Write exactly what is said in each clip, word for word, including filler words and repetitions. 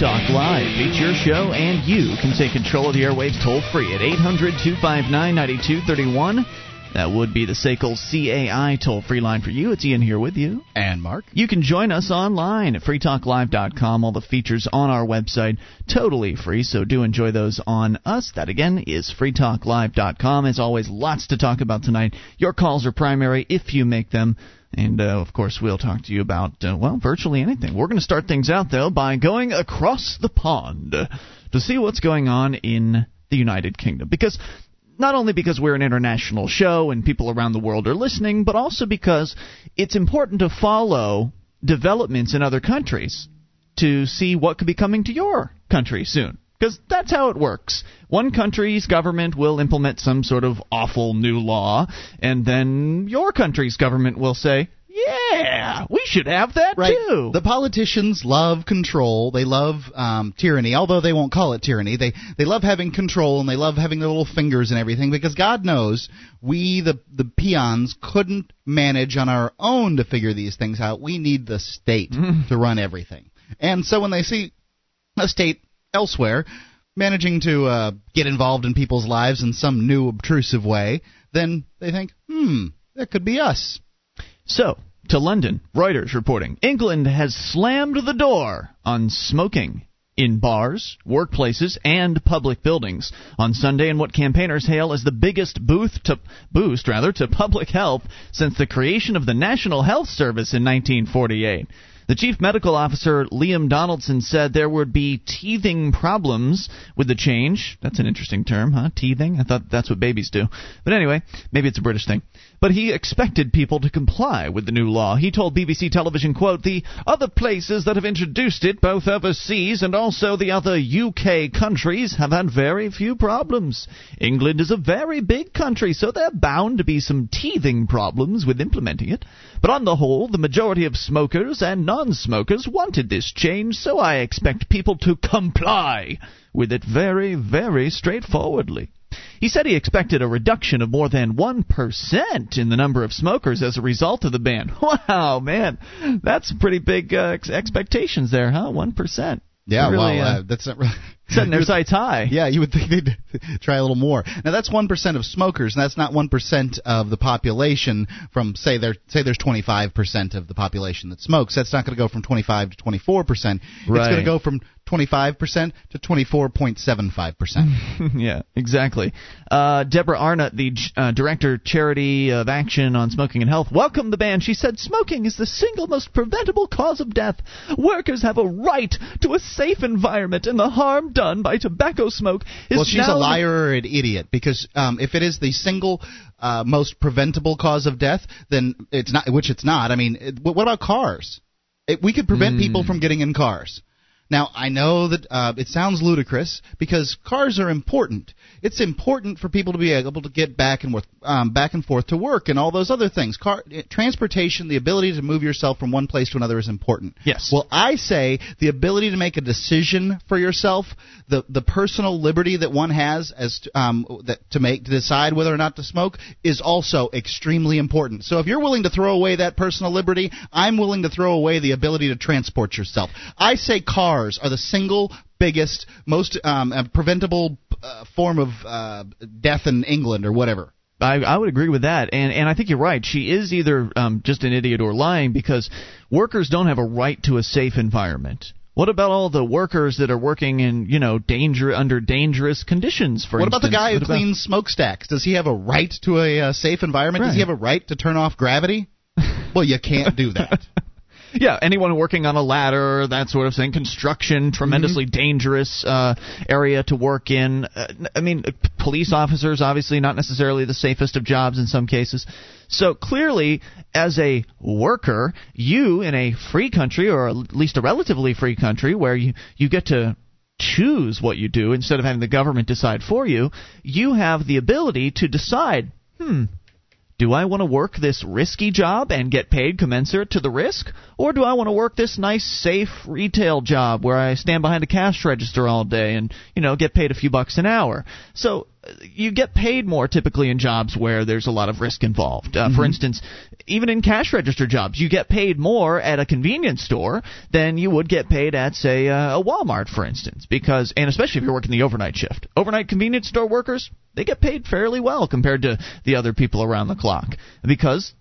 Talk Live. It's your show, and you can take control of the airwaves toll-free at eight hundred, two five nine, nine two three one. That would be the S A C L C A I toll-free line for you. It's Ian here with you. And Mark. You can join us online at free talk live dot com. All the features on our website, totally free, so do enjoy those on us. That, again, is free talk live dot com. As always, lots to talk about tonight. Your calls are primary if you make them. And, uh, of course, we'll talk to you about, uh, well, virtually anything. We're going to start things out, though, by going across the pond to see what's going on in the United Kingdom. Because... not only because we're an international show and people around the world are listening, but also because it's important to follow developments in other countries to see what could be coming to your country soon. Because that's how it works. One country's government will implement some sort of awful new law, and then your country's government will say, yeah, we should have that, right, too. The politicians love control. They love um, tyranny, although they won't call it tyranny. They they love having control, and they love having their little fingers and everything, because God knows we, the, the peons, couldn't manage on our own to figure these things out. We need the state mm-hmm. to run everything. And so when they see a state elsewhere managing to uh, get involved in people's lives in some new obtrusive way, then they think, hmm, that could be us. So, to London, Reuters reporting, England has slammed the door on smoking in bars, workplaces, and public buildings on Sunday in what campaigners hail as the biggest boost to, boost, rather, to public health since the creation of the National Health Service in nineteen forty-eight. The chief medical officer, Liam Donaldson, said there would be teething problems with the change. That's an interesting term, huh? Teething? I thought that's what babies do. But anyway, maybe it's a British thing. But he expected people to comply with the new law. He told B B C Television, quote, "The other places that have introduced it, both overseas and also the other U K countries, have had very few problems. England is a very big country, so there are bound to be some teething problems with implementing it. But on the whole, the majority of smokers and non Non-smokers wanted this change, so I expect people to comply with it very, very straightforwardly." He said he expected a reduction of more than one percent in the number of smokers as a result of the ban. Wow, man, that's pretty big uh, ex- expectations there, huh? one percent. Yeah, really, well, uh, that's not really... setting their sights high. Yeah, you would think they'd try a little more. Now, that's one percent of smokers, and that's not one percent of the population from, say, there, say there's twenty-five percent of the population that smokes. That's not going to go from twenty-five to twenty-four percent. Right. It's going to go from twenty-five percent to twenty-four point seven five percent. Yeah, exactly. Uh, Deborah Arnott, the uh, Director of Charity of Action on Smoking and Health, welcomed the ban. She said, "Smoking is the single most preventable cause of death. Workers have a right to a safe environment, and the harm done by tobacco smoke is..." Well, she's now a liar or an idiot, because um, if it is the single uh, most preventable cause of death, then it's not, which it's not. I mean, it, what about cars? It, we could prevent mm. people from getting in cars. Now, I know that uh, it sounds ludicrous, because cars are important. It's important for people to be able to get back and, with, um, back and forth to work and all those other things. Car, transportation, the ability to move yourself from one place to another is important. Yes. Well, I say the ability to make a decision for yourself, the, the personal liberty that one has as to, um, that, to, make, to decide whether or not to smoke, is also extremely important. So if you're willing to throw away that personal liberty, I'm willing to throw away the ability to transport yourself. I say cars are the single biggest, most um, preventable uh, form of uh, death in England or whatever. I, I would agree with that, and and I think you're right. She is either um, just an idiot or lying, because workers don't have a right to a safe environment. What about all the workers that are working in, you know, danger under dangerous conditions, for what instance? What about the guy what who about... cleans smokestacks? Does he have a right to a uh, safe environment? Right. Does he have a right to turn off gravity? Well, you can't do that. Yeah, anyone working on a ladder, that sort of thing, construction, tremendously mm-hmm. dangerous uh, area to work in. Uh, I mean, police officers, obviously, not necessarily the safest of jobs in some cases. So clearly, as a worker, you in a free country, or at least a relatively free country, where you, you get to choose what you do instead of having the government decide for you, you have the ability to decide, hmm, Do I want to work this risky job and get paid commensurate to the risk? Or do I want to work this nice, safe retail job where I stand behind a cash register all day and, you know, get paid a few bucks an hour? So you get paid more typically in jobs where there's a lot of risk involved. Uh, mm-hmm. For instance, even in cash register jobs, you get paid more at a convenience store than you would get paid at, say, uh, a Walmart, for instance, because, and especially if you're working the overnight shift. Overnight convenience store workers, they get paid fairly well compared to the other people around the clock because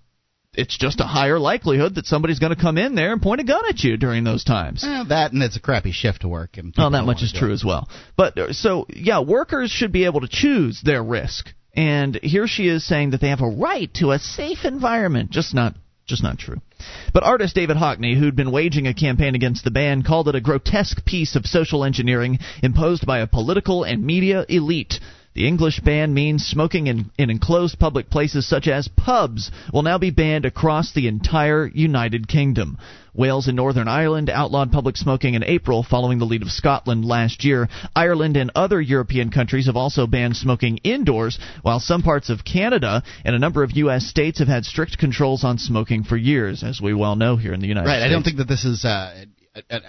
it's just a higher likelihood that somebody's going to come in there and point a gun at you during those times. Eh, that and it's a crappy shift to work. And well, that much is true as well. But so, yeah, workers should be able to choose their risk. And here she is saying that they have a right to a safe environment, just not just not true. But artist David Hockney, who'd been waging a campaign against the ban, called it a grotesque piece of social engineering imposed by a political and media elite. The English ban means smoking in, in enclosed public places such as pubs will now be banned across the entire United Kingdom. Wales and Northern Ireland outlawed public smoking in April following the lead of Scotland last year. Ireland and other European countries have also banned smoking indoors, while some parts of Canada and a number of U S states have had strict controls on smoking for years, as we well know here in the United States. Right, I don't think that this is uh,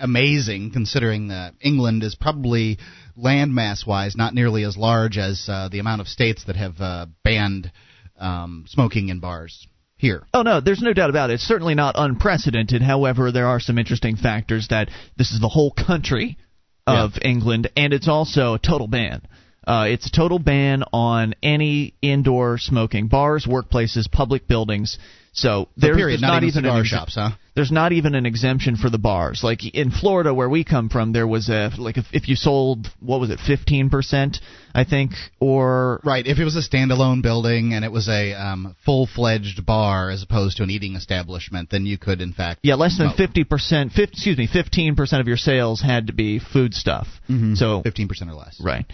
amazing, considering that England is probably landmass-wise, not nearly as large as uh, the amount of states that have uh, banned um, smoking in bars here. Oh, no, there's no doubt about it. It's certainly not unprecedented. However, there are some interesting factors that this is the whole country of yeah. England, and it's also a total ban. Uh, it's a total ban on any indoor smoking, bars, workplaces, public buildings. So there's, period, there's not, not even, even an shops, huh? There's not even an exemption for the bars. Like in Florida, where we come from, there was a like if, if you sold what was it, fifteen percent, I think, or right. If it was a standalone building and it was a um, full-fledged bar as opposed to an eating establishment, then you could in fact yeah less than fifty percent. Excuse me, fifteen percent of your sales had to be food stuff. Mm-hmm. So fifteen percent or less. Right.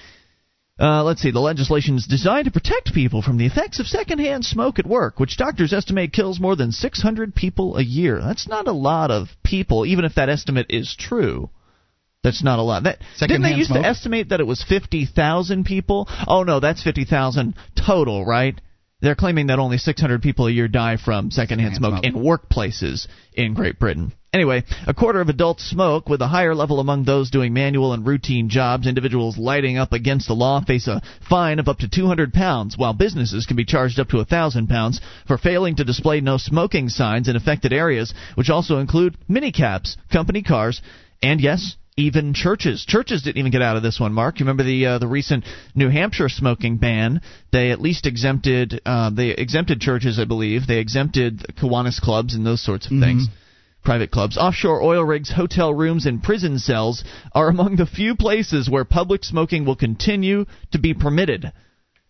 Uh, let's see, the legislation is designed to protect people from the effects of secondhand smoke at work, which doctors estimate kills more than six hundred people a year. That's not a lot of people, even if that estimate is true. That's not a lot. That, didn't they used smoke? to estimate that it was fifty thousand people? Oh, no, that's fifty thousand total, right? They're claiming that only six hundred people a year die from secondhand, secondhand smoke, smoke in workplaces in Great Britain. Anyway, a quarter of adults smoke, with a higher level among those doing manual and routine jobs. Individuals lighting up against the law face a fine of up to two hundred pounds, while businesses can be charged up to one thousand pounds for failing to display no smoking signs in affected areas, which also include minicabs, company cars, and, yes, even churches. Churches didn't even get out of this one, Mark. You remember the uh, the recent New Hampshire smoking ban? They at least exempted uh, they exempted churches, I believe. They exempted Kiwanis clubs and those sorts of mm-hmm. things, private clubs. Offshore oil rigs, hotel rooms, and prison cells are among the few places where public smoking will continue to be permitted.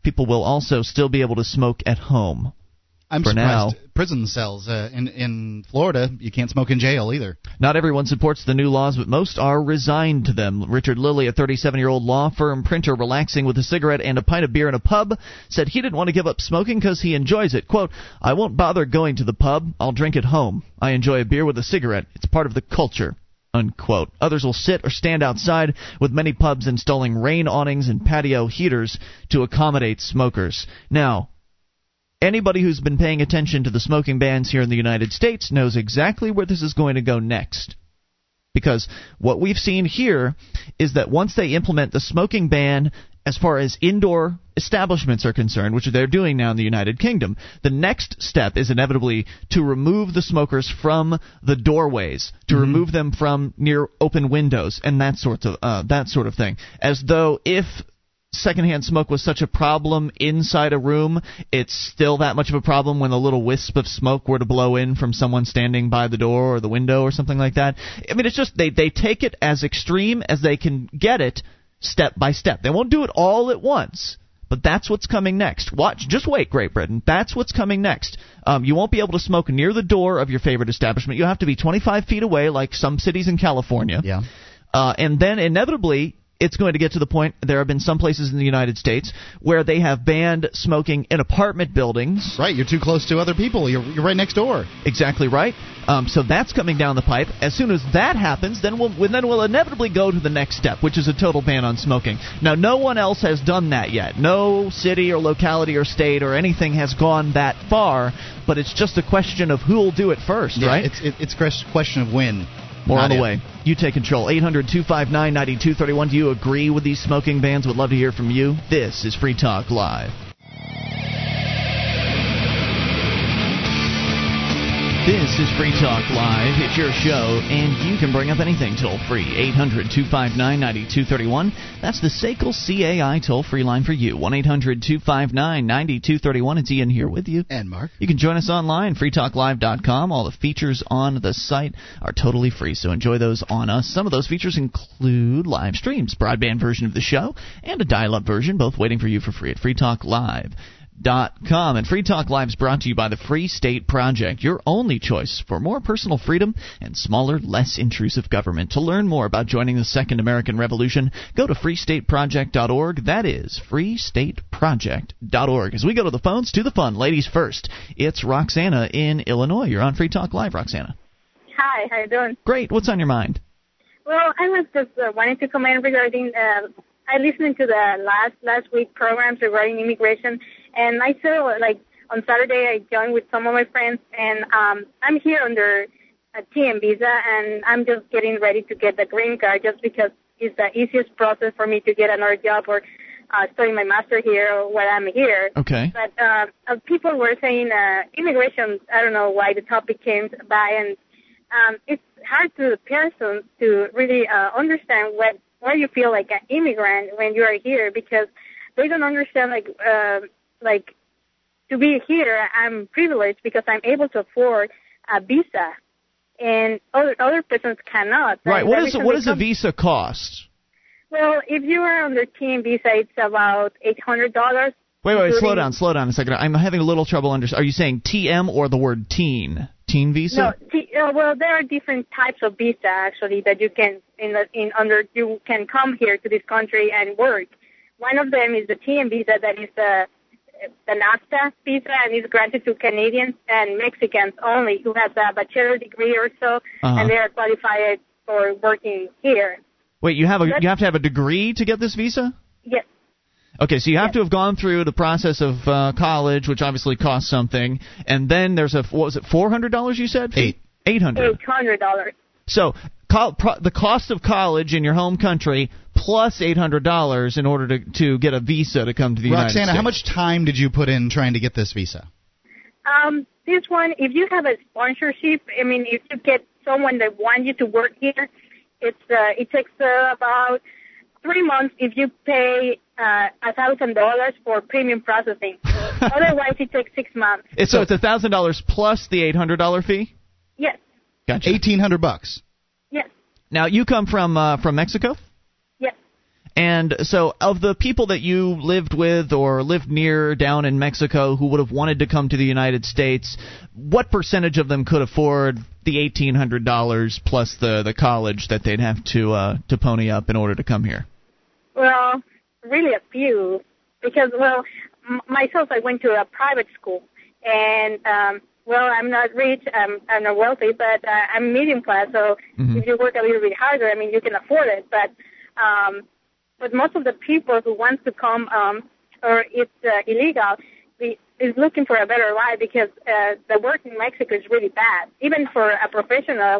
People will also still be able to smoke at home. I'm For surprised. Now, prison cells uh, in in Florida, you can't smoke in jail either. Not everyone supports the new laws, but most are resigned to them. Richard Lilly, a thirty-seven-year-old law firm printer relaxing with a cigarette and a pint of beer in a pub, said he didn't want to give up smoking because he enjoys it. Quote, "I won't bother going to the pub. I'll drink at home. I enjoy a beer with a cigarette. It's part of the culture." Unquote. Others will sit or stand outside, with many pubs installing rain awnings and patio heaters to accommodate smokers. Now, anybody who's been paying attention to the smoking bans here in the United States knows exactly where this is going to go next. Because what we've seen here is that once they implement the smoking ban as far as indoor establishments are concerned, which they're doing now in the United Kingdom, the next step is inevitably to remove the smokers from the doorways, to mm-hmm. remove them from near open windows and that sort of uh, that sort of thing, as though if secondhand smoke was such a problem inside a room, it's still that much of a problem when a little wisp of smoke were to blow in from someone standing by the door or the window or something like that. I mean, it's just they, they take it as extreme as they can get it, step by step. They won't do it all at once, but that's what's coming next. Watch. Just wait, Great Britain. That's what's coming next. Um, you won't be able to smoke near the door of your favorite establishment. You have to be twenty-five feet away, like some cities in California. Yeah. Uh, and then inevitably, it's going to get to the point, there have been some places in the United States where they have banned smoking in apartment buildings. Right, you're too close to other people. You're, you're right next door. Exactly right. Um, so that's coming down the pipe. As soon as that happens, then we'll, then we'll inevitably go to the next step, which is a total ban on smoking. Now, no one else has done that yet. No city or locality or state or anything has gone that far, but it's just a question of who will do it first, yeah, right? It's, it's a question of when. More on the way. You take control. eight hundred, two five nine, nine two three one. Do you agree with these smoking bans? Would love to hear from you. This is Free Talk Live. This is Free Talk Live. It's your show, and you can bring up anything toll-free. eight hundred, two five nine, nine two three one. That's the S A C L C A I toll-free line for you. one eight hundred, two five nine, nine two three one. It's Ian here with you. And Mark. You can join us online, free talk live dot com. All the features on the site are totally free, so enjoy those on us. Some of those features include live streams, broadband version of the show, and a dial-up version, both waiting for you for free at free talk live dot com. And Free Talk Live is brought to you by the Free State Project, your only choice for more personal freedom and smaller, less intrusive government. To learn more about joining the Second American Revolution, go to free state project dot org. That is free state project dot org. As we go to the phones, to the fun, ladies first. It's Roxana in Illinois. You're on Free Talk Live, Roxana. Hi, how you doing? Great. What's on your mind? Well, I was just uh, wanting to comment regarding uh, I listened to the last last week programs regarding immigration. And I saw, like, on Saturday, I joined with some of my friends, and um, I'm here under a T N visa, and I'm just getting ready to get the green card just because it's the easiest process for me to get another job or uh, study my master here or while I'm here. Okay. But uh, people were saying uh, immigration, I don't know why the topic came by, and um, it's hard to the person to really uh, understand what, why you feel like an immigrant when you are here, because they don't understand, like, uh, Like, to be here, I'm privileged because I'm able to afford a visa, and other other persons cannot. Right. What is what does a visa cost? Well, if you are on the T N visa, it's about eight hundred dollars. Wait, wait, slow down, slow down a second. I'm having a little trouble understanding. Are you saying T M or the word teen? Teen visa? No. T, uh, well, there are different types of visa actually that you can in the, in under you can come here to this country and work. One of them is the T N visa, that is the the NAFTA visa, and is granted to Canadians and Mexicans only who have a bachelor's degree or so, uh-huh. and they are qualified for working here. Wait, you have a That's, you have to have a degree to get this visa? Yes. Okay, so you have yes. to have gone through the process of uh, college, which obviously costs something, and then there's a what was it four hundred dollars you said? Eight. Eight hundred. Eight hundred dollars. So co- pro- the cost of college in your home country plus eight hundred dollars in order to, to get a visa to come to the United States. Roxana, how much time did you put in trying to get this visa? Um, this one, if you have a sponsorship, I mean, if you get someone that wants you to work here, it's uh, it takes uh, about three months if you pay uh, one thousand dollars for premium processing. Otherwise, it takes six months. So it's one thousand dollars plus the eight hundred dollars fee? Yes. Gotcha. eighteen hundred bucks. Yes. Now, you come from uh, from Mexico? And so of the people that you lived with or lived near down in Mexico who would have wanted to come to the United States, what percentage of them could afford the eighteen hundred dollars plus the, the college that they'd have to uh, to pony up in order to come here? Well, really a few, because, well, m- myself, I went to a private school, and, um, well, I'm not rich, I'm, I'm not wealthy, but uh, I'm medium class, so mm-hmm. if you work a little bit harder, I mean, you can afford it, but... Um, But most of the people who want to come, um, or it's uh, illegal, we, is looking for a better life because uh, the work in Mexico is really bad. Even for a professional,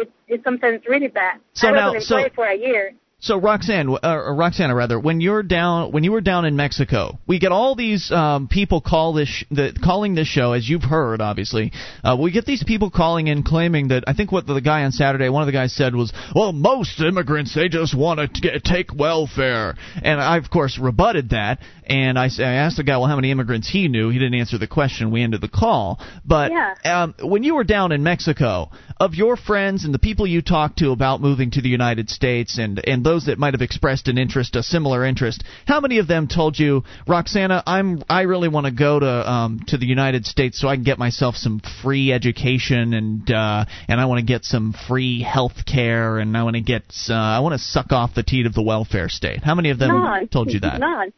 it's, it's sometimes really bad. So I now, wasn't employed so, for a year. So Roxanne, uh, Roxana, rather, when you're down, when you were down in Mexico, we get all these um, people call this, sh- the, calling this show, as you've heard, obviously. Uh, we get these people calling in, claiming that I think what the guy on Saturday, one of the guys said was, "Well, most immigrants they just want to t- take welfare," and I of course rebutted that, and I, I asked the guy, "Well, how many immigrants he knew?" He didn't answer the question. We ended the call. But yeah. um, when you were down in Mexico, of your friends and the people you talked to about moving to the United States, and and those that might have expressed an interest, a similar interest, how many of them told you, Roxana, I'm I really want to go to um, to the United States so I can get myself some free education, and uh, and I want to get some free health care, and I want to get uh, I want to suck off the teat of the welfare state? How many of them None. told you that? None.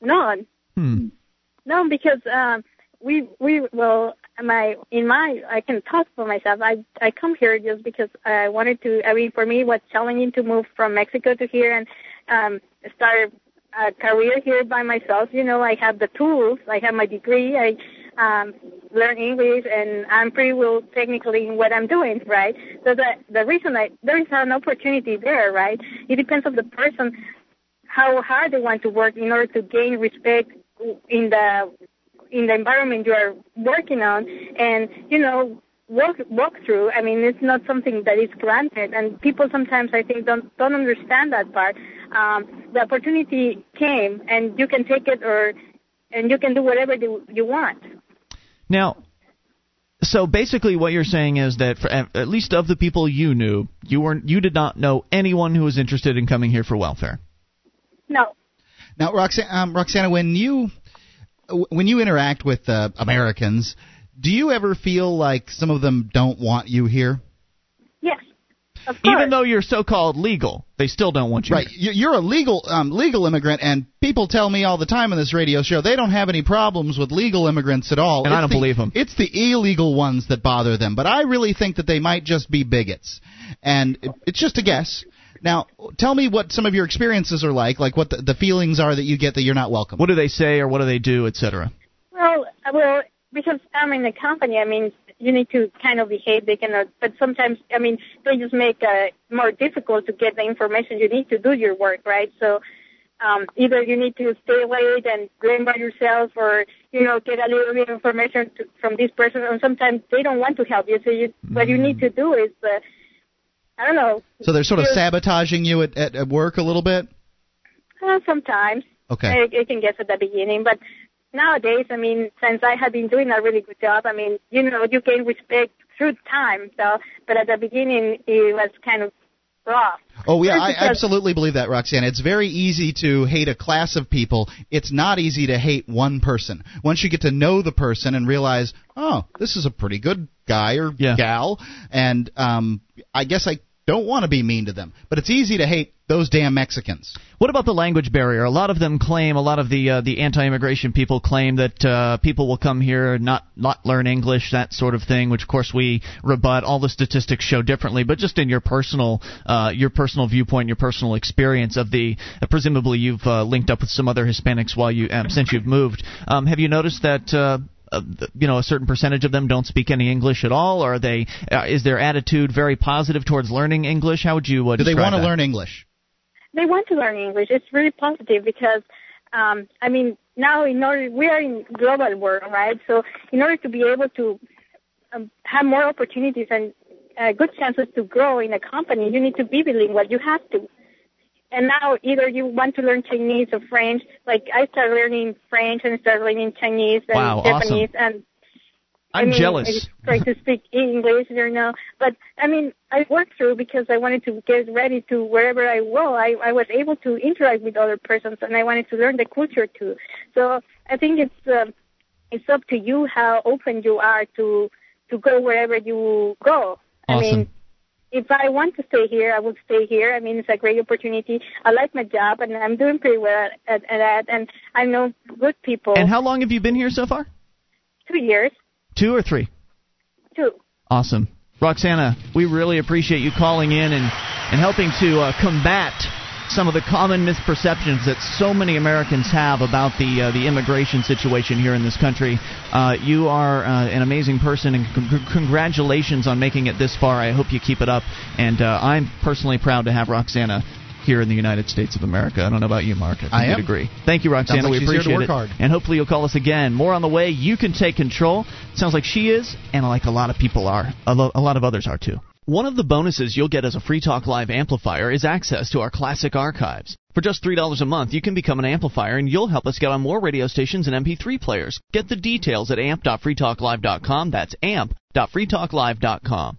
None. Hmm. No, because um, we we well, my in my I can talk for myself. I I come here just because I wanted to. I mean, for me, what's challenging to move from Mexico to here and um, start a career here by myself. You know, I have the tools. I have my degree. I um, learn English, and I'm pretty well technically in what I'm doing, right? So the the reason I there is an opportunity there, right? It depends on the person how hard they want to work in order to gain respect in the in the environment you are working on, and you know walk walk through. I mean, it's not something that is granted, and people sometimes I think don't don't understand that part. Um, the opportunity came, and you can take it, or and you can do whatever you you want. Now, so basically, what you're saying is that for, at least of the people you knew, you weren't you did not know anyone who was interested in coming here for welfare. No. Now, Roxana, um, Roxana, when you when you interact with uh, Americans, do you ever feel like some of them don't want you here? Yes, of course. Even though you're so-called legal, they still don't want you. Right. Here. You're a legal um, legal immigrant, and people tell me all the time on this radio show they don't have any problems with legal immigrants at all. And it's I don't the, believe them. It's the illegal ones that bother them. But I really think that they might just be bigots, and it, it's just a guess. Now, tell me what some of your experiences are like, like what the, the feelings are that you get that you're not welcome. What do they say or what do they do, et cetera? Well, well, because I'm in a company, I mean, you need to kind of behave. They cannot, but sometimes, I mean, they just make it more difficult to get the information you need to do your work, right? So um, either you need to stay late and learn by yourself or, you know, get a little bit of information to, from this person. And sometimes they don't want to help you. So you, mm-hmm. what you need to do is... Uh, I don't know. So they're sort of You're, sabotaging you at, at, at work a little bit? Uh, sometimes. Okay. I, I can guess at the beginning. But nowadays, I mean, since I have been doing a really good job, I mean, you know, you gain respect through time. So, but at the beginning, it was kind of rough. Oh, yeah, I absolutely believe that, Roxana. It's very easy to hate a class of people. It's not easy to hate one person. Once you get to know the person and realize, oh, this is a pretty good guy or yeah. gal, and um, I guess I don't want to be mean to them. But it's easy to hate those damn Mexicans. What about the language barrier? A lot of them claim, a lot of the uh, the anti-immigration people claim that uh, people will come here and not, not learn English, that sort of thing, which, of course, we rebut. All the statistics show differently. But just in your personal uh, your personal viewpoint, your personal experience of the uh, – presumably you've uh, linked up with some other Hispanics while you um, since you've moved. Um, have you noticed that uh, – Uh, you know, a certain percentage of them don't speak any English at all? Or are they? Uh, is their attitude very positive towards learning English? How would you uh, describe that? Do they want to learn English? They want to learn English. It's really positive because, um, I mean, now in order we are in global world, right? So in order to be able to um, have more opportunities and uh, good chances to grow in a company, you need to be bilingual. You have to. And now either you want to learn Chinese or French. Like I started learning French and started learning Chinese and wow, Japanese. Awesome. And I I'm mean, jealous. I just try to speak English, you know. But, I mean, I worked through because I wanted to get ready to wherever I go. I, I was able to interact with other persons, and I wanted to learn the culture too. So I think it's uh, it's up to you how open you are to, to go wherever you go. Awesome. I mean, if I want to stay here, I will stay here. I mean, it's a great opportunity. I like my job, and I'm doing pretty well at that, and I know good people. And how long have you been here so far? Two years. Two or three? Two. Awesome. Roxana, we really appreciate you calling in and, and helping to uh, combat some of the common misperceptions that so many Americans have about the uh, the immigration situation here in this country. Uh, you are uh, an amazing person, and c- congratulations on making it this far. I hope you keep it up. And uh, I'm personally proud to have Roxana here in the United States of America. I don't know about you, Mark. I, I you'd agree. Thank you, Roxana. Sounds like we appreciate it. Hard. And hopefully you'll call us again. More on the way. You can take control. Sounds like she is, and like a lot of people are. A lot of others are, too. One of the bonuses you'll get as a Free Talk Live amplifier is access to our classic archives. For just three dollars a month, you can become an amplifier, and you'll help us get on more radio stations and M P three players. Get the details at amp dot free talk live dot com. That's amp dot free talk live dot com.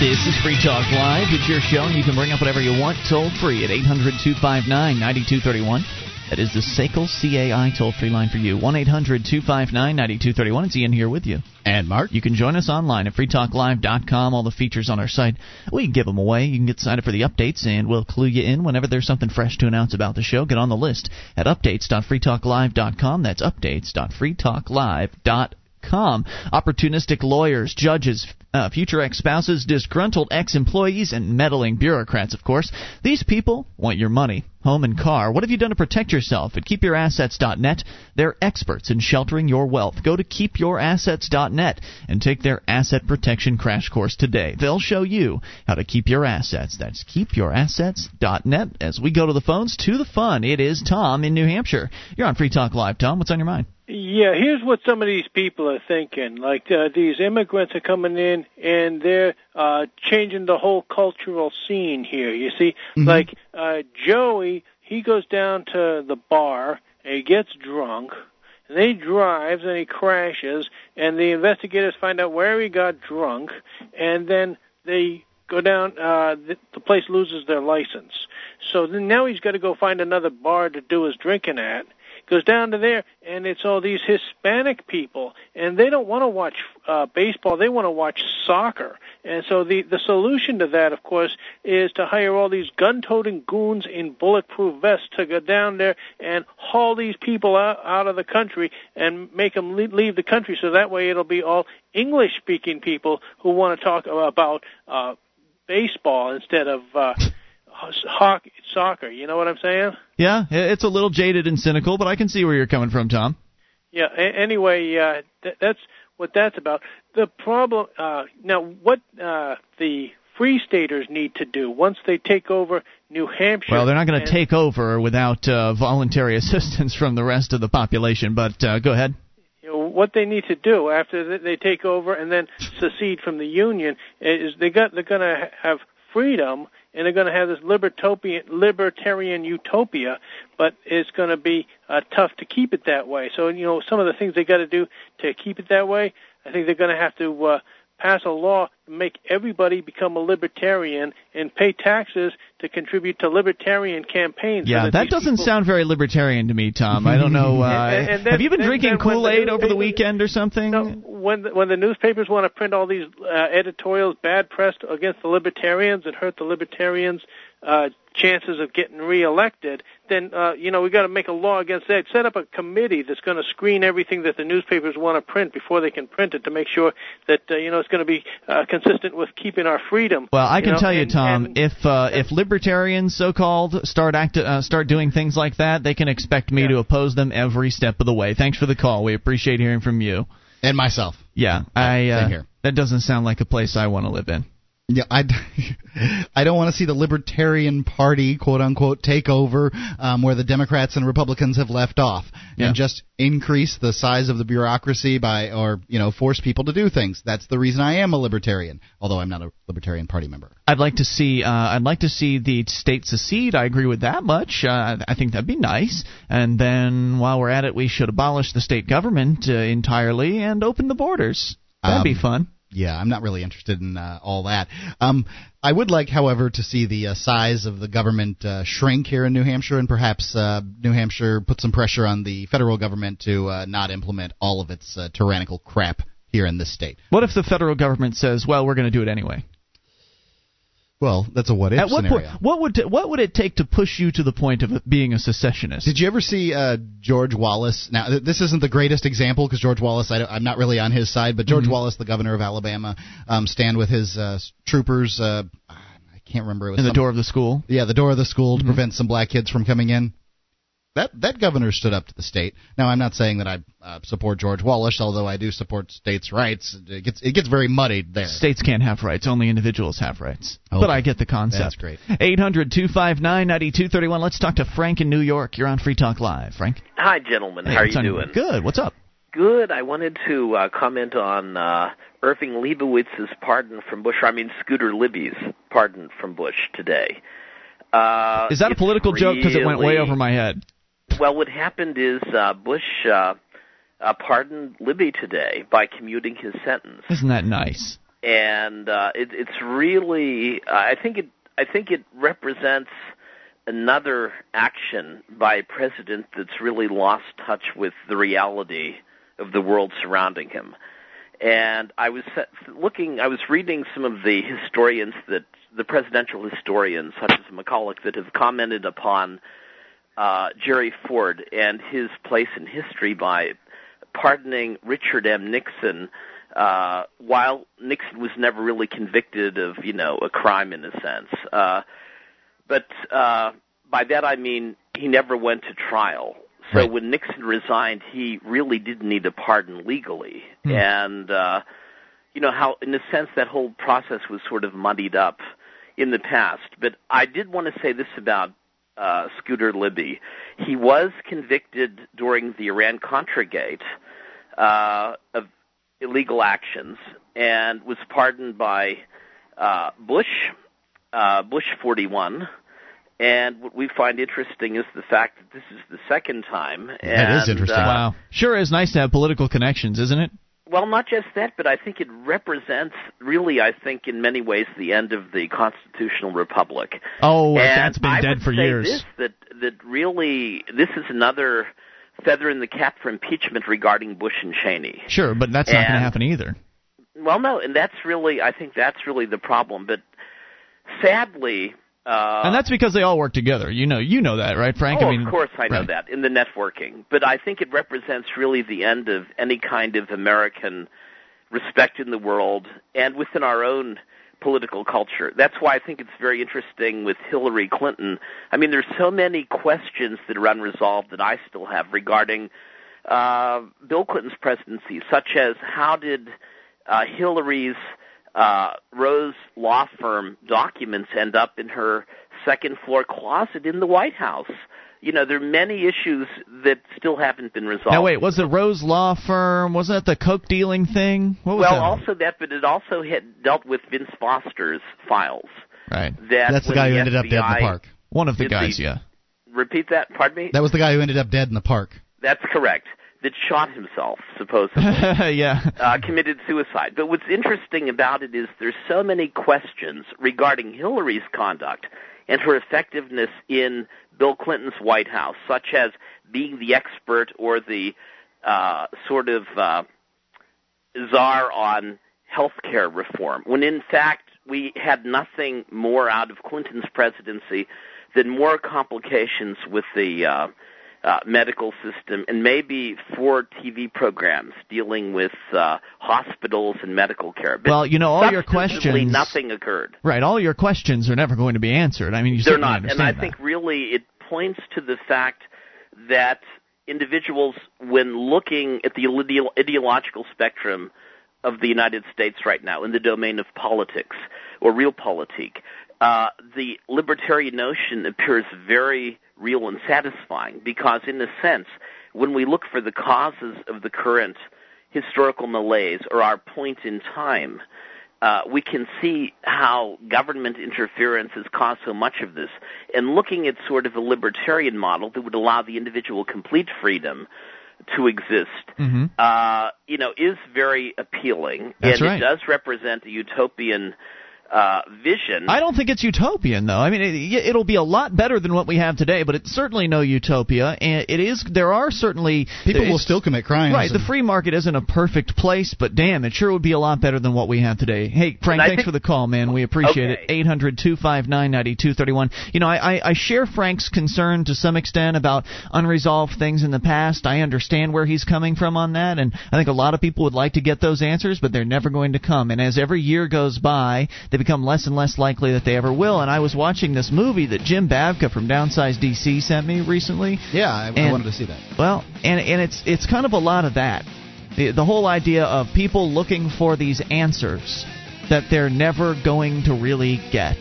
This is Free Talk Live. It's your show, and you can bring up whatever you want toll-free at eight hundred, two five nine, nine two three one. That is the S A C L C A I toll-free line for you, one eight hundred, two five nine, nine two three one. It's Ian here with you. And Mark. You can join us online at free talk live dot com. All the features on our site, we give them away. You can get signed up for the updates, and we'll clue you in whenever there's something fresh to announce about the show. Get on the list at updates dot free talk live dot com. That's updates dot free talk live dot com. Opportunistic lawyers, judges, uh, future ex-spouses, disgruntled ex-employees, and meddling bureaucrats, of course. These people want your money, home, and car. What have you done to protect yourself? At keep your assets dot net, they're experts in sheltering your wealth. Go to keep your assets dot net and take their asset protection crash course today. They'll show you how to keep your assets. That's keep your assets dot net. As we go to the phones, to the fun, it is Tom in New Hampshire. You're on Free Talk Live. Tom, what's on your mind? Yeah, here's what some of these people are thinking. Like, uh, these immigrants are coming in, and they're uh, changing the whole cultural scene here, you see? Mm-hmm. Like, uh, Joey, he goes down to the bar, and he gets drunk, and then he drives, and he crashes, and the investigators find out where he got drunk, and then they go down, uh, the, the place loses their license. So then now he's got to go find another bar to do his drinking at. Goes down to there, and it's all these Hispanic people, and they don't want to watch uh, baseball. They want to watch soccer. And so the, the solution to that, of course, is to hire all these gun-toting goons in bulletproof vests to go down there and haul these people out, out of the country and make them leave the country, so that way it'll be all English-speaking people who want to talk about uh, baseball instead of uh, hockey, soccer. You know what I'm saying? Yeah, it's a little jaded and cynical, but I can see where you're coming from, Tom. Yeah, anyway, uh, th- that's what that's about. The problem, uh, now what uh, the Free Staters need to do once they take over New Hampshire. Well, they're not going to take over without uh, voluntary assistance from the rest of the population, but uh, go ahead. What they need to do after they take over and then secede from the Union is they got, they're going to have freedom, and they're going to have this libertopian, libertarian utopia, but it's going to be uh, tough to keep it that way. So, you know, some of the things they got to do to keep it that way, I think they're going to have to uh, pass a law to make everybody become a libertarian and pay taxes to contribute to libertarian campaigns. Yeah, so that, that doesn't people... sound very libertarian to me, Tom. I don't know. Uh, and, and, and have you been then, drinking Kool-Aid the over the weekend or something? No, when, the, when the newspapers want to print all these uh, editorials, bad press against the libertarians and hurt the libertarians' uh, chances of getting reelected, then, uh, you know, we got to make a law against that. Set up a committee that's going to screen everything that the newspapers want to print before they can print it to make sure that, uh, you know, it's going to be uh, consistent with keeping our freedom. Well, I can know? tell you, and, Tom, and, if uh, if libertarians, so-called, start act- uh, start doing things like that, they can expect me yeah. to oppose them every step of the way. Thanks for the call. We appreciate hearing from you. And myself. Yeah. I. Uh, here. That doesn't sound like a place I want to live in. Yeah, I, I don't want to see the Libertarian Party, quote-unquote, take over um, where the Democrats and Republicans have left off yeah. and just increase the size of the bureaucracy by, or, you know, force people to do things. That's the reason I am a libertarian, although I'm not a Libertarian Party member. I'd like to see uh, I'd like to see the state secede. I agree with that much. Uh, I think that'd be nice. And then while we're at it, we should abolish the state government uh, entirely and open the borders. That'd um, be fun. Yeah, I'm not really interested in uh, all that. Um, I would like, however, to see the uh, size of the government uh, shrink here in New Hampshire, and perhaps uh, New Hampshire put some pressure on the federal government to uh, not implement all of its uh, tyrannical crap here in this state. What if the federal government says, well, we're going to do it anyway? Well, that's a what-if scenario. At what point, what would t- what would it take to push you to the point of being a secessionist? Did you ever see uh, George Wallace? Now, th- this isn't the greatest example because George Wallace, I don't, I'm not really on his side, but George mm-hmm. Wallace, the governor of Alabama, um, stand with his uh, troopers. Uh, I can't remember. It was in the some, door of the school? Yeah, the door of the school mm-hmm. to prevent some black kids from coming in. That that governor stood up to the state. Now, I'm not saying that I uh, support George Wallace, although I do support states' rights. It gets it gets very muddied there. States can't have rights. Only individuals have rights. Okay. But I get the concept. That's great. eight hundred, two five nine, nine two three one. Let's talk to Frank in New York. You're on Free Talk Live. Frank? Hi, gentlemen. Hey, how are you doing? Good. What's up? Good. I wanted to uh, comment on uh, Irving Leibowitz's pardon from Bush. I mean, Scooter Libby's pardon from Bush today. Uh, Is that a political really... joke? Because it went way over my head. Well, what happened is uh, Bush uh, uh, pardoned Libby today by commuting his sentence. Isn't that nice? and uh, it, it's really uh, I think it I think it represents another action by a president that's really lost touch with the reality of the world surrounding him. And I was looking, I was reading some of the historians that, the presidential historians, such as McCulloch, that have commented upon uh, Jerry Ford and his place in history by pardoning Richard M. Nixon uh, while Nixon was never really convicted of, you know, a crime in a sense. Uh, but uh, by that I mean he never went to trial. So right. When Nixon resigned, he really didn't need a pardon legally. Mm. And, uh, you know, how in a sense that whole process was sort of muddied up in the past. But I did want to say this about uh, Scooter Libby. He was convicted during the Iran-Contra gate uh, of illegal actions and was pardoned by uh, Bush, uh, Bush forty-one. And what we find interesting is the fact that this is the second time. And, that is interesting. Uh, wow. Sure is nice to have political connections, isn't it? Well, not just that, but I think it represents, really, I think, in many ways, the end of the constitutional republic. Oh, and that's been I dead for years. This, that, that really, this is another feather in the cap for impeachment regarding Bush and Cheney. Sure, but that's and, not going to happen either. Well, no, and that's really, I think that's really the problem. But sadly... Uh, and that's because they all work together. You know, you know that, right, Frank? Oh, I mean, of course I know right. that, in the networking. But I think it represents really the end of any kind of American respect in the world and within our own political culture. That's why I think it's very interesting with Hillary Clinton. I mean, there's so many questions that are unresolved that I still have regarding uh, Bill Clinton's presidency, such as how did uh, Hillary's... Uh, Rose Law Firm documents end up in her second floor closet in the White House. You know, there are many issues that still haven't been resolved. Now, wait, was it Rose Law Firm? Wasn't that the coke dealing thing? What was well, that? also that, but it also had dealt with Vince Foster's files. Right. That That's the guy who the ended F B I up dead in the park. One of the guys, the, yeah. Repeat that, pardon me? That was the guy who ended up dead in the park. That's correct. That shot himself, supposedly, yeah. uh, committed suicide. But what's interesting about it is there's so many questions regarding Hillary's conduct and her effectiveness in Bill Clinton's White House, such as being the expert or the uh, sort of uh, czar on health care reform, when in fact we had nothing more out of Clinton's presidency than more complications with the... Uh, Uh, medical system, and maybe four T V programs dealing with uh, hospitals and medical care. But well, you know, all your questions... nothing occurred. Right, all your questions are never going to be answered. I mean, you They're certainly not, and I that. think really it points to the fact that individuals, when looking at the ideological spectrum of the United States right now, in the domain of politics, or realpolitik, uh, the libertarian notion appears very... real and satisfying, because in a sense, when we look for the causes of the current historical malaise or our point in time, uh, we can see how government interference has caused so much of this. And looking at sort of a libertarian model that would allow the individual complete freedom to exist, mm-hmm. uh, you know, is very appealing. That's and right. It does represent a utopian Uh, vision. I don't think it's utopian, though. I mean, it, it'll be a lot better than what we have today, but it's certainly no utopia. And it is. There are certainly people will still commit crimes. Right. The free market isn't a perfect place, but damn, it sure would be a lot better than what we have today. Hey, Frank, thanks think, for the call, man. We appreciate okay. it. Eight hundred two five nine ninety two thirty one. You know, I, I, I share Frank's concern to some extent about unresolved things in the past. I understand where he's coming from on that, and I think a lot of people would like to get those answers, but they're never going to come. And as every year goes by, they become less and less likely that they ever will. And I was watching this movie that Jim Babka from Downsize D C sent me recently. Yeah, I, and, I wanted to see that. Well, and and it's it's kind of a lot of that. The, the whole idea of people looking for these answers that they're never going to really get.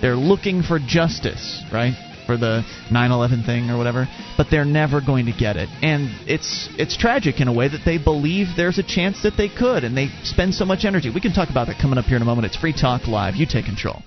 They're looking for justice, right? For the nine eleven thing or whatever, but they're never going to get it. And it's it's tragic in a way that they believe there's a chance that they could, and they spend so much energy. We can talk about that coming up here in a moment. It's Free Talk Live. You take control.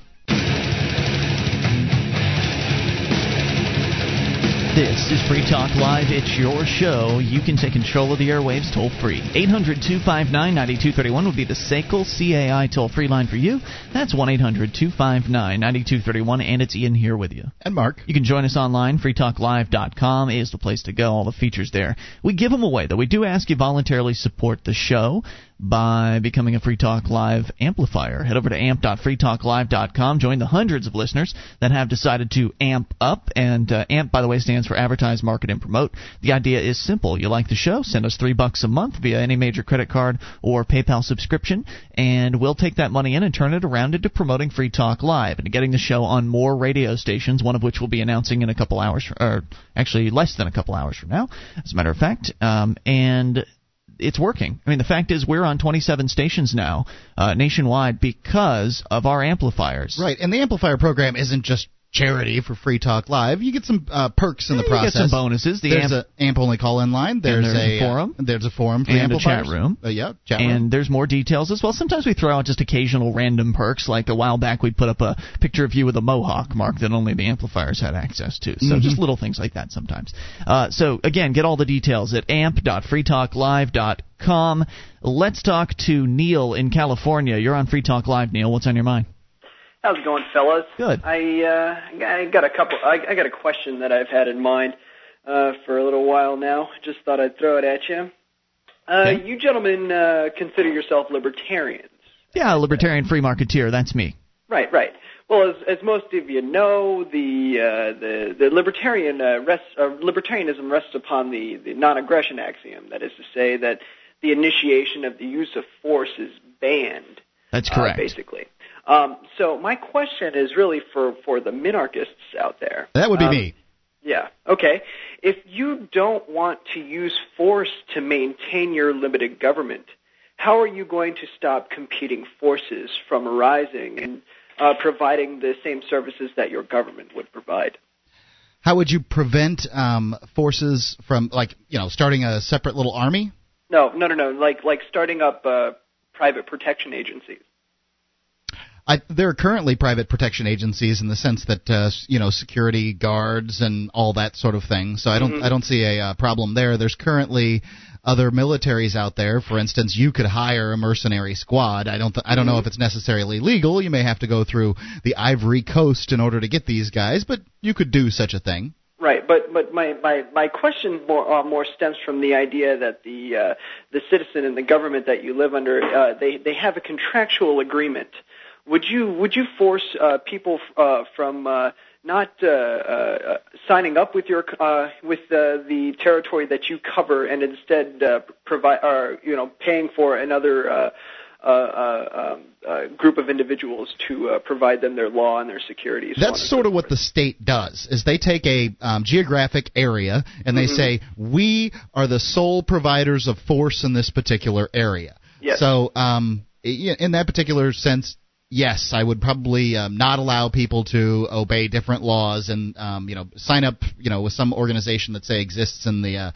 This is Free Talk Live. It's your show. You can take control of the airwaves toll-free. eight hundred two five nine nine two three one will be the S A C L C A I toll-free line for you. That's one eight hundred two five nine nine two three one, and it's Ian here with you. And Mark. You can join us online. free talk live dot com is the place to go. All the features there. We give them away, though. We do ask you voluntarily support the show by becoming a Free Talk Live amplifier. Head over to amp dot free talk live dot com. Join the hundreds of listeners that have decided to amp up. And uh, AMP, by the way, stands for Advertise, Market, and Promote. The idea is simple. You like the show, send us three bucks a month via any major credit card or PayPal subscription, and we'll take that money in and turn it around into promoting Free Talk Live and getting the show on more radio stations, one of which we'll be announcing in a couple hours, or actually less than a couple hours from now, as a matter of fact. Um, and... It's working. I mean, the fact is we're on twenty-seven stations now uh, nationwide because of our amplifiers. Right, and the amplifier program isn't just charity for Free Talk Live. You get some uh, perks in the process. You get some bonuses. The there's an amp-only call-in line. There's, there's a, a forum. Uh, there's a forum for and the amplifiers. And a chat room. Uh, yeah, chat room. And there's more details as well. Sometimes we throw out just occasional random perks. Like a while back, we put up a picture of you with a mohawk, Mark, that only the amplifiers had access to. So mm-hmm. just little things like that sometimes. Uh, so, again, get all the details at amp dot free talk live dot com. Let's talk to Neil in California. You're on Free Talk Live, Neil. What's on your mind? How's it going, fellas? Good. I uh, I got a couple. I, I got a question that I've had in mind uh, for a little while now. Just thought I'd throw it at you. Uh, okay. You gentlemen uh, consider yourself libertarians. Yeah, libertarian free marketeer. That's me. Right, right. Well, as, as most of you know, the uh, the, the libertarian uh, rests, uh, libertarianism rests upon the, the non-aggression axiom. That is to say that the initiation of the use of force is banned. That's correct. Uh, basically. Um, so my question is really for, for the minarchists out there. That would be um, me. Yeah, okay. If you don't want to use force to maintain your limited government, how are you going to stop competing forces from arising and uh, providing the same services that your government would provide? How would you prevent um, forces from, like, you know, starting a separate little army? No, no, no, no, like, like starting up uh, private protection agencies. I, there are currently private protection agencies in the sense that uh, you know, security guards and all that sort of thing. So I don't mm-hmm. I don't see a uh, problem there. There's currently other militaries out there. For instance, you could hire a mercenary squad. I don't th- I don't mm-hmm. know if it's necessarily legal. You may have to go through the Ivory Coast in order to get these guys, but you could do such a thing. Right, but but my my, my question more uh, more stems from the idea that the uh, the citizen and the government that you live under uh, they they have a contractual agreement. Would you would you force uh, people uh, from uh, not uh, uh, signing up with your uh, with uh, the territory that you cover, and instead uh, provide or you know paying for another uh, uh, uh, uh, group of individuals to uh, provide them their law and their security? So That's sort so of what the state does. Is they take a um, geographic area and they mm-hmm. say we are the sole providers of force in this particular area. Yes. So um, in that particular sense. Yes, I would probably um, not allow people to obey different laws and um, you know sign up you know with some organization that say exists in the uh,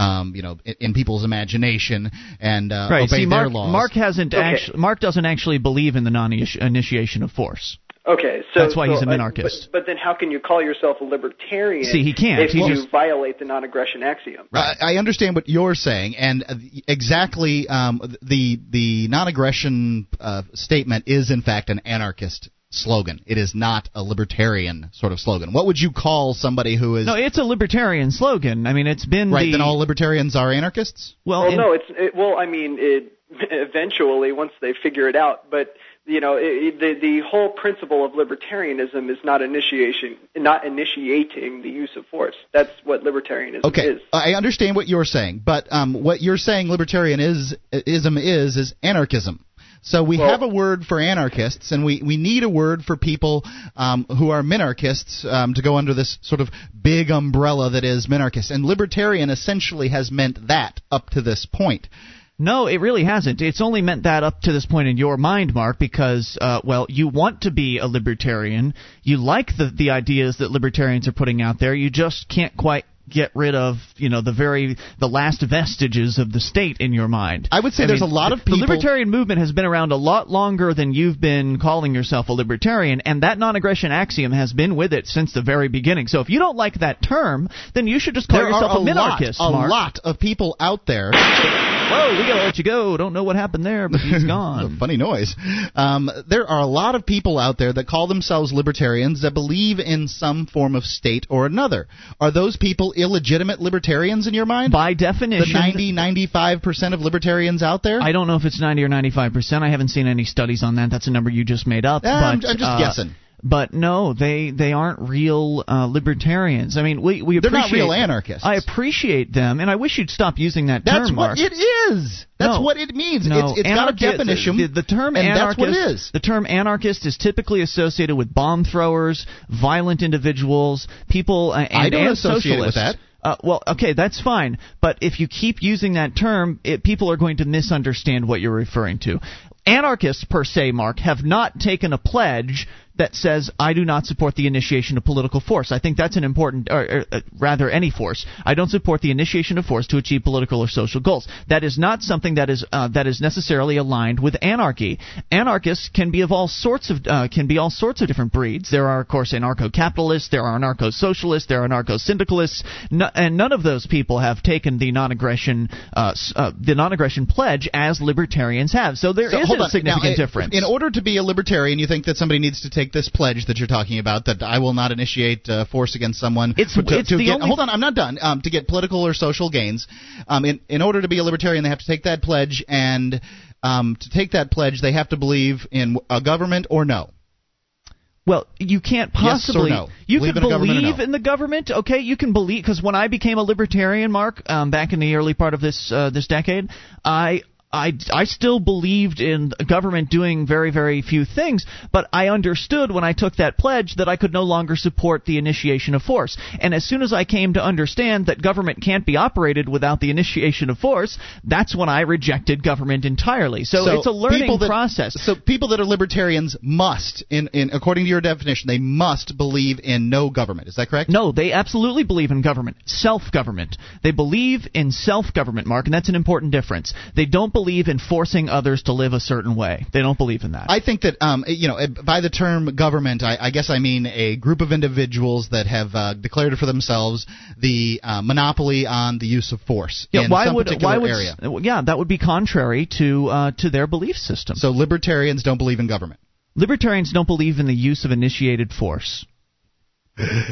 um, you know in, in people's imagination and uh, right. obey See, Mark, their laws. Mark hasn't okay. actually, Mark doesn't actually believe in the non-initiation of force. Okay, so that's why so, he's a minarchist. Uh, but, but then, how can you call yourself a libertarian? See, he can't. If he you just, violate the non-aggression axiom, right? I, I understand what you're saying, and exactly um, the the non-aggression uh, statement is in fact an anarchist slogan. It is not a libertarian sort of slogan. What would you call somebody who is? No, it's a libertarian slogan. I mean, it's been right. The... Then all libertarians are anarchists. Well, well in... no, it's it, well. I mean, it, eventually, once they figure it out, but. You know, it, the the whole principle of libertarianism is not initiation, not initiating the use of force. That's what libertarianism okay. is. Okay, I understand what you're saying, but um, what you're saying libertarianism is is anarchism. So we well, have a word for anarchists, and we, we need a word for people um, who are minarchists um, to go under this sort of big umbrella that is minarchist. And libertarian essentially has meant that up to this point. No, it really hasn't. It's only meant that up to this point in your mind, Mark, because, uh, well, you want to be a libertarian. You like the, the ideas that libertarians are putting out there. You just can't quite get rid of, you know, the very the last vestiges of the state in your mind. I would say I there's mean, a lot of people... The libertarian movement has been around a lot longer than you've been calling yourself a libertarian, and that non-aggression axiom has been with it since the very beginning. So if you don't like that term, then you should just call there yourself a, a minarchist, There are a lot of people out there... Whoa, we gotta let you go. Don't know what happened there, but he's gone. Funny noise. Um, there are a lot of people out there that call themselves libertarians that believe in some form of state or another. Are those people illegitimate libertarians in your mind? By definition. The ninety, ninety-five percent of libertarians out there? I don't know if it's ninety or ninety-five percent. I haven't seen any studies on that. That's a number you just made up. Uh, but, I'm, I'm just uh, guessing. But no, they, they aren't real uh, libertarians. I mean, we we appreciate they're not real anarchists. I appreciate them, and I wish you'd stop using that that's term. That's what Mark. It is. That's no, what it means. No, it's it's got a definition. The, the term and anarchist. That's what it is. The term anarchist is typically associated with bomb throwers, violent individuals, people, uh, and, I don't and associate socialists. It with that. Uh, well, okay, that's fine. But if you keep using that term, it, people are going to misunderstand what you're referring to. Anarchists, per se, Mark, have not taken a pledge that says, I do not support the initiation of political force. I think that's an important, or, or uh, rather any force. I don't support the initiation of force to achieve political or social goals. That is not something that is uh, that is necessarily aligned with anarchy. Anarchists can be of all sorts of uh, can be all sorts of different breeds. There are, of course, anarcho-capitalists. There are anarcho-socialists. There are anarcho-syndicalists. No, and none of those people have taken the non-aggression uh, uh, the non-aggression pledge as libertarians have. So there so, is a significant now, difference. In order to be a libertarian, you think that somebody needs to take this pledge that you're talking about, that I will not initiate uh, force against someone. It's, to, it's to the get, only... Hold on, I'm not done. Um, to get political or social gains, um, in, in order to be a libertarian, they have to take that pledge, and um, to take that pledge, they have to believe in a government or no. Well, you can't possibly. Yes or no. You believe can in believe no. in the government, okay? You can believe, because when I became a libertarian, Mark, um, back in the early part of this uh, this decade, I. I, I still believed in government doing very, very few things, but I understood when I took that pledge that I could no longer support the initiation of force. And as soon as I came to understand that government can't be operated without the initiation of force, that's when I rejected government entirely. So, so it's a learning that, process. So people that are libertarians must, in, in according to your definition, they must believe in no government. Is that correct? No, they absolutely believe in government. Self-government. They believe in self-government, Mark, and that's an important difference. They don't believe believe in forcing others to live a certain way. They don't believe in that. I think that, um, you know, by the term government, I, I guess I mean a group of individuals that have uh, declared for themselves the uh, monopoly on the use of force yeah, in why some would, particular why would, area. Yeah, that would be contrary to uh, to their belief system. So libertarians don't believe in government. Libertarians don't believe in the use of initiated force.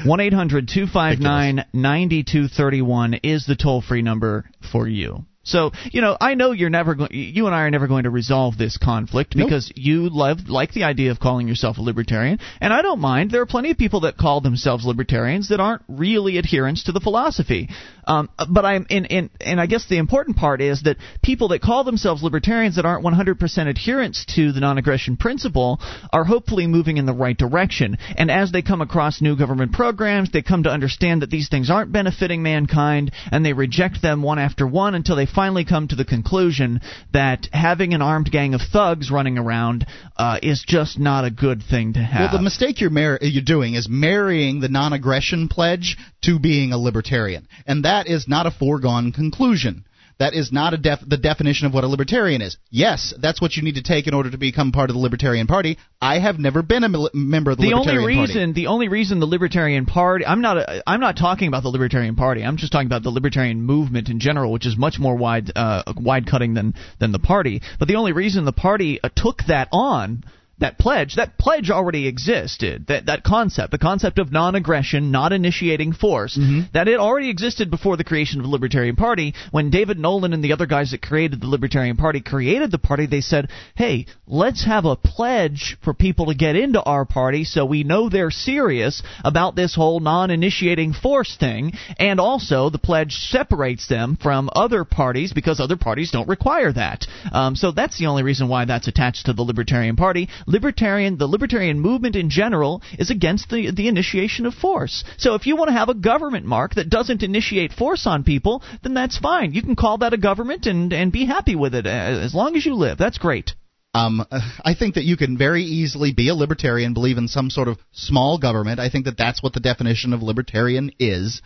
one eight hundred two five nine nine two three one is the toll-free number for you. So, you know, I know you're never going, you and I are never going to resolve this conflict because nope. you love, like the idea of calling yourself a libertarian, and I don't mind. There are plenty of people that call themselves libertarians that aren't really adherents to the philosophy. Um, but I'm in, in, and I guess the important part is that people that call themselves libertarians that aren't one hundred percent adherents to the non-aggression principle are hopefully moving in the right direction. And as they come across new government programs, they come to understand that these things aren't benefiting mankind, and they reject them one after one until they finally come to the conclusion that having an armed gang of thugs running around uh, is just not a good thing to have. Well, the mistake you're, mar- you're doing is marrying the non-aggression pledge to being a libertarian, and that is not a foregone conclusion. That is not a def- the definition of what a libertarian is. Yes, that's what you need to take in order to become part of the Libertarian Party. I have never been a mil- member of the, the Libertarian only reason, Party. The only reason the Libertarian Party – I'm not a, I'm not talking about the Libertarian Party. I'm just talking about the Libertarian movement in general, which is much more wide, uh, wide-cutting than, than the party. But the only reason the party uh, took that on – That pledge, that pledge already existed, that that concept, the concept of non-aggression, not initiating force, mm-hmm. that it already existed before the creation of the Libertarian Party. When David Nolan and the other guys that created the Libertarian Party created the party, they said, hey, let's have a pledge for people to get into our party so we know they're serious about this whole non-initiating force thing. And also, the pledge separates them from other parties because other parties don't require that. Um, so that's the only reason why that's attached to the Libertarian Party. Libertarian, the libertarian movement in general is against the, the initiation of force. So if you want to have a government, Mark, that doesn't initiate force on people, then that's fine. You can call that a government and, and be happy with it as long as you live. That's great. Um, I think that you can very easily be a libertarian, believe in some sort of small government. I think that that's what the definition of libertarian is.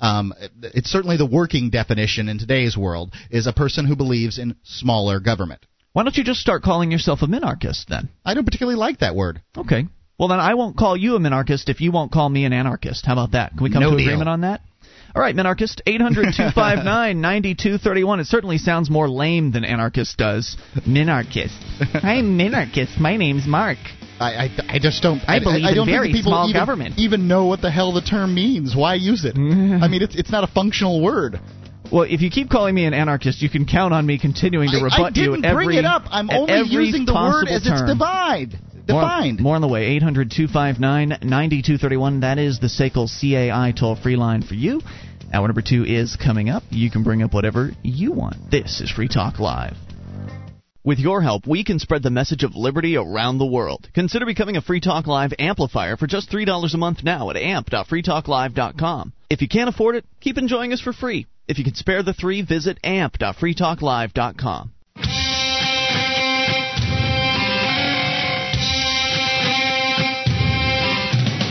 Um, it's certainly the working definition in today's world is a person who believes in smaller government. Why don't you just start calling yourself a minarchist then? I don't particularly like that word. Okay. Well, then I won't call you a minarchist if you won't call me an anarchist. How about that? Can we come no to deal. agreement on that? All right, minarchist, eight hundred, two five nine, nine two three one. It certainly sounds more lame than anarchist does. Minarchist. I'm minarchist. My name's Mark. I, I, I just don't. I, I believe I, I don't in very think small even, government. Even know what the hell the term means. Why use it? I mean, it's it's not a functional word. Well, if you keep calling me an anarchist, you can count on me continuing to rebut you at every I didn't bring every, it up. I'm only using the word as term. It's defined. Defined. More, more on the way, eight hundred, two five nine, nine two three one. That is the S A C L C A I toll-free line for you. Hour number two is coming up. You can bring up whatever you want. This is Free Talk Live. With your help, we can spread the message of liberty around the world. Consider becoming a Free Talk Live amplifier for just three dollars a month now at amp dot free talk live dot com. If you can't afford it, keep enjoying us for free. If you can spare the three, visit amp dot free talk live dot com.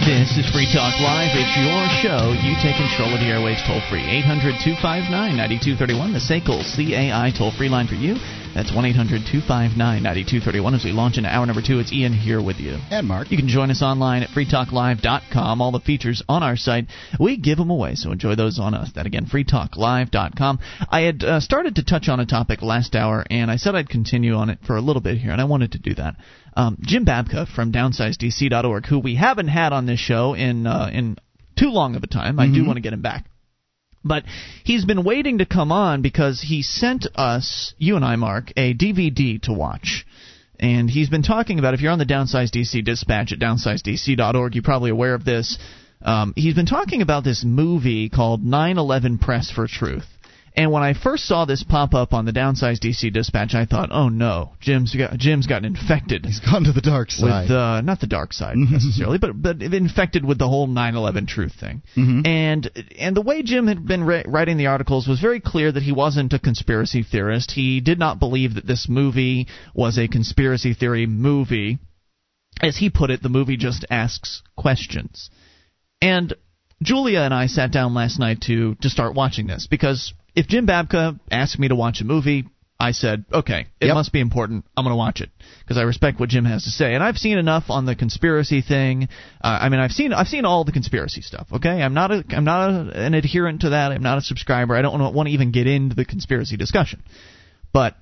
This is Free Talk Live. It's your show. You take control of the airwaves toll-free. eight hundred, two five nine, nine two three one. The S A C L C A I toll-free line for you. That's one eight hundred, two five nine, nine two three one. As we launch into hour number two, it's Ian here with you. And Mark. You can join us online at free talk live dot com. All the features on our site, we give them away, so enjoy those on us. That again, free talk live dot com. I had uh, started to touch on a topic last hour, and I said I'd continue on it for a little bit here, and I wanted to do that. Um, Jim Babka from downsize D C dot org, who we haven't had on this show in, uh, in too long of a time. Mm-hmm. I do want to get him back. But he's been waiting to come on because he sent us, you and I, Mark, a D V D to watch. And he's been talking about, if you're on the Downsize D C Dispatch at downsize D C dot org, you're probably aware of this. Um, he's been talking about this movie called nine eleven Press for Truth. And when I first saw this pop up on the Downsize D C Dispatch, I thought, oh no, Jim's got, Jim's gotten infected. He's gone to the dark side. With, uh, not the dark side necessarily, but but infected with the whole nine eleven truth thing. Mm-hmm. And and the way Jim had been re- writing the articles was very clear that he wasn't a conspiracy theorist. He did not believe that this movie was a conspiracy theory movie. As he put it, the movie just asks questions. And Julia and I sat down last night to to start watching this because if Jim Babka asked me to watch a movie, I said, okay, it yep. must be important. I'm going to watch it because I respect what Jim has to say. And I've seen enough on the conspiracy thing. Uh, I mean, I've seen I've seen all the conspiracy stuff, okay? I'm not, a, I'm not a, an adherent to that. I'm not a subscriber. I don't want to even get into the conspiracy discussion. But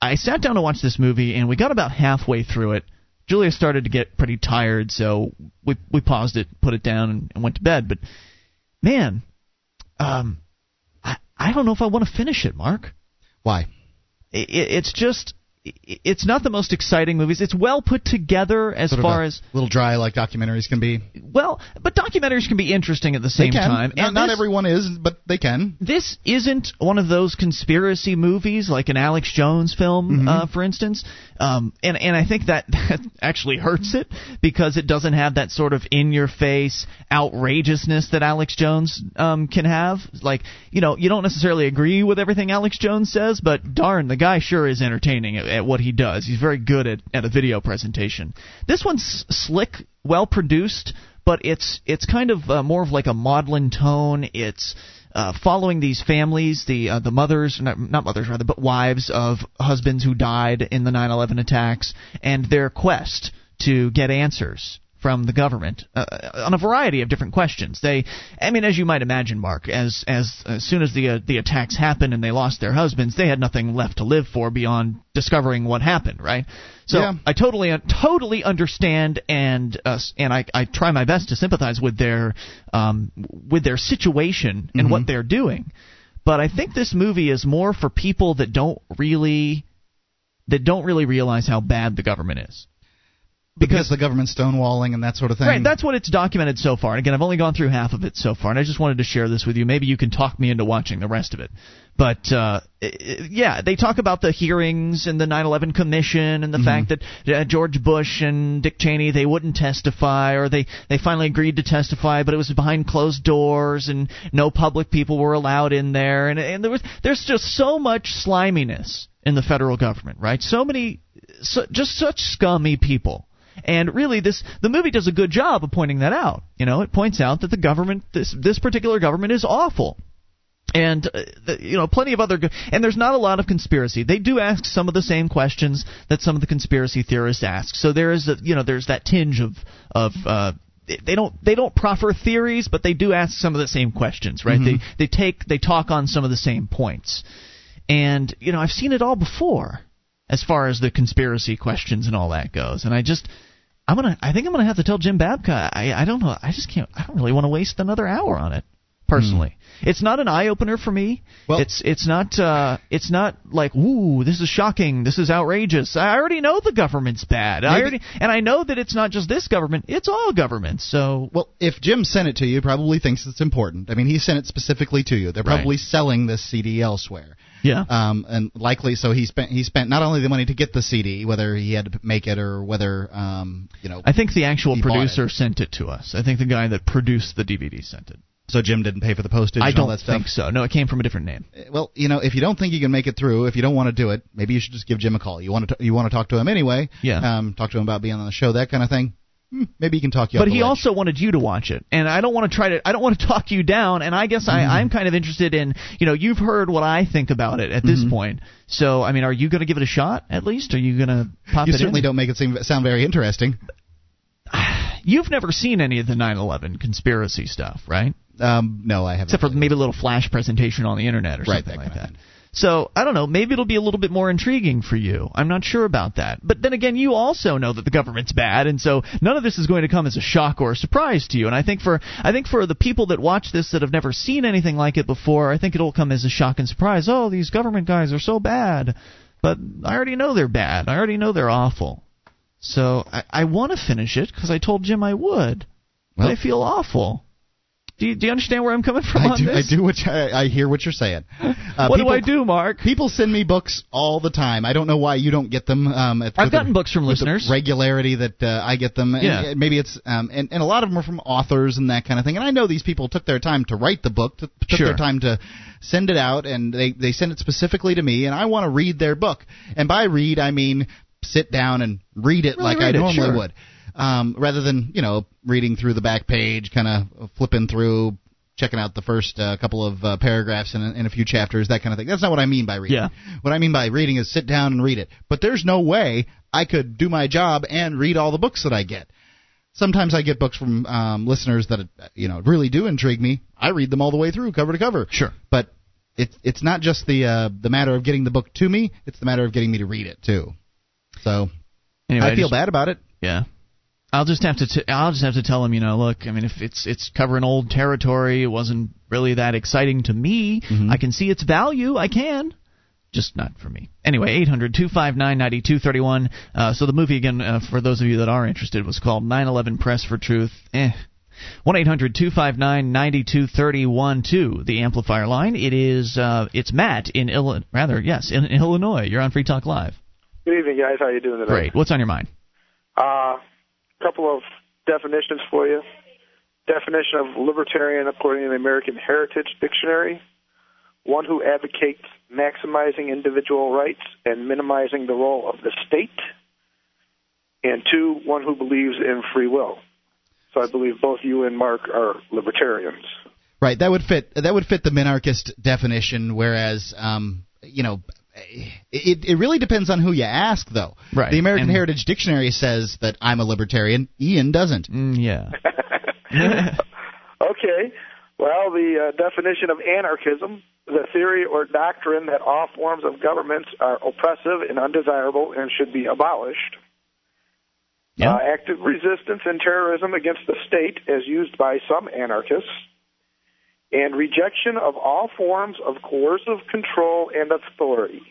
I sat down to watch this movie, and we got about halfway through it. Julia started to get pretty tired, so we, we paused it, put it down, and, and went to bed. But, man, um... I don't know if I want to finish it, Mark. Why? It, it's just, it's not the most exciting movies. It's well put together as sort far as... a little dry like documentaries can be. Well, but documentaries can be interesting at the same they can. time. Not, and not this, everyone is, but they can. This isn't one of those conspiracy movies like an Alex Jones film, mm-hmm. uh, for instance. Um, and, and I think that, that actually hurts it because it doesn't have that sort of in-your-face outrageousness that Alex Jones um, can have. Like, you know, you don't necessarily agree with everything Alex Jones says, but darn, the guy sure is entertaining at, at what he does. He's very good at, at a video presentation. This one's slick, well-produced, but it's it's kind of uh, more of like a maudlin tone. It's... Uh, following these families, the uh, the mothers, not, not mothers rather, but wives of husbands who died in the nine eleven attacks, and their quest to get answers from the government uh, on a variety of different questions. They, I mean, as you might imagine, Mark, as as, as soon as the uh, the attacks happened and they lost their husbands, they had nothing left to live for beyond discovering what happened, right? So yeah. I totally uh, totally understand, and uh, and I, I try my best to sympathize with their um with their situation and mm-hmm. what they're doing, but I think this movie is more for people that don't really that don't really realize how bad the government is. Because, because the government's stonewalling and that sort of thing. Right, that's what it's documented so far. And again, I've only gone through half of it so far, and I just wanted to share this with you. Maybe you can talk me into watching the rest of it. But, uh, yeah, they talk about the hearings and the nine eleven commission and the mm-hmm. fact that uh, George Bush and Dick Cheney, they wouldn't testify, or they, they finally agreed to testify, but it was behind closed doors and no public people were allowed in there. And, and there was there's just so much sliminess in the federal government, right? So many, so, just such scummy people. And really, this the movie does a good job of pointing that out. You know, it points out that the government, this this particular government, is awful. And, uh, the, you know, plenty of other... Go- and there's not a lot of conspiracy. They do ask some of the same questions that some of the conspiracy theorists ask. So there is, a, you know, there's that tinge of... of uh, They don't. They don't proffer theories, but they do ask some of the same questions, right? Mm-hmm. They they take they talk on some of the same points, and you know I've seen it all before, as far as the conspiracy questions and all that goes. And I just I'm gonna I think I'm gonna have to tell Jim Babka I I don't know I just can't I don't really want to waste another hour on it. Personally, mm. It's not an eye opener for me. Well, it's it's not uh, it's not like woo, this is shocking, this is outrageous. I already know the government's bad. Maybe, I already, and I know that it's not just this government; it's all governments. So, well, if Jim sent it to you, he probably thinks it's important. I mean, he sent it specifically to you. They're probably right. selling this C D elsewhere. Yeah. Um, and likely, so he spent he spent not only the money to get the C D, whether he had to make it or whether um, you know. I think the actual producer sent it to us. I think the guy that produced the D V D sent it. So Jim didn't pay for the postage and all that stuff? I don't think so. No, it came from a different name. Well, you know, if you don't think you can make it through, if you don't want to do it, maybe you should just give Jim a call. You want to t- you want to talk to him anyway. Yeah. Um, talk to him about being on the show, that kind of thing. Maybe he can talk you up. But he also wanted you to watch it, and I don't want to try to. I don't want to talk you down. And I guess mm-hmm. I, I'm kind of interested in. You know, you've heard what I think about it at this mm-hmm. point. So, I mean, are you going to give it a shot? At least, are you going to pop you it? You certainly in? Don't make it seem, sound very interesting. You've never seen any of the nine eleven conspiracy stuff, right? Um, no, I haven't. Except for maybe a little flash presentation on the internet or something like that. So, I don't know, maybe it'll be a little bit more intriguing for you. I'm not sure about that. But then again, you also know that the government's bad, and so none of this is going to come as a shock or a surprise to you. And I think for I think for the people that watch this that have never seen anything like it before, I think it'll come as a shock and surprise. Oh, these government guys are so bad. But I already know they're bad. I already know they're awful. So I, I want to finish it because I told Jim I would. But well, I feel awful. Do you, do you understand where I'm coming from I on do, this? I do. What you, I, I hear what you're saying. Uh, what people, do I do, Mark? People send me books all the time. I don't know why you don't get them. Um, I've gotten the, books from listeners. The regularity that uh, I get them. Yeah. And maybe it's um, and, and a lot of them are from authors and that kind of thing. And I know these people took their time to write the book, to, took sure. their time to send it out, and they, they send it specifically to me, and I want to read their book. And by read, I mean sit down and read it really like read I normally it, sure. would. Um, rather than, you know, reading through the back page, kind of flipping through, checking out the first uh, couple of uh, paragraphs and, and a few chapters, that kind of thing. That's not what I mean by reading. Yeah. What I mean by reading is sit down and read it. But there's no way I could do my job and read all the books that I get. Sometimes I get books from um, listeners that, you know, really do intrigue me. I read them all the way through, cover to cover. Sure. But it's it's not just the uh, the matter of getting the book to me. It's the matter of getting me to read it, too. So anyway, I feel I just, bad about it. Yeah. I'll just have to t- I'll just have to tell him, you know, look, I mean, if it's it's covering old territory, it wasn't really that exciting to me. Mm-hmm. I can see its value. I can. Just not for me. Anyway, eight hundred two five nine nine two three one. Uh, so the movie, again, uh, for those of you that are interested, was called nine eleven Press for Truth. Eh. one eight hundred two five nine nine two three one to the amplifier line. It is, uh, it's Matt in Illinois. Rather, yes, in, in Illinois. You're on Free Talk Live. Good evening, guys. How are you doing today? Great. What's on your mind? Uh... couple of definitions for you. Definition of libertarian according to the American Heritage Dictionary: one who advocates maximizing individual rights and minimizing the role of the state. And two, one who believes in free will. So I believe both you and Mark are libertarians. Right. That would fit. That would fit the minarchist definition. Whereas, um, you know. It it really depends on who you ask, though. Right. The American and Heritage Dictionary says that I'm a libertarian. Ian doesn't. Mm, yeah. Okay. Well, the uh, definition of anarchism: the theory or doctrine that all forms of governments are oppressive and undesirable and should be abolished. Yeah. Uh, active resistance and terrorism against the state, as used by some anarchists. And rejection of all forms of coercive control and authority.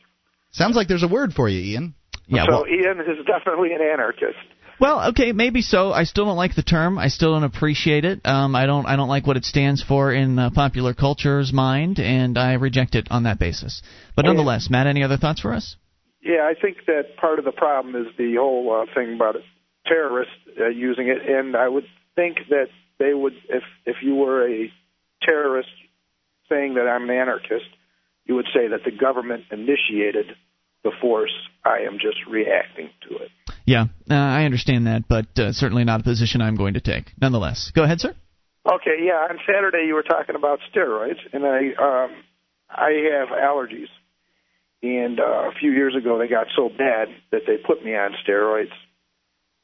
Sounds like there's a word for you, Ian. Yeah, so well, Ian is definitely an anarchist. Well, okay, maybe so. I still don't like the term. I still don't appreciate it. Um, I don't. I don't like what it stands for in uh, popular culture's mind, and I reject it on that basis. But nonetheless, Matt, any other thoughts for us? Yeah, I think that part of the problem is the whole uh, thing about terrorists uh, using it, and I would think that they would, if if you were a terrorist saying that I'm an anarchist, you would say that the government initiated the force. I am just reacting to it. Yeah, uh, I understand that, but uh, certainly not a position I'm going to take. Nonetheless, go ahead, sir. Okay, yeah, on Saturday you were talking about steroids, and I um, I have allergies. And uh, a few years ago they got so bad that they put me on steroids.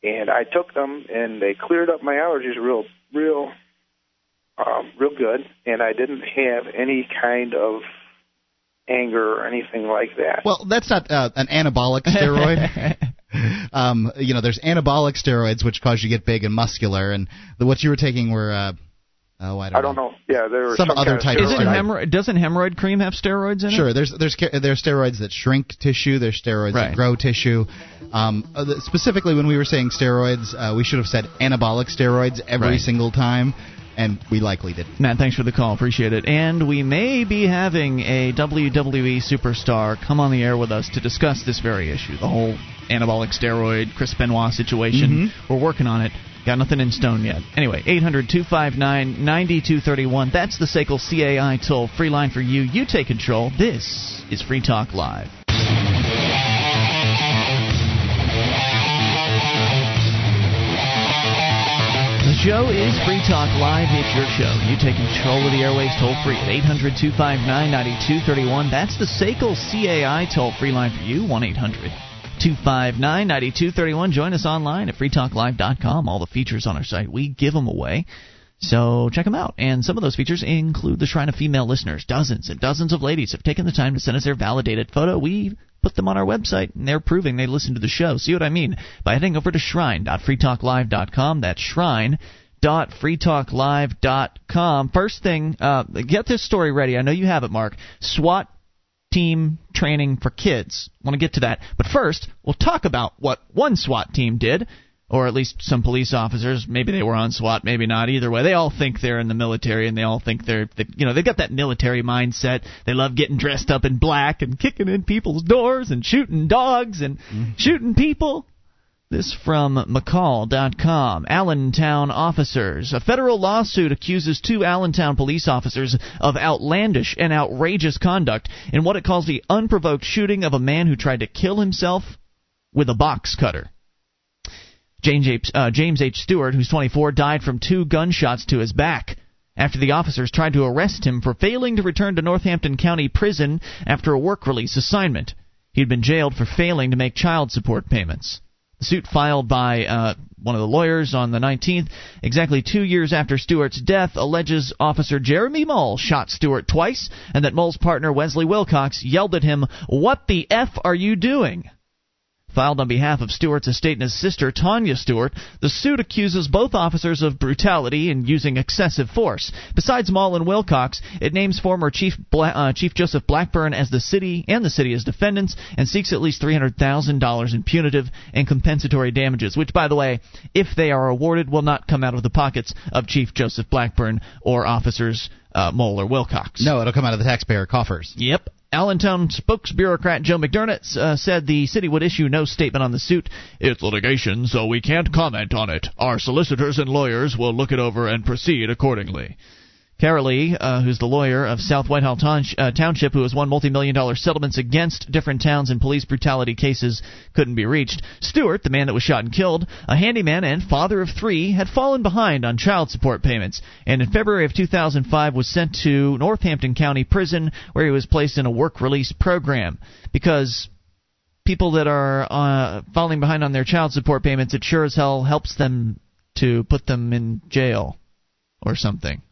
And I took them, and they cleared up my allergies real real, um, real good, and I didn't have any kind of anger or anything like that. Well, that's not uh, an anabolic steroid. Um, you know, there's anabolic steroids which cause you to get big and muscular, and the, what you were taking were, uh, oh, I don't, I don't know. know. Yeah, there were some, some other type. Of steroid. Isn't hemorrho- doesn't hemorrhoid cream have steroids in it? Sure. There's there's there's steroids that shrink tissue. There's steroids right. that grow tissue. Um, specifically, when we were saying steroids, uh, we should have said anabolic steroids every right. single time. And we likely didn't. Matt, thanks for the call. Appreciate it. And we may be having a W W E superstar come on the air with us to discuss this very issue, the whole anabolic steroid, Chris Benoit situation. Mm-hmm. We're working on it. Got nothing in stone yet. Anyway, eight hundred two five nine nine two three one. That's the S A C L C A I toll-free line for you. You take control. This is Free Talk Live. The show is Free Talk Live. It's your show. You take control of the airwaves toll-free at eight hundred two five nine nine two three one. That's the S A C L C A I toll-free line for you, one eight hundred two five nine nine two three one. Join us online at free talk live dot com. All the features on our site, we give them away. So check them out. And some of those features include the Shrine of Female Listeners. Dozens and dozens of ladies have taken the time to send us their validated photo. We put them on our website, and they're proving they listen to the show. See what I mean? By heading over to shrine dot free talk live dot com. That's shrine dot free talk live dot com. First thing, uh, get this story ready. I know you have it, Mark. SWAT team training for kids. I want to get to that. But first, we'll talk about what one SWAT team did, or at least some police officers. Maybe they were on SWAT, maybe not. Either way, they all think they're in the military, and they all think they're, they, you know, they've got that military mindset. They love getting dressed up in black and kicking in people's doors and shooting dogs and mm. shooting people. This from McCall dot com. Allentown officers. A federal lawsuit accuses two Allentown police officers of outlandish and outrageous conduct in what it calls the unprovoked shooting of a man who tried to kill himself with a box cutter. James, uh, James H. Stewart, who's twenty-four, died from two gunshots to his back after the officers tried to arrest him for failing to return to Northampton County Prison after a work release assignment. He'd been jailed for failing to make child support payments. The suit filed by uh, one of the lawyers on the nineteenth, exactly two years after Stewart's death, alleges Officer Jeremy Mull shot Stewart twice and that Mull's partner Wesley Wilcox yelled at him, "What the F are you doing?" Filed on behalf of Stewart's estate and his sister, Tanya Stewart, the suit accuses both officers of brutality and using excessive force. Besides Mull and Wilcox, it names former Chief Bla- uh, Chief Joseph Blackburn as the city and the city as defendants and seeks at least three hundred thousand dollars in punitive and compensatory damages, which, by the way, if they are awarded, will not come out of the pockets of Chief Joseph Blackburn or officers uh, Mull or Wilcox. No, it'll come out of the taxpayer coffers. Yep. Allentown spokesbureaucrat Joe McDermott uh, said the city would issue no statement on the suit. It's litigation, so we can't comment on it. Our solicitors and lawyers will look it over and proceed accordingly. Carolee, uh, who's the lawyer of South Whitehall Townsh- uh, Township, who has won multi-million-dollar settlements against different towns in police brutality cases, couldn't be reached. Stewart, the man that was shot and killed, a handyman and father of three, had fallen behind on child support payments, and in February of two thousand five was sent to Northampton County Prison, where he was placed in a work release program. Because people that are uh, falling behind on their child support payments, it sure as hell helps them to put them in jail or something.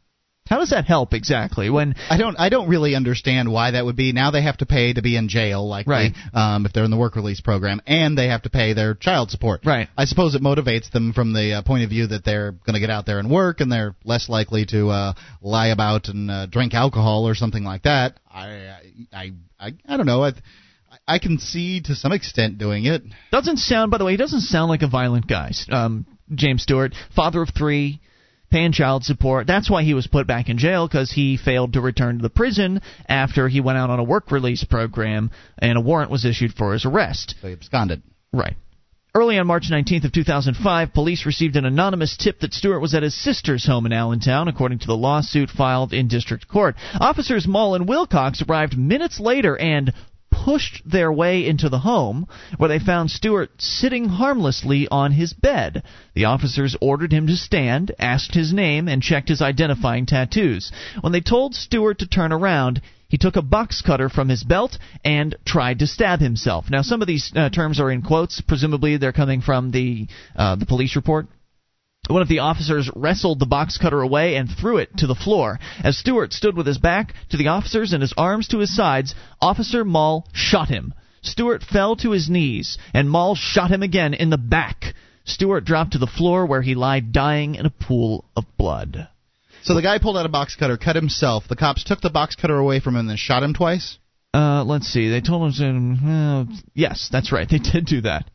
How does that help exactly? When I don't, I don't really understand why that would be. Now they have to pay to be in jail, likely, right. um, if they're in the work release program, and they have to pay their child support. Right. I suppose it motivates them from the uh, point of view that they're going to get out there and work, and they're less likely to uh, lie about and uh, drink alcohol or something like that. I, I, I, I don't know. I, I can see to some extent doing it. Doesn't sound, by the way, he doesn't sound like a violent guy. Um, James Stewart, father of three. Paying child support. That's why he was put back in jail, because he failed to return to the prison after he went out on a work release program, and a warrant was issued for his arrest. So he absconded. Right. Early on March nineteenth of two thousand five, police received an anonymous tip that Stewart was at his sister's home in Allentown, according to the lawsuit filed in district court. Officers Mull and Wilcox arrived minutes later and pushed their way into the home, where they found Stewart sitting harmlessly on his bed. The officers ordered him to stand, asked his name, and checked his identifying tattoos. When they told Stewart to turn around, he took a box cutter from his belt and tried to stab himself. Now, some of these uh, terms are in quotes. Presumably, they're coming from the uh, the police report. One of the officers wrestled the box cutter away and threw it to the floor. As Stewart stood with his back to the officers and his arms to his sides, Officer Moll shot him. Stewart fell to his knees, and Moll shot him again in the back. Stewart dropped to the floor, where he lied dying in a pool of blood. So the guy pulled out a box cutter, cut himself. The cops took the box cutter away from him and then shot him twice? Uh, let's see. They told him to... Uh, yes, that's right. They did do that.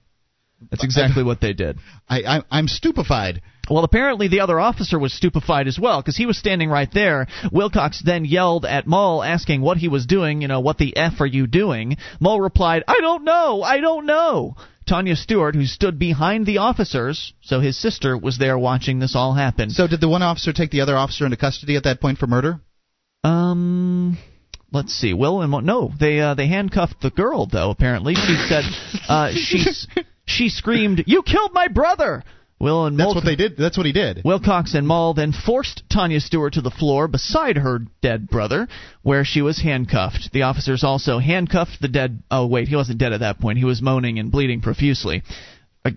That's exactly what they did. I, I, I'm stupefied. Well, apparently the other officer was stupefied as well, because he was standing right there. Wilcox then yelled at Moll, asking what he was doing, you know, what the F are you doing? Moll replied, I don't know, I don't know. Tanya Stewart, who stood behind the officers, so his sister was there watching this all happen. So did the one officer take the other officer into custody at that point for murder? Um... Let's see. Will and no, they uh, they handcuffed the girl though. Apparently, she said uh, she she screamed, "You killed my brother!" Will and Moll, that's what they did. That's what he did. Wilcox and Moll then forced Tanya Stewart to the floor beside her dead brother, where she was handcuffed. The officers also handcuffed the dead. Oh wait, he wasn't dead at that point. He was moaning and bleeding profusely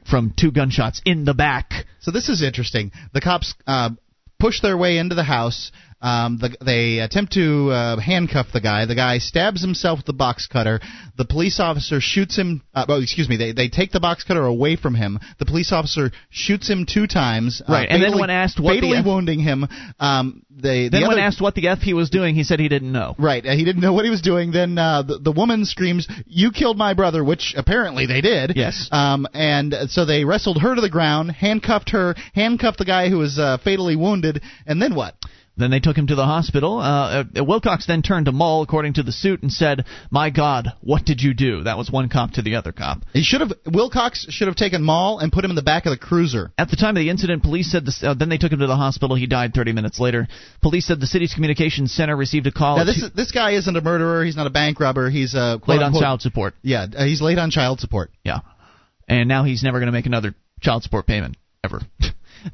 from two gunshots in the back. So this is interesting. The cops uh, pushed their way into the house. Um, the, they attempt to uh, handcuff the guy. The guy stabs himself with the box cutter. The police officer shoots him. Uh, oh, excuse me. They they take the box cutter away from him. The police officer shoots him two times. Right. Uh, and fatally, then when asked what fatally the F- wounding him, um, they then the when other, asked what the F he was doing, he said he didn't know. Right. Uh, he didn't know what he was doing. Then uh, the, the woman screams, "You killed my brother," which apparently they did. Yes. Um, and so they wrestled her to the ground, handcuffed her, handcuffed the guy who was uh, fatally wounded, and then what? Then they took him to the hospital. Uh, Wilcox then turned to Moll, according to the suit, and said, "My God, what did you do?" That was one cop to the other cop. He should have. Wilcox should have taken Moll and put him in the back of the cruiser. At the time of the incident, police said this, uh, then they took him to the hospital. He died thirty minutes later. Police said the city's communications center received a call. Now, this two- is, this guy isn't a murderer. He's not a bank robber. He's uh, late on unquote, child support. Yeah, uh, he's late on child support. Yeah, and now he's never going to make another child support payment ever.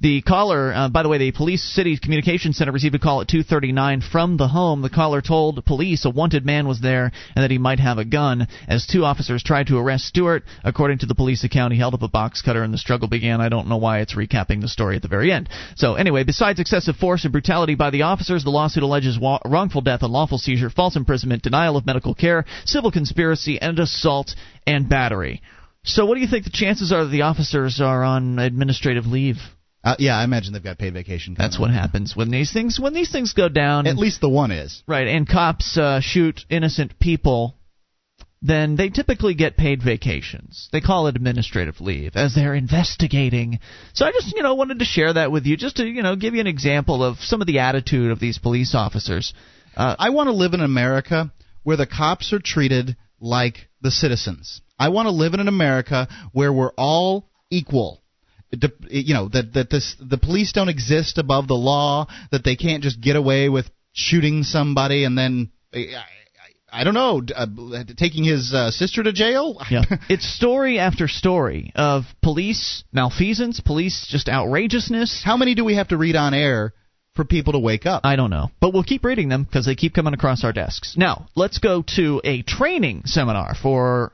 The caller, uh, by the way, the police city communications center received a call at two thirty-nine from the home. The caller told police a wanted man was there and that he might have a gun. As two officers tried to arrest Stewart, according to the police account, he held up a box cutter and the struggle began. I don't know why it's recapping the story at the very end. So anyway, besides excessive force and brutality by the officers, the lawsuit alleges wa- wrongful death, unlawful seizure, false imprisonment, denial of medical care, civil conspiracy, and assault and battery. So what do you think the chances are that the officers are on administrative leave? Uh, yeah, I imagine they've got paid vacation. That's what happens when these things when these things go down. At least the one is. Right, and cops uh, shoot innocent people, then they typically get paid vacations. They call it administrative leave as they're investigating. So I just, you know, wanted to share that with you just to, you know, give you an example of some of the attitude of these police officers. Uh, I want to live in America where the cops are treated like the citizens. I want to live in an America where we're all equal. You know, that that this the police don't exist above the law, that they can't just get away with shooting somebody and then, I, I, I don't know, uh, taking his uh, sister to jail? Yeah. It's story after story of police malfeasance, police just outrageousness. How many do we have to read on air for people to wake up? I don't know. But we'll keep reading them because they keep coming across our desks. Now, let's go to a training seminar for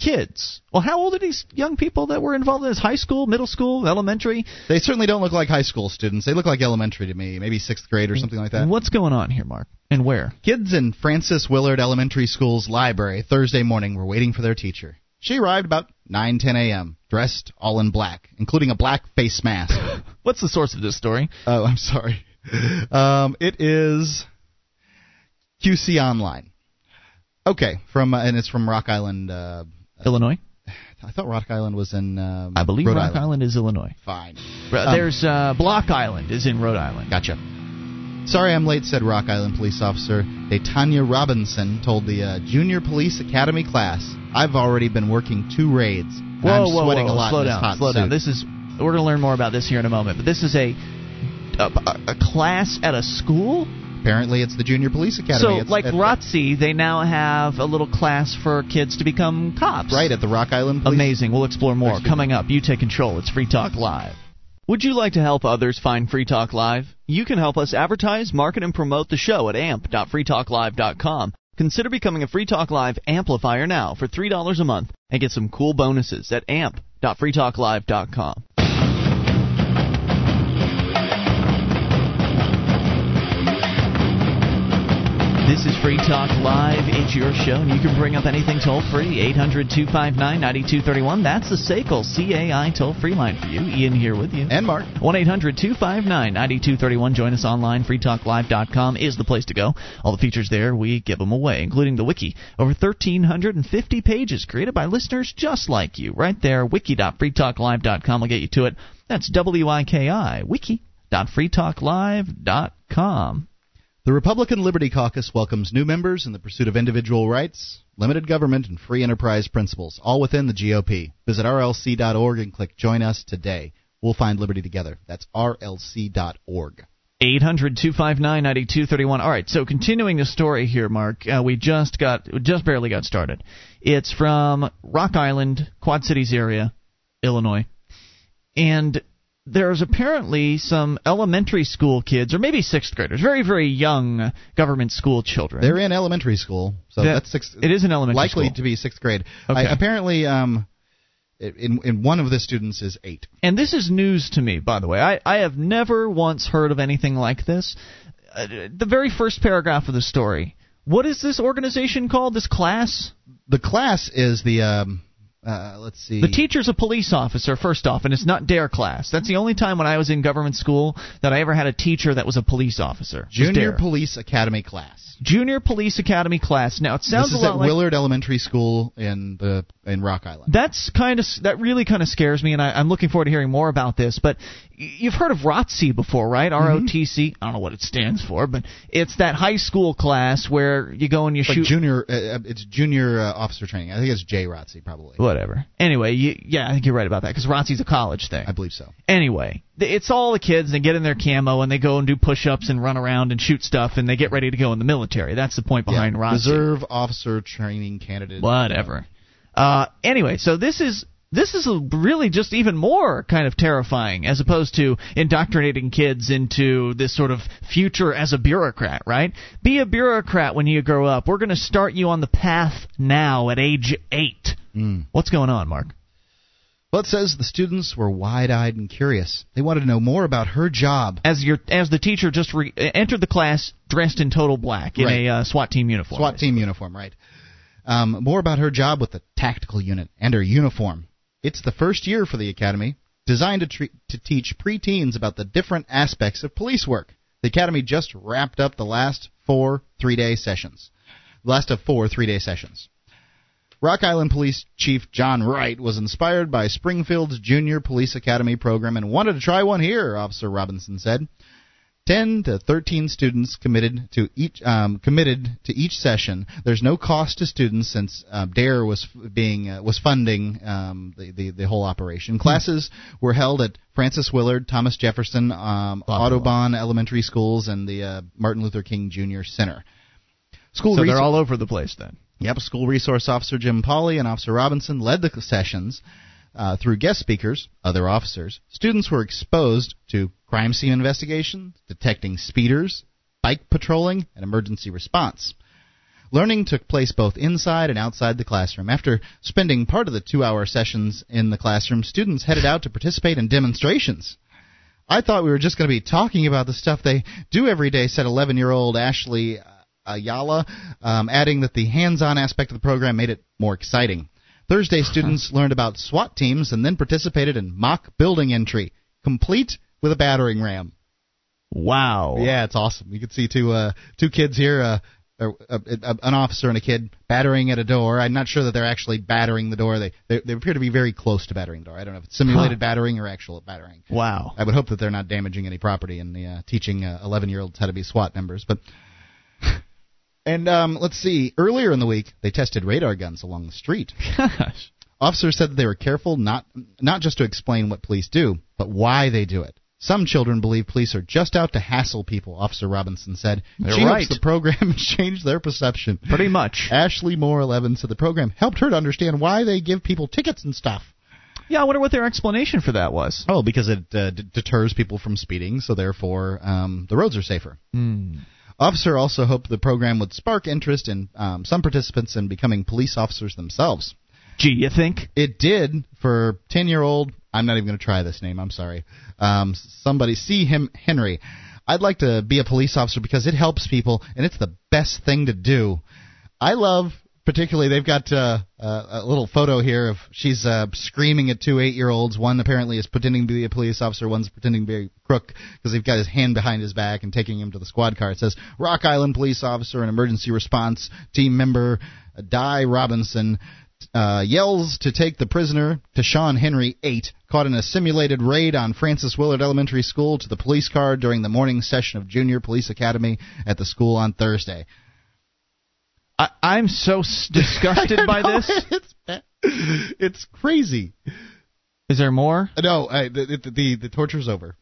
kids. Well, how old are these young people that were involved in this? High school, middle school, elementary? They certainly don't look like high school students. They look like elementary to me, maybe sixth grade or something like that. What's going on here, Mark? And where? Kids in Francis Willard Elementary School's library Thursday morning were waiting for their teacher. She arrived about nine ten a.m., dressed all in black, including a black face mask. What's the source of this story? Oh, I'm sorry. Um, it is Q C Online. Okay, from uh, and it's from Rock Island... Uh, Illinois? I thought Rock Island was in um, I believe Rhode Rock Island. Island is Illinois. Fine. Um, There's uh, Block Island is in Rhode Island. Gotcha. Sorry I'm late, said Rock Island police officer Tanya Robinson told the uh, Junior Police Academy class. I've already been working two raids. Whoa, I'm whoa, sweating whoa. a lot slow in this down, hot slow suit. Down. This is, we're going to learn more about this here in a moment. But this is a, a, a class at a school? apparently it's the Junior Police Academy. So it's, like R O T C, they now have a little class for kids to become cops. Right, at the Rock Island Police. Amazing. We'll explore more. Coming up, you take control. It's Free Talk Live. Would you like to help others find Free Talk Live? You can help us advertise, market, and promote the show at amp dot free talk live dot com. Consider becoming a Free Talk Live amplifier now for three dollars a month and get some cool bonuses at amp dot free talk live dot com. This is Free Talk Live. It's your show, and you can bring up anything toll-free, eight hundred two five nine nine two three one. That's the S A C L C A I toll-free line for you. Ian here with you. And Mark. one eight hundred two five nine nine two three one. Join us online. free talk live dot com is the place to go. All the features there, we give them away, including the wiki. Over one thousand three hundred fifty pages created by listeners just like you. Right there, wiki dot free talk live dot com will get you to it. That's W I K I, wiki dot free talk live dot com. The Republican Liberty Caucus welcomes new members in the pursuit of individual rights, limited government, and free enterprise principles, all within the G O P. Visit R L C dot org and click Join Us today. We'll find liberty together. That's R L C dot org. eight hundred two five nine nine two three one. All right, so continuing the story here, Mark, uh, we just got, just barely got started. It's from Rock Island, Quad Cities area, Illinois, and there's apparently some elementary school kids, or maybe sixth graders, very, very young government school children. They're in elementary school, so that, that's sixth. It is an elementary likely school. to be sixth grade. Okay. I, apparently, um, in in one of the students is eight. And this is news to me, by the way. I, I have never once heard of anything like this. Uh, the very first paragraph of the story. What is this organization called? This class? The class is the. Um, Uh, let's see. The teacher's a police officer, first off, and it's not D A R E class. That's the only time when I was in government school that I ever had a teacher that was a police officer. Junior Police Academy class. Junior Police Academy class. Now, it sounds a lot like... This is at Willard Elementary School in the in Rock Island. That's kind of that really kind of scares me, and I, I'm looking forward to hearing more about this. But you've heard of R O T C before, right? R O T C. I don't know what it stands for, but it's that high school class where you go and you shoot... Junior, uh, it's junior uh, officer training. I think it's J R O T C, probably. What? Whatever. Anyway, you, yeah, I think you're right about that because R O T C's a college thing. I believe so. Anyway, it's all the kids. They get in their camo and they go and do push-ups and run around and shoot stuff and they get ready to go in the military. That's the point behind yeah, R O T C. Reserve officer training candidate. Whatever. Uh, anyway, so this is this is a really just even more kind of terrifying as opposed to indoctrinating kids into this sort of future as a bureaucrat, right? Be a bureaucrat when you grow up. We're going to start you on the path now at age eight. Mm. What's going on, Mark? Well, it says the students were wide-eyed and curious. They wanted to know more about her job. As your as the teacher just re- entered the class dressed in total black in right. a uh, SWAT team uniform. SWAT basically. team uniform, right. Um, more about her job with the tactical unit and her uniform. It's the first year for the academy, designed to, tre- to teach preteens about the different aspects of police work. The academy just wrapped up the last four three-day sessions. Last of four three-day sessions. Rock Island Police Chief John Wright was inspired by Springfield's Junior Police Academy program and wanted to try one here, Officer Robinson said. Ten to thirteen students committed to each um, committed to each session. There's no cost to students since uh, D A R E was being uh, was funding um, the, the the whole operation. Classes hmm. were held at Francis Willard, Thomas Jefferson, um, blah, Audubon blah. Elementary Schools, and the uh, Martin Luther King Junior Center. School so research- they're all over the place then. Yep, School Resource Officer Jim Pauley and Officer Robinson led the sessions uh, through guest speakers, other officers. Students were exposed to crime scene investigations, detecting speeders, bike patrolling, and emergency response. Learning took place both inside and outside the classroom. After spending part of the two-hour sessions in the classroom, students headed out to participate in demonstrations. I thought we were just going to be talking about the stuff they do every day, said eleven-year-old Ashley Ayala, um, adding that the hands-on aspect of the program made it more exciting. Thursday, uh-huh. students learned about SWAT teams and then participated in mock building entry, complete with a battering ram. Wow. Yeah, it's awesome. You can see two uh, two kids here, uh, uh, uh, uh, an officer and a kid, battering at a door. I'm not sure that they're actually battering the door. They they, they appear to be very close to battering the door. I don't know if it's simulated huh. battering or actual battering. Wow. I would hope that they're not damaging any property and uh, teaching uh, eleven-year-olds how to be SWAT members, but... And um, let's see, earlier in the week, they tested radar guns along the street. Gosh. Officers said that they were careful not not just to explain what police do, but why they do it. Some children believe police are just out to hassle people, Officer Robinson said. They're she right. The program changed their perception. Pretty much. Ashley Moore, eleven, said the program helped her to understand why they give people tickets and stuff. Yeah, I wonder what their explanation for that was. Oh, because it uh, d- deters people from speeding, so therefore um, the roads are safer. Mm. Officer also hoped the program would spark interest in um, some participants in becoming police officers themselves. Gee, you think? It did for ten-year-old... I'm not even going to try this name. I'm sorry. Um, somebody, see him, Henry. I'd like to be a police officer because it helps people, and it's the best thing to do. I love, particularly, they've got uh, a little photo here of she's uh, screaming at two eight-year-olds. One apparently is pretending to be a police officer. One's pretending to be a crook because they've got his hand behind his back and taking him to the squad car. It says, Rock Island police officer and emergency response team member, Di Robinson, Uh, yells to take the prisoner, Tashawn Henry, eight, caught in a simulated raid on Francis Willard Elementary School, to the police car during the morning session of Junior Police Academy at the school on Thursday. I, I'm so s- disgusted by know, this. It's, it's crazy. Is there more? No, I, the, the, the torture's over.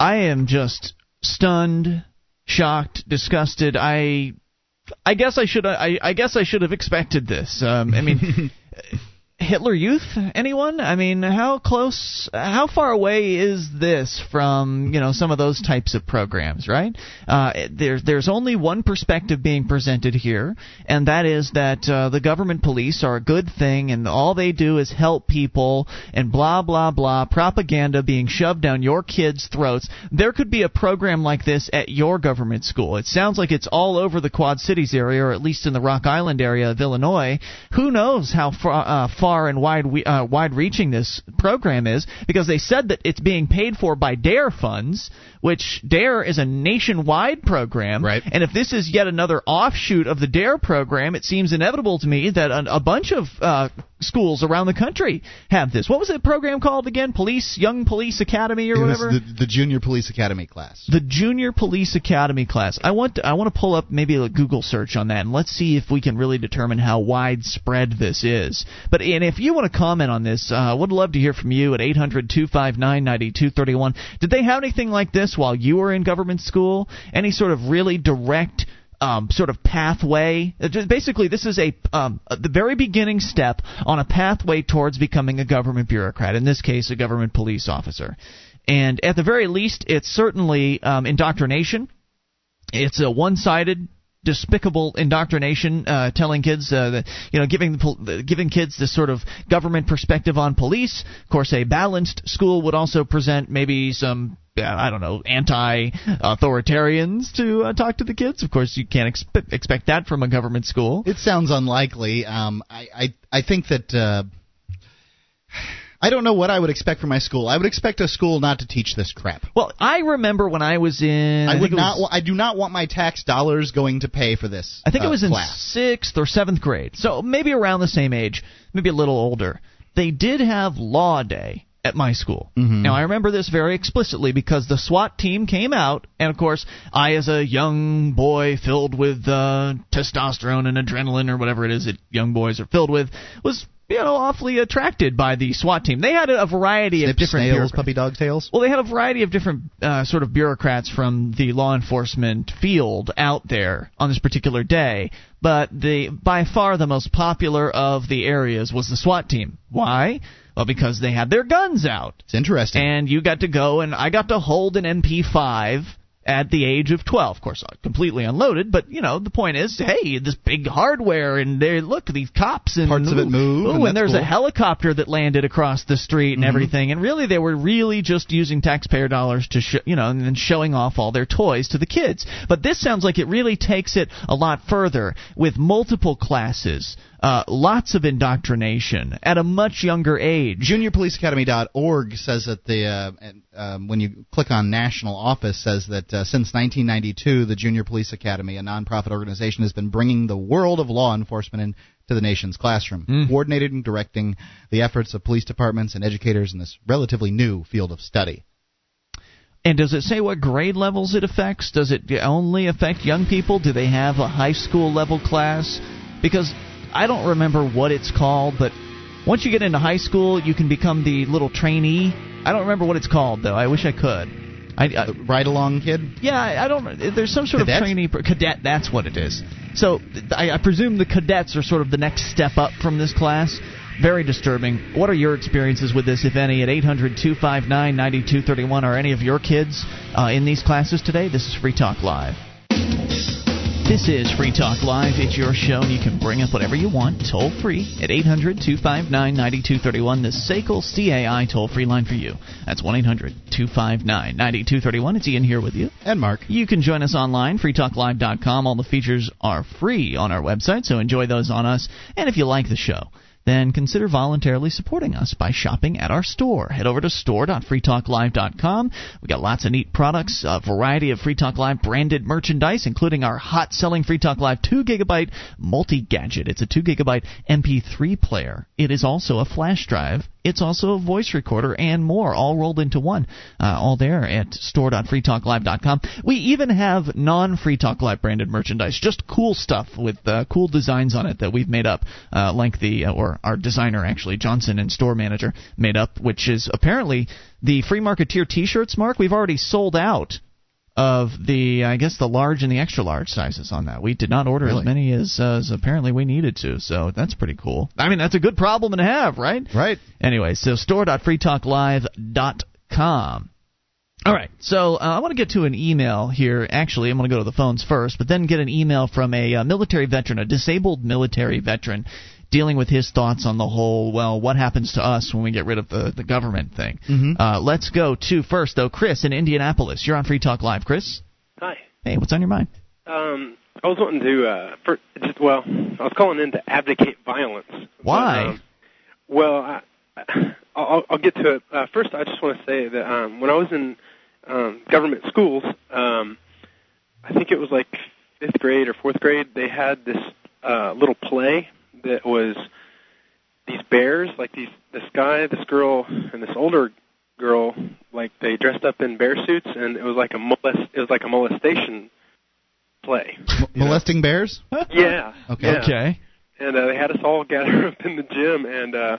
I am just stunned, shocked, disgusted. I... I guess I should. I, I guess I should have expected this. Um, I mean, Hitler Youth? Anyone? I mean, how close? How far away is this from, you know, some of those types of programs? Right? Uh, there's there's only one perspective being presented here, and that is that uh, the government police are a good thing, and all they do is help people, and blah blah blah. Propaganda being shoved down your kids' throats. There could be a program like this at your government school. It sounds like it's all over the Quad Cities area, or at least in the Rock Island area of Illinois. Who knows how far? Uh, far Far and wide, uh, wide-reaching this program is, because they said that it's being paid for by DARE funds, which DARE is a nationwide program. Right. And if this is yet another offshoot of the DARE program, it seems inevitable to me that a, a bunch of uh, schools around the country have this. What was that program called again? Police Young Police Academy or whatever? The, the Junior Police Academy class. The Junior Police Academy class. I want to, I want to pull up maybe a Google search on that, and let's see if we can really determine how widespread this is. But in And if you want to comment on this, I uh, would love to hear from you at eight hundred, two five nine, nine two three one. Did they have anything like this while you were in government school? Any sort of really direct um, sort of pathway? Basically, this is a um, the very beginning step on a pathway towards becoming a government bureaucrat, in this case, a government police officer. And at the very least, it's certainly um, indoctrination. It's a one-sided, despicable indoctrination, uh, telling kids, uh, that, you know, giving the pol- giving kids this sort of government perspective on police. Of course, a balanced school would also present maybe some, I don't know, anti-authoritarians to uh, talk to the kids. Of course, you can't expe- expect that from a government school. It sounds unlikely. Um, I, I I think that uh, I don't know what I would expect from my school. I would expect a school not to teach this crap. Well, I remember when I was in... I, I would not. Was, I do not want my tax dollars going to pay for this. I think uh, it was in class. sixth or seventh grade, so maybe around the same age, maybe a little older. They did have Law Day at my school. Mm-hmm. Now, I remember this very explicitly because the SWAT team came out, and of course, I, as a young boy filled with uh, testosterone and adrenaline or whatever it is that young boys are filled with, was... you know, awfully attracted by the SWAT team. They had a variety Snip, of different snails, puppy dog tails. Well, they had a variety of different uh, sort of bureaucrats from the law enforcement field out there on this particular day. But the by far the most popular of the areas was the SWAT team. Why? Well, because they had their guns out. It's interesting. And you got to go, and I got to hold an M P five. At the age of twelve, of course, completely unloaded. But you know, the point is, hey, this big hardware, and there, look, these cops, and parts ooh, of it move. Ooh, and, and there's cool. a helicopter that landed across the street and mm-hmm. everything. And really, they were really just using taxpayer dollars to, sh- you know, and then showing off all their toys to the kids. But this sounds like it really takes it a lot further with multiple classes. Uh, lots of indoctrination at a much younger age. junior police academy dot org says that the uh, um, when you click on National Office, says that uh, since nineteen ninety-two, the Junior Police Academy, a nonprofit organization, has been bringing the world of law enforcement in to the nation's classroom, mm. coordinating and directing the efforts of police departments and educators in this relatively new field of study. And does it say what grade levels it affects? Does it only affect young people? Do they have a high school level class? Because I don't remember what it's called, but once you get into high school, you can become the little trainee. I don't remember what it's called, though. I wish I could. I, I, ride-along kid? Yeah, I, I don't. There's some sort cadets? of trainee cadet. That's what it is. So I, I presume the cadets are sort of the next step up from this class. Very disturbing. What are your experiences with this, if any, at eight hundred, two five nine, nine two three one? Are any of your kids uh, in these classes today? This is Free Talk Live. This is Free Talk Live. It's your show, and you can bring up whatever you want, toll-free, at eight hundred, two five nine, nine two three one. The S A C L C A I toll-free line for you. That's one eight hundred, two five nine, nine two three one. It's Ian here with you. And Mark. You can join us online, free talk live dot com. All the features are free on our website, so enjoy those on us. And if you like the show, then consider voluntarily supporting us by shopping at our store. Head over to store dot free talk live dot com. We've got lots of neat products, a variety of Free Talk Live branded merchandise, including our hot-selling Free Talk Live two gigabyte multi-gadget. It's a two gigabyte M P three player. It is also a flash drive. It's also a voice recorder and more, all rolled into one, uh, all there at store dot free talk live dot com. We even have non-Free Talk Live branded merchandise, just cool stuff with uh, cool designs on it that we've made up, uh, like the, uh, or our designer actually, Johnson and store manager, made up, which is apparently the Free Marketeer t-shirts, Mark. We've already sold out of the, I guess, the large and the extra large sizes on that. We did not order really? as many as, uh, as apparently we needed to, so that's pretty cool. I mean, that's a good problem to have, right? Right. Anyway, so store dot free talk live dot com. All right, so uh, I want to get to an email here. Actually, I'm going to go to the phones first, but then get an email from a uh, military veteran, a disabled military veteran, dealing with his thoughts on the whole, well, what happens to us when we get rid of the, the government thing. Mm-hmm. Uh, let's go to first, though, Chris in Indianapolis. You're on Free Talk Live. Chris? Hi. Hey, what's on your mind? Um, I was wanting to, uh, for, just, well, I was calling in to advocate violence. Why? But, um, well, I, I'll, I'll get to it. Uh, first, I just want to say that um, when I was in um, government schools, um, I think it was like fifth grade or fourth grade, they had this uh, little play that was these bears, like these this guy, this girl, and this older girl, like they dressed up in bear suits, and it was like a molest, it was like a molestation play. M- molesting know? bears? Yeah. Okay. Yeah. Okay. And uh, they had us all gather up in the gym, and uh,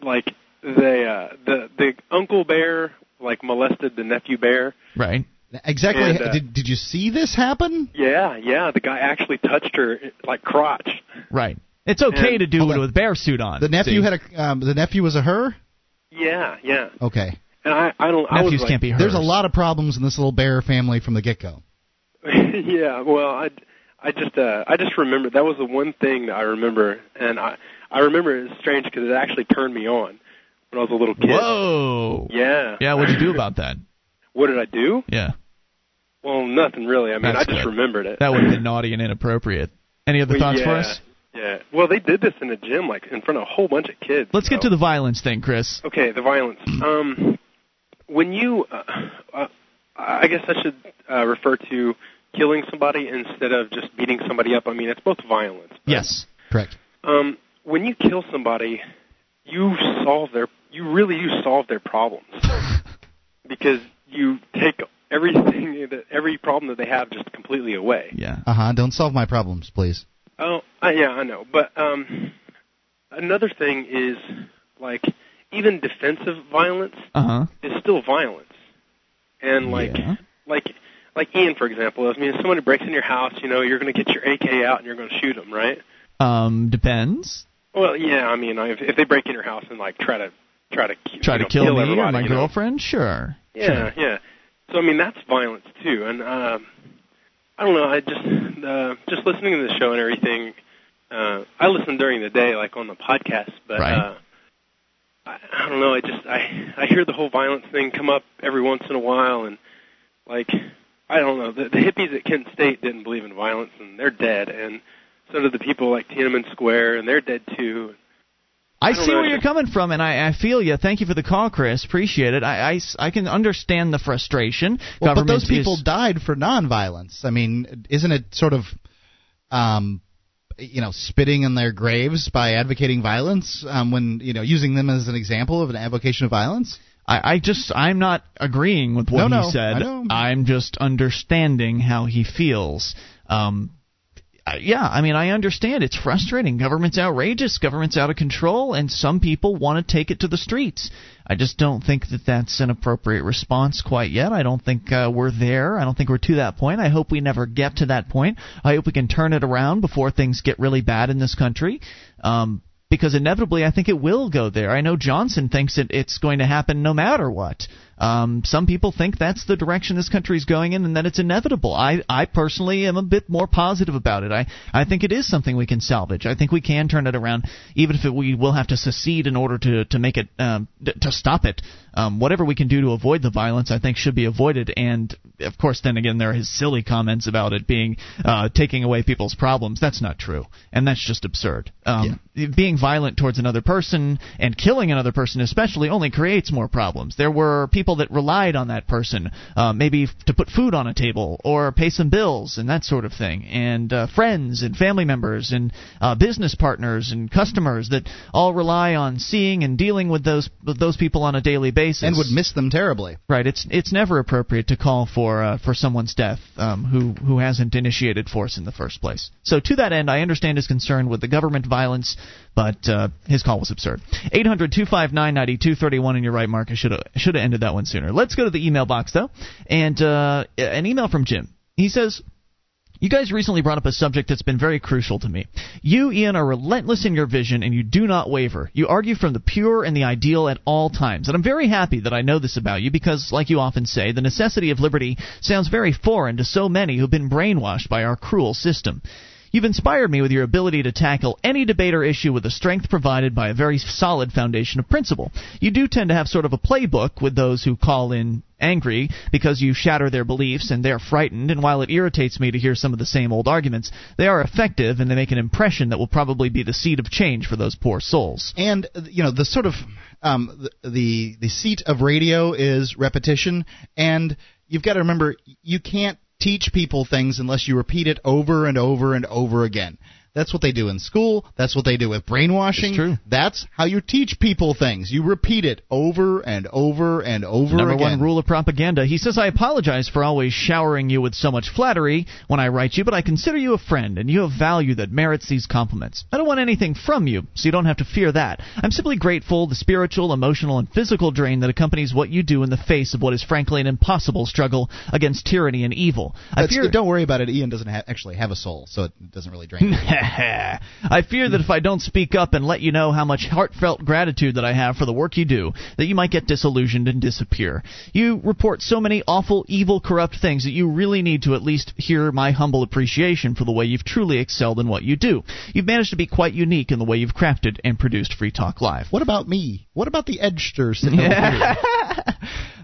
like they uh, the the uncle bear like molested the nephew bear. Right. Exactly. And, uh, did did you see this happen? Yeah. Yeah. The guy actually touched her like crotch. Right. It's okay and, to do it with a bear suit on. The nephew see? had a um, the nephew was a her? Yeah, yeah. Okay. And I, I don't. Nephews I was like, can't be hers. There's a lot of problems in this little bear family from the get go. Yeah. Well, I, I just uh, I just remember that was the one thing that I remember, and I I remember it's strange because it actually turned me on when I was a little kid. Whoa. Yeah. Yeah. What did you do about that? What did I do? Yeah. Well, nothing really. I mean, That's I just good. remembered it. That would have been naughty and inappropriate. Any other well, thoughts yeah. for us? Yeah. Well, they did this in a gym, like in front of a whole bunch of kids. Let's so. get to the violence thing, Chris. Okay, the violence. Um, when you, uh, uh, I guess I should uh, refer to killing somebody instead of just beating somebody up. I mean, it's both violence. But, yes, correct. Um, when you kill somebody, you solve their, you really you solve their problems because you take everything that every problem that they have just completely away. Yeah. Uh huh. Don't solve my problems, please. Oh, uh, yeah, I know. But um, another thing is, like, even defensive violence uh-huh. is still violence. And, like, yeah. like like Ian, for example, I mean, if somebody breaks in your house, you know, you're going to get your A K out and you're going to shoot them, right? Um, depends. Well, yeah, I mean, if, if they break in your house and, like, try to try to, try to know, kill, kill me or my you know? girlfriend, sure. Yeah, sure. yeah. So, I mean, that's violence, too. And, um... Uh, I don't know. I just uh, just listening to the show and everything. Uh, I listen during the day, like on the podcast. But right. uh, I, I don't know. I just I I hear the whole violence thing come up every once in a while, and like I don't know. The, the hippies at Kent State didn't believe in violence, and they're dead. And so did the people like Tiananmen Square, and they're dead too. I, I see know. where you're coming from, and I, I feel you. Thank you for the call, Chris. Appreciate it. I, I, I can understand the frustration. Well, but those people is, died for nonviolence. I mean, isn't it sort of, um, you know, spitting in their graves by advocating violence um, when, you know, using them as an example of an advocation of violence? I, I just, I'm not agreeing with what no, he no, said. I'm just understanding how he feels. Um yeah, I mean, I understand. It's frustrating. Government's outrageous. Government's out of control, and some people want to take it to the streets. I just don't think that that's an appropriate response quite yet. I don't think uh, we're there. I don't think we're to that point. I hope we never get to that point. I hope we can turn it around before things get really bad in this country. Um, Because inevitably, I think it will go there. I know Johnson thinks that it's going to happen no matter what. Um, some people think that's the direction this country is going in and that it's inevitable. I, I personally am a bit more positive about it. I, I think it is something we can salvage. I think we can turn it around, even if it, we will have to secede in order to, to make it um, to stop it. Um, whatever we can do to avoid the violence, I think, should be avoided. And of course, then again, there are his silly comments about it being uh, taking away people's problems. That's not true, and that's just absurd. Um, yeah. Being violent towards another person and killing another person especially only creates more problems. There were people that relied on that person, uh, maybe f- to put food on a table or pay some bills and that sort of thing, and uh, friends and family members and uh, business partners and customers that all rely on seeing and dealing with those with those people on a daily basis. And would miss them terribly. Right. It's it's never appropriate to call for uh, for someone's death um, who, who hasn't initiated force in the first place. So to that end, I understand his concern with the government violence, but But uh, his call was absurd. eight hundred two five nine nine two three one, and you're right, Mark. I should have should have ended that one sooner. Let's go to the email box, though, and uh, an email from Jim. He says, you guys recently brought up a subject that's been very crucial to me. You, Ian, are relentless in your vision, and you do not waver. You argue from the pure and the ideal at all times. And I'm very happy that I know this about you because, like you often say, the necessity of liberty sounds very foreign to so many who've been brainwashed by our cruel system. You've inspired me with your ability to tackle any debate or issue with the strength provided by a very solid foundation of principle. You do tend to have sort of a playbook with those who call in angry because you shatter their beliefs and they're frightened, and while it irritates me to hear some of the same old arguments, they are effective and they make an impression that will probably be the seed of change for those poor souls. And, you know, the sort of um, the the seat of radio is repetition, and you've got to remember you can't teach people things unless you repeat it over and over and over again. That's what they do in school. That's what they do with brainwashing. It's true. That's how you teach people things. You repeat it over and over and over Number again. Number one rule of propaganda. He says, I apologize for always showering you with so much flattery when I write you, but I consider you a friend, and you have value that merits these compliments. I don't want anything from you, so you don't have to fear that. I'm simply grateful the spiritual, emotional, and physical drain that accompanies what you do in the face of what is frankly an impossible struggle against tyranny and evil. I fear- don't worry about it. Ian doesn't ha- actually have a soul, so it doesn't really drain him. I fear that if I don't speak up and let you know how much heartfelt gratitude that I have for the work you do, that you might get disillusioned and disappear. You report so many awful, evil, corrupt things that you really need to at least hear my humble appreciation for the way you've truly excelled in what you do. You've managed to be quite unique in the way you've crafted and produced Free Talk Live. What about me? What about the edgesters?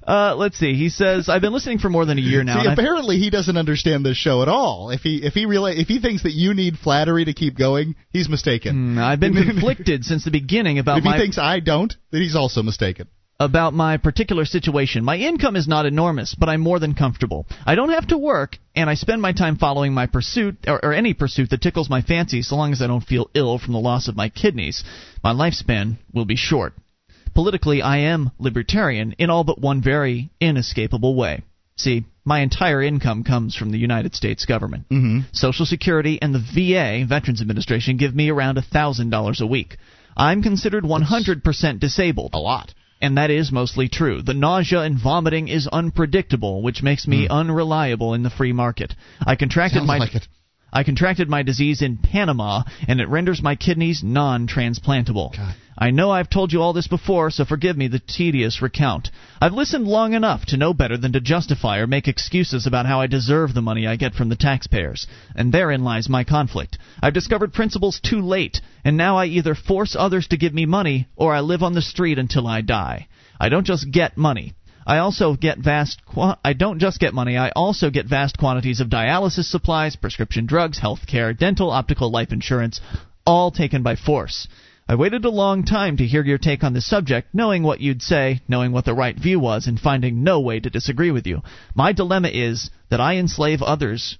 Uh, let's see. He says, I've been listening for more than a year now. See, apparently he doesn't understand this show at all. If he if he realize, if he thinks that you need flattery to keep going, he's mistaken. Mm, I've been conflicted since the beginning about if my... If he thinks I don't, then he's also mistaken. About my particular situation. My income is not enormous, but I'm more than comfortable. I don't have to work, and I spend my time following my pursuit, or, or any pursuit that tickles my fancy, so long as I don't feel ill from the loss of my kidneys. My lifespan will be short. Politically, I am libertarian in all but one very inescapable way. See, my entire income comes from the United States government. Mm-hmm. Social Security and the V A, Veterans Administration, give me around one thousand dollars a week. I'm considered one hundred percent disabled. A lot. And that is mostly true. The nausea and vomiting is unpredictable, which makes me mm. unreliable in the free market. I contracted Sounds my... like it. I contracted my disease in Panama, and it renders my kidneys non-transplantable. God. I know I've told you all this before, so forgive me the tedious recount. I've listened long enough to know better than to justify or make excuses about how I deserve the money I get from the taxpayers, and therein lies my conflict. I've discovered principles too late, and now I either force others to give me money, or I live on the street until I die. I don't just get money. I also get vast. I don't just get money. I also get vast quantities of dialysis supplies, prescription drugs, health care, dental, optical, life insurance, all taken by force. I waited a long time to hear your take on this subject, knowing what you'd say, knowing what the right view was, and finding no way to disagree with you. My dilemma is that I enslave others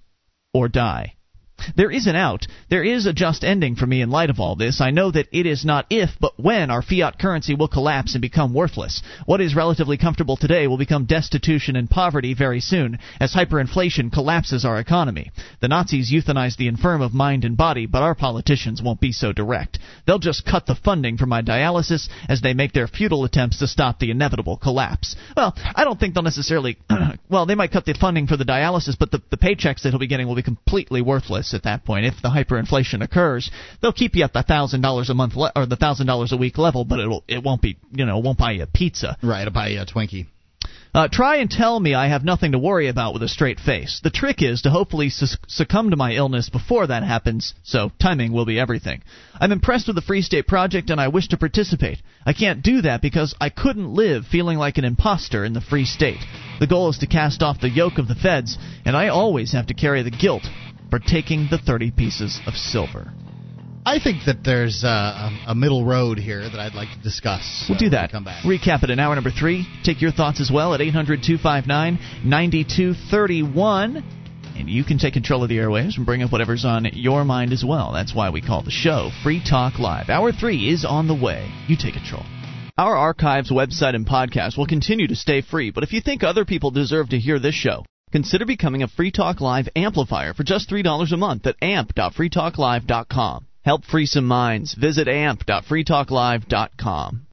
or die. There is an out. There is a just ending for me in light of all this. I know that it is not if, but when our fiat currency will collapse and become worthless. What is relatively comfortable today will become destitution and poverty very soon, as hyperinflation collapses our economy. The Nazis euthanized the infirm of mind and body, but our politicians won't be so direct. They'll just cut the funding for my dialysis as they make their futile attempts to stop the inevitable collapse. Well, I don't think they'll necessarily... well, they might cut the funding for the dialysis, but the, the paychecks that he'll be getting will be completely worthless at that point. If the hyperinflation occurs, they'll keep you at the thousand dollars a month le- or the thousand dollars a week level, but it'll it won't be you know won't buy you a pizza. Right, it'll buy you a Twinkie. Uh, try and tell me I have nothing to worry about with a straight face. The trick is to hopefully su- succumb to my illness before that happens, so timing will be everything. I'm impressed with the Free State Project, and I wish to participate. I can't do that because I couldn't live feeling like an imposter in the Free State. The goal is to cast off the yoke of the feds, and I always have to carry the guilt for taking the thirty pieces of silver. I think that there's uh, a middle road here that I'd like to discuss. We'll do that. Come back. Recap it in hour number three. Take your thoughts as well at eight hundred, two five nine, nine two three one. And you can take control of the airwaves and bring up whatever's on your mind as well. That's why we call the show Free Talk Live. Hour three is on the way. You take control. Our archives, website, and podcast will continue to stay free, but if you think other people deserve to hear this show, consider becoming a Free Talk Live amplifier for just three dollars a month at amp dot free talk live dot com. Help free some minds. Visit amp dot free talk live dot com.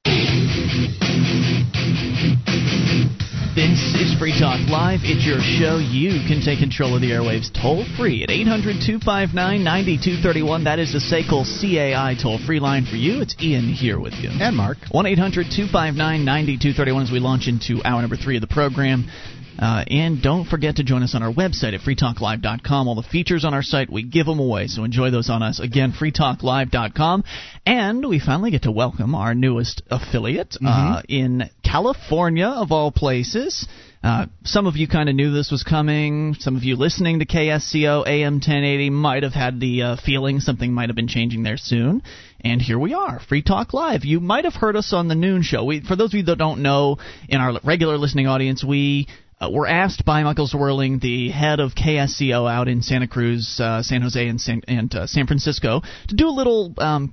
This is Free Talk Live. It's your show. You can take control of the airwaves toll-free at eight hundred, two five nine, nine two three one. That is the S A C L C A I toll-free line for you. It's Ian here with you. And Mark. one eight hundred, two five nine, nine two three one as we launch into hour number three of the program. Uh, and don't forget to join us on our website at free talk live dot com. All the features on our site, we give them away, so enjoy those on us. Again, free talk live dot com. And we finally get to welcome our newest affiliate mm-hmm. uh, in California, of all places. Uh, some of you kind of knew this was coming. Some of you listening to K S C O A M ten eighty might have had the uh, feeling something might have been changing there soon. And here we are, Free Talk Live. You might have heard us on the noon show. We, for those of you that don't know, in our regular listening audience, we... Uh, we're asked by Michael Zwirling, the head of K S C O out in Santa Cruz, uh, San Jose, and San, and uh, San Francisco, to do a little um,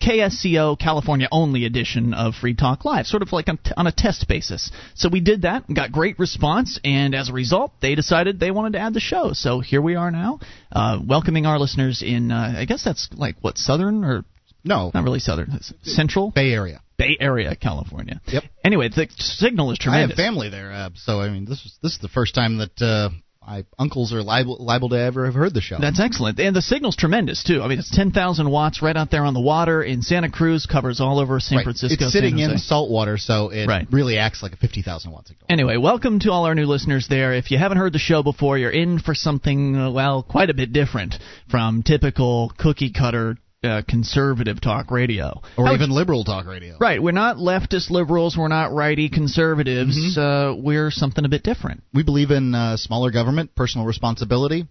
K S C O California-only edition of Free Talk Live, sort of like on, t- on a test basis. So we did that, got great response, and as a result, they decided they wanted to add the show. So here we are now, uh, welcoming our listeners in, uh, I guess that's like, what, Southern or... No. Not really Southern. Central? Bay Area. Bay Area, California. Yep. Anyway, the signal is tremendous. I have family there, uh, so I mean, this is this is the first time that uh, my uncles are liable, liable to ever have heard the show. That's excellent, and the signal's tremendous too. I mean, it's ten thousand watts right out there on the water in Santa Cruz, covers all over San right. Francisco. It's sitting in salt water, so it right. really acts like a fifty thousand watt signal. Anyway, welcome to all our new listeners there. If you haven't heard the show before, you're in for something uh, well, quite a bit different from typical cookie cutter. Uh, conservative talk radio. Or How even you, liberal talk radio. Right. We're not leftist liberals. We're not righty conservatives. Mm-hmm. Uh, we're something a bit different. We believe in uh, smaller government, personal responsibility.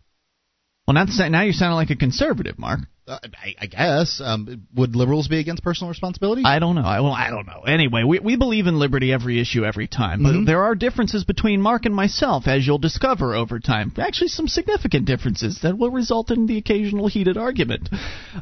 Well, not say, now you sound like a conservative, Mark. Uh, I, I guess. Um, would liberals be against personal responsibility? I don't know. I, well, I don't know. Anyway, we, we believe in liberty every issue, every time. But mm-hmm. there are differences between Mark and myself, as you'll discover over time. Actually, some significant differences that will result in the occasional heated argument.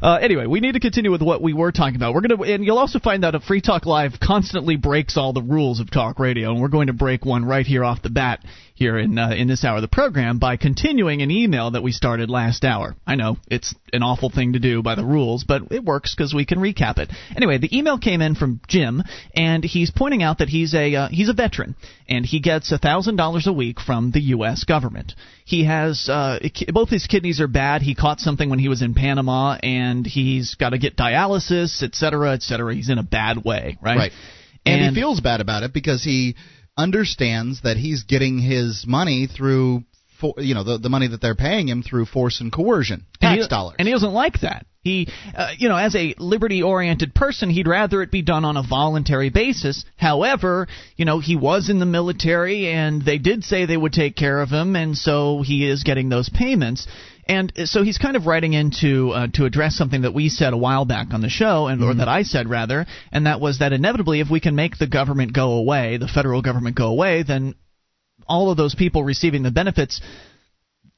Uh, anyway, we need to continue with what we were talking about. We're gonna, and you'll also find out that Free Talk Live constantly breaks all the rules of talk radio, and we're going to break one right here off the bat here in uh, in this hour of the program by continuing an email that we started last hour. I know, it's an awful thing to do by the rules, but it works because we can recap it. Anyway, the email came in from Jim, and he's pointing out that he's a uh, he's a veteran, and he gets one thousand dollars a week from the U S government. He has uh, – both his kidneys are bad. He caught something when he was in Panama, and he's got to get dialysis, et cetera, et cetera. He's in a bad way, right? Right. And, and he feels bad about it because he – understands that he's getting his money through, for, you know, the, the money that they're paying him through force and coercion, tax and he, dollars. And he doesn't like that. He, uh, you know, as a liberty-oriented person, he'd rather it be done on a voluntary basis. However, you know, he was in the military, and they did say they would take care of him, and so he is getting those payments. And so he's kind of writing in to, uh, to address something that we said a while back on the show, and or that I said, rather, and that was that inevitably if we can make the government go away, the federal government go away, then all of those people receiving the benefits –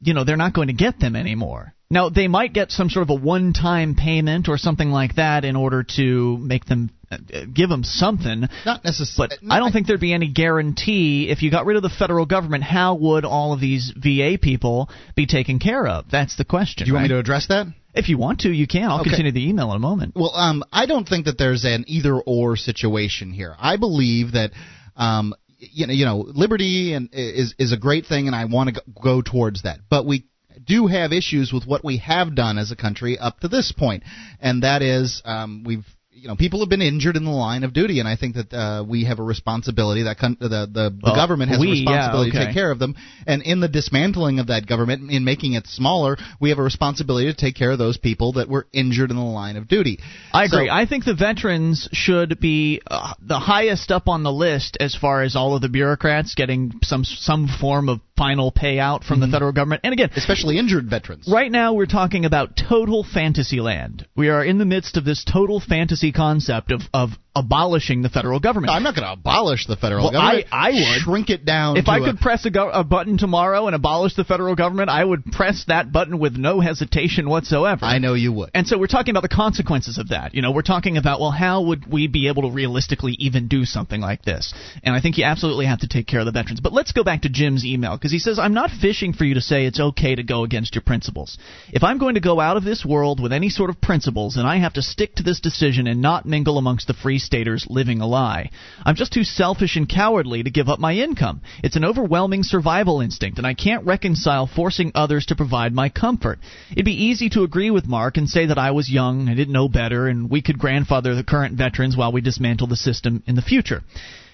you know, they're not going to get them anymore. Now, they might get some sort of a one-time payment or something like that in order to make them uh, give them something. Not necessarily. But I don't think there'd be any guarantee. If you got rid of the federal government, how would all of these V A people be taken care of? That's the question. Do you right? want me to address that? If you want to, you can. I'll okay. continue the email in a moment. Well, um, I don't think that there's an either-or situation here. I believe that... Um, You know, you know, liberty and is is a great thing, and I want to go towards that. But we do have issues with what we have done as a country up to this point, and that is um, we've you know people have been injured in the line of duty, and I think that uh, we have a responsibility that con- the the, the well, government has we, a responsibility yeah, okay. to take care of them. And in the dismantling of that government, in making it smaller, we have a responsibility to take care of those people that were injured in the line of duty. I so, agree. I think the veterans should be uh, the highest up on the list as far as all of the bureaucrats getting some some form of final payout from mm-hmm. the federal government. And again, especially injured veterans. Right now, we're talking about total fantasy land. We are in the midst of this total fantasy concept of of abolishing the federal government. No, I'm not going to abolish the federal well, government. I, I would shrink it down. If to I could a, press a, go- a button tomorrow and abolish the federal government, I would press that button with no hesitation whatsoever. I know you would. And so we're talking about the consequences of that. You know, we're talking about, well, how would we be able to realistically even do something like this? And I think you absolutely have to take care of the veterans. But let's go back to Jim's email, because he says, I'm not fishing for you to say it's okay to go against your principles. If I'm going to go out of this world with any sort of principles, then I have to stick to this decision and not mingle amongst the free staters living a lie. I'm just too selfish and cowardly to give up my income. It's an overwhelming survival instinct, and I can't reconcile forcing others to provide my comfort. It'd be easy to agree with Mark and say that I was young, I didn't know better, and we could grandfather the current veterans while we dismantle the system in the future.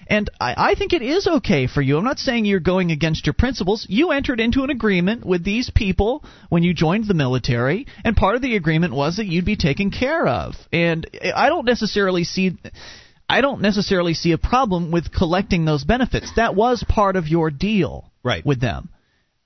And I, I think it is okay for you. I'm not saying you're going against your principles. You entered into an agreement with these people when you joined the military, and part of the agreement was that you'd be taken care of. And I don't necessarily see... I don't necessarily see a problem with collecting those benefits. That was part of your deal right. with them.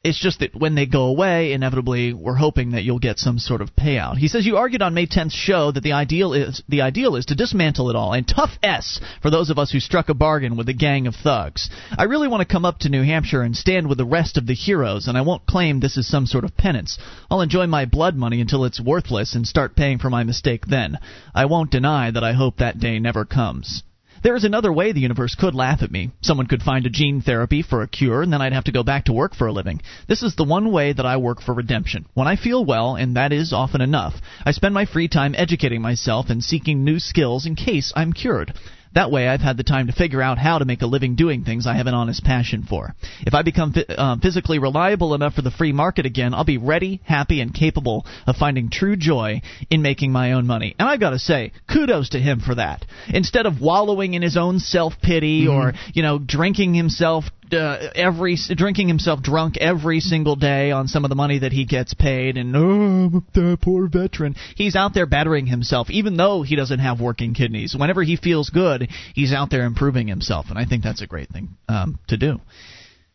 It's just that when they go away, inevitably, we're hoping that you'll get some sort of payout. He says, you argued on May tenth's show that the ideal is the ideal is to dismantle it all, and tough S for those of us who struck a bargain with a gang of thugs. I really want to come up to New Hampshire and stand with the rest of the heroes, and I won't claim this is some sort of penance. I'll enjoy my blood money until it's worthless and start paying for my mistake then. I won't deny that I hope that day never comes. There is another way the universe could laugh at me. Someone could find a gene therapy for a cure, and then I'd have to go back to work for a living. This is the one way that I work for redemption. When I feel well, and that is often enough, I spend my free time educating myself and seeking new skills in case I'm cured. That way, I've had the time to figure out how to make a living doing things I have an honest passion for. If I become f- uh, physically reliable enough for the free market again, I'll be ready, happy, and capable of finding true joy in making my own money. And I've got to say, kudos to him for that. Instead of wallowing in his own self-pity mm-hmm. or, you know, drinking himself Uh, every drinking himself drunk every single day on some of the money that he gets paid, and oh, that poor veteran. He's out there bettering himself, even though he doesn't have working kidneys. Whenever he feels good, he's out there improving himself, and I think that's a great thing um, to do.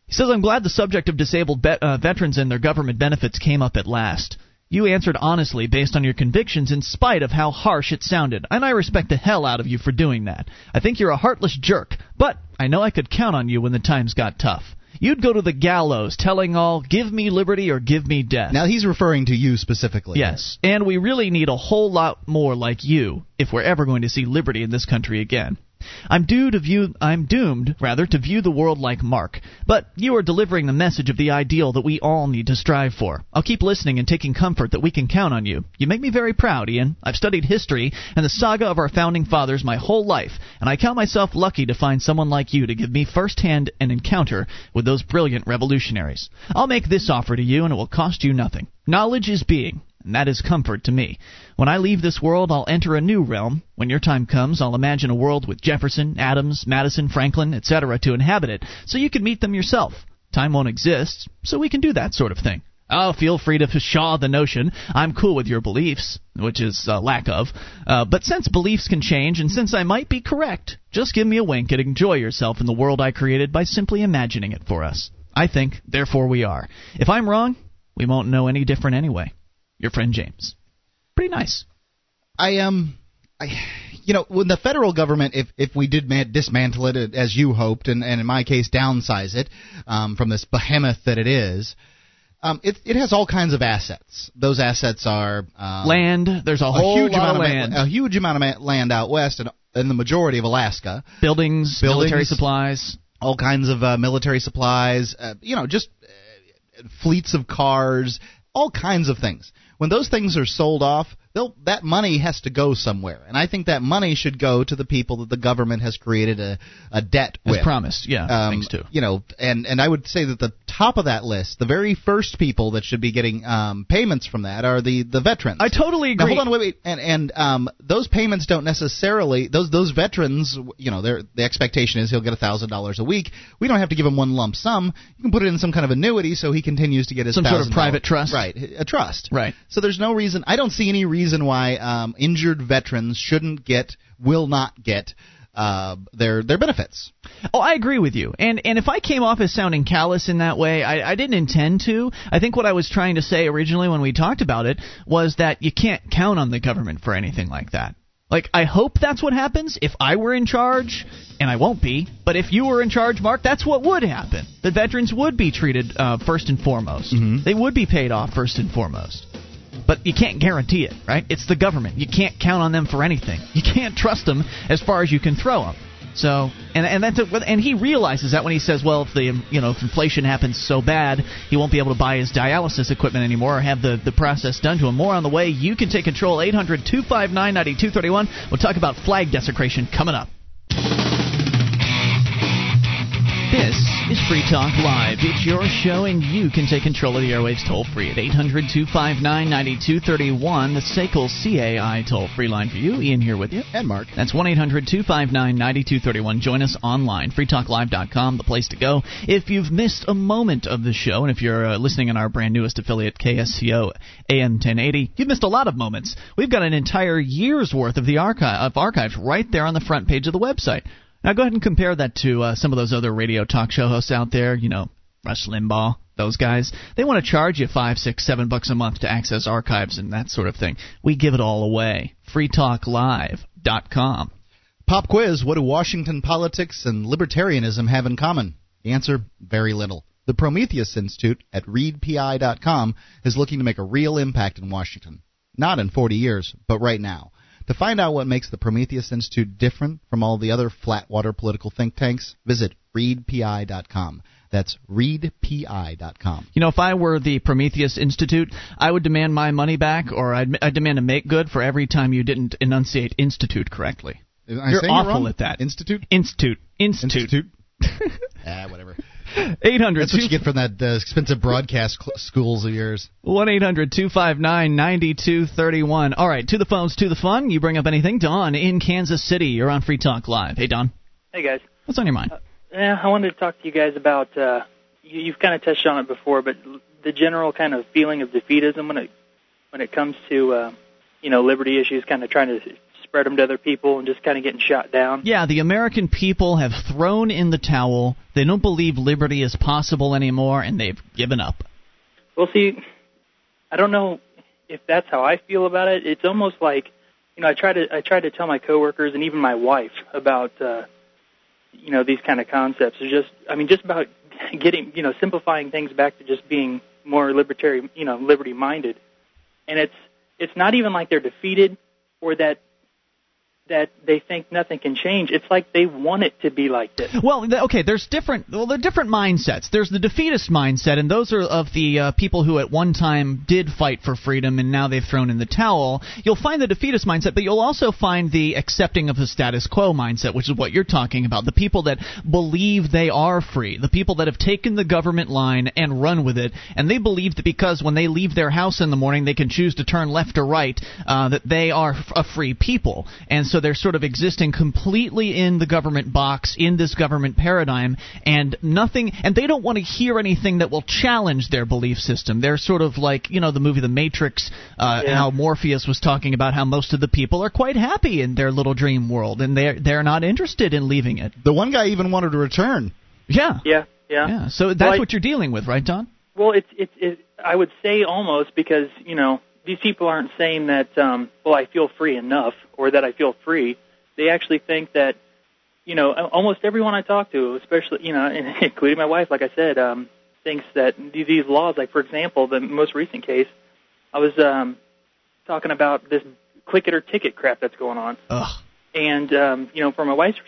He says, I'm glad the subject of disabled be- uh, veterans and their government benefits came up at last. You answered honestly based on your convictions in spite of how harsh it sounded, and I respect the hell out of you for doing that. I think you're a heartless jerk, but I know I could count on you when the times got tough. You'd go to the gallows telling all, give me liberty or give me death. Now he's referring to you specifically. Yes, and we really need a whole lot more like you if we're ever going to see liberty in this country again. I'm due to view. I'm doomed, rather, to view the world like Mark. But you are delivering the message of the ideal that we all need to strive for. I'll keep listening and taking comfort that we can count on you. You make me very proud, Ian. I've studied history and the saga of our founding fathers my whole life, and I count myself lucky to find someone like you to give me firsthand an encounter with those brilliant revolutionaries. I'll make this offer to you, and it will cost you nothing. Knowledge is being. And that is comfort to me. When I leave this world, I'll enter a new realm. When your time comes, I'll imagine a world with Jefferson, Adams, Madison, Franklin, et cetera to inhabit it, so you can meet them yourself. Time won't exist, so we can do that sort of thing. Oh, feel free to pshaw the notion. I'm cool with your beliefs, which is uh, lack of. Uh, but since beliefs can change, and since I might be correct, just give me a wink and enjoy yourself in the world I created by simply imagining it for us. I think, therefore we are. If I'm wrong, we won't know any different anyway. Your friend James. Pretty nice. I um, I, you know, when the federal government, if if we did man, dismantle it as you hoped, and, and in my case downsize it um, from this behemoth that it is, Um, it, it has all kinds of assets. Those assets are um, land. There's a, a whole huge amount of land. land. A huge amount of land out west, and in the majority of Alaska. Buildings, Buildings military supplies, all kinds of uh, military supplies. Uh, you know, just uh, fleets of cars, all kinds of things. When those things are sold off, they'll, that money has to go somewhere, and I think that money should go to the people that the government has created a, a debt with. As promised, yeah, um, thanks too. You know, and, and I would say that the top of that list, the very first people that should be getting um, payments from that are the, the veterans. I totally agree. Now, hold on, wait, wait, and and um, those payments don't necessarily those those veterans. You know, the expectation is he'll get a thousand dollars a week. We don't have to give him one lump sum. You can put it in some kind of annuity so he continues to get his some sort of private trust, right? A trust, right? So there's no reason. I don't see any reason. Reason why um, injured veterans shouldn't get, will not get uh, their their benefits. Oh, I agree with you. And and if I came off as sounding callous in that way, I, I didn't intend to. I think what I was trying to say originally when we talked about it was that you can't count on the government for anything like that. Like, I hope that's what happens if I were in charge, and I won't be, but if you were in charge, Mark, that's what would happen. The veterans would be treated uh, first and foremost. Mm-hmm. They would be paid off first and foremost. But you can't guarantee it, right? It's the government. You can't count on them for anything. You can't trust them as far as you can throw them. So, and and that's a, and he realizes that when he says, well, if the you know if inflation happens so bad, he won't be able to buy his dialysis equipment anymore or have the, the process done to him. More on the way. You can take control. eight hundred two five nine nine two three one. We'll talk about flag desecration coming up. This is Free Talk Live. It's your show, and you can take control of the airwaves toll-free at eight hundred two five nine nine two three one, the S A C L C A I toll-free line for you. Ian here with you. And Mark. That's one eight hundred two five nine nine two three one. Join us online, free talk live dot com, the place to go. If you've missed a moment of the show, and if you're uh, listening on our brand newest affiliate, K S C O A M ten eighty, you've missed a lot of moments. We've got an entire year's worth of the archi- of archives right there on the front page of the website. Now, go ahead and compare that to uh, some of those other radio talk show hosts out there, you know, Rush Limbaugh, those guys. They want to charge you five, six, seven bucks a month to access archives and that sort of thing. We give it all away. free talk live dot com. Pop quiz, what do Washington politics and libertarianism have in common? The answer, very little. The Prometheus Institute at read p i dot com is looking to make a real impact in Washington. Not in forty years, but right now. To find out what makes the Prometheus Institute different from all the other flatwater political think tanks, visit read p i dot com. That's read p i dot com. You know, if I were the Prometheus Institute, I would demand my money back, or I'd, I'd demand a make good for every time you didn't enunciate institute correctly. I You're awful you're at that. Institute? Institute. Institute. Institute. Ah, whatever. eight hundred That's what you get from that uh, expensive broadcast cl- schools of yours. one eight hundred two five nine nine two three one. All right, to the phones, to the fun. You bring up anything. Don in Kansas City. You're on Free Talk Live. Hey, Don. Hey, guys. What's on your mind? Uh, yeah, I wanted to talk to you guys about, uh, you, you've kind of touched on it before, but the general kind of feeling of defeatism when it when it comes to, uh, you know, liberty issues, kind of trying to spread them to other people and just kind of getting shot down. Yeah, the American people have thrown in the towel. They don't believe liberty is possible anymore, and they've given up. Well, see, I don't know if that's how I feel about it. It's almost like, you know, I try to I try to tell my coworkers and even my wife about, uh, you know, these kind of concepts. It's just, I mean, just about getting, you know, simplifying things back to just being more libertarian, you know, liberty-minded. And it's it's not even like they're defeated or that. that they think nothing can change. It's like they want it to be like this. Well, okay, there's different well, there are different mindsets. There's the defeatist mindset, and those are of the uh, people who at one time did fight for freedom, and now they've thrown in the towel. You'll find the defeatist mindset, but you'll also find the accepting of the status quo mindset, which is what you're talking about, the people that believe they are free, the people that have taken the government line and run with it, and they believe that because when they leave their house in the morning, they can choose to turn left or right, uh, that they are a free people. And so So they're sort of existing completely in the government box, in this government paradigm, and nothing. And they don't want to hear anything that will challenge their belief system. They're sort of like, you know, the movie The Matrix, uh, yeah. How Morpheus was talking about how most of the people are quite happy in their little dream world, and they're they're not interested in leaving it. The one guy even wanted to return. Yeah. Yeah. Yeah. yeah. So that's well, I, what you're dealing with, right, Don? Well, it's it's it, I would say almost because, you know, these people aren't saying that, um, well, I feel free enough or that I feel free. They actually think that, you know, almost everyone I talk to, especially, you know, including my wife, like I said, um, thinks that these laws, like, for example, the most recent case, I was um, talking about this click it or ticket crap that's going on. Ugh. And, um, you know, from my wife's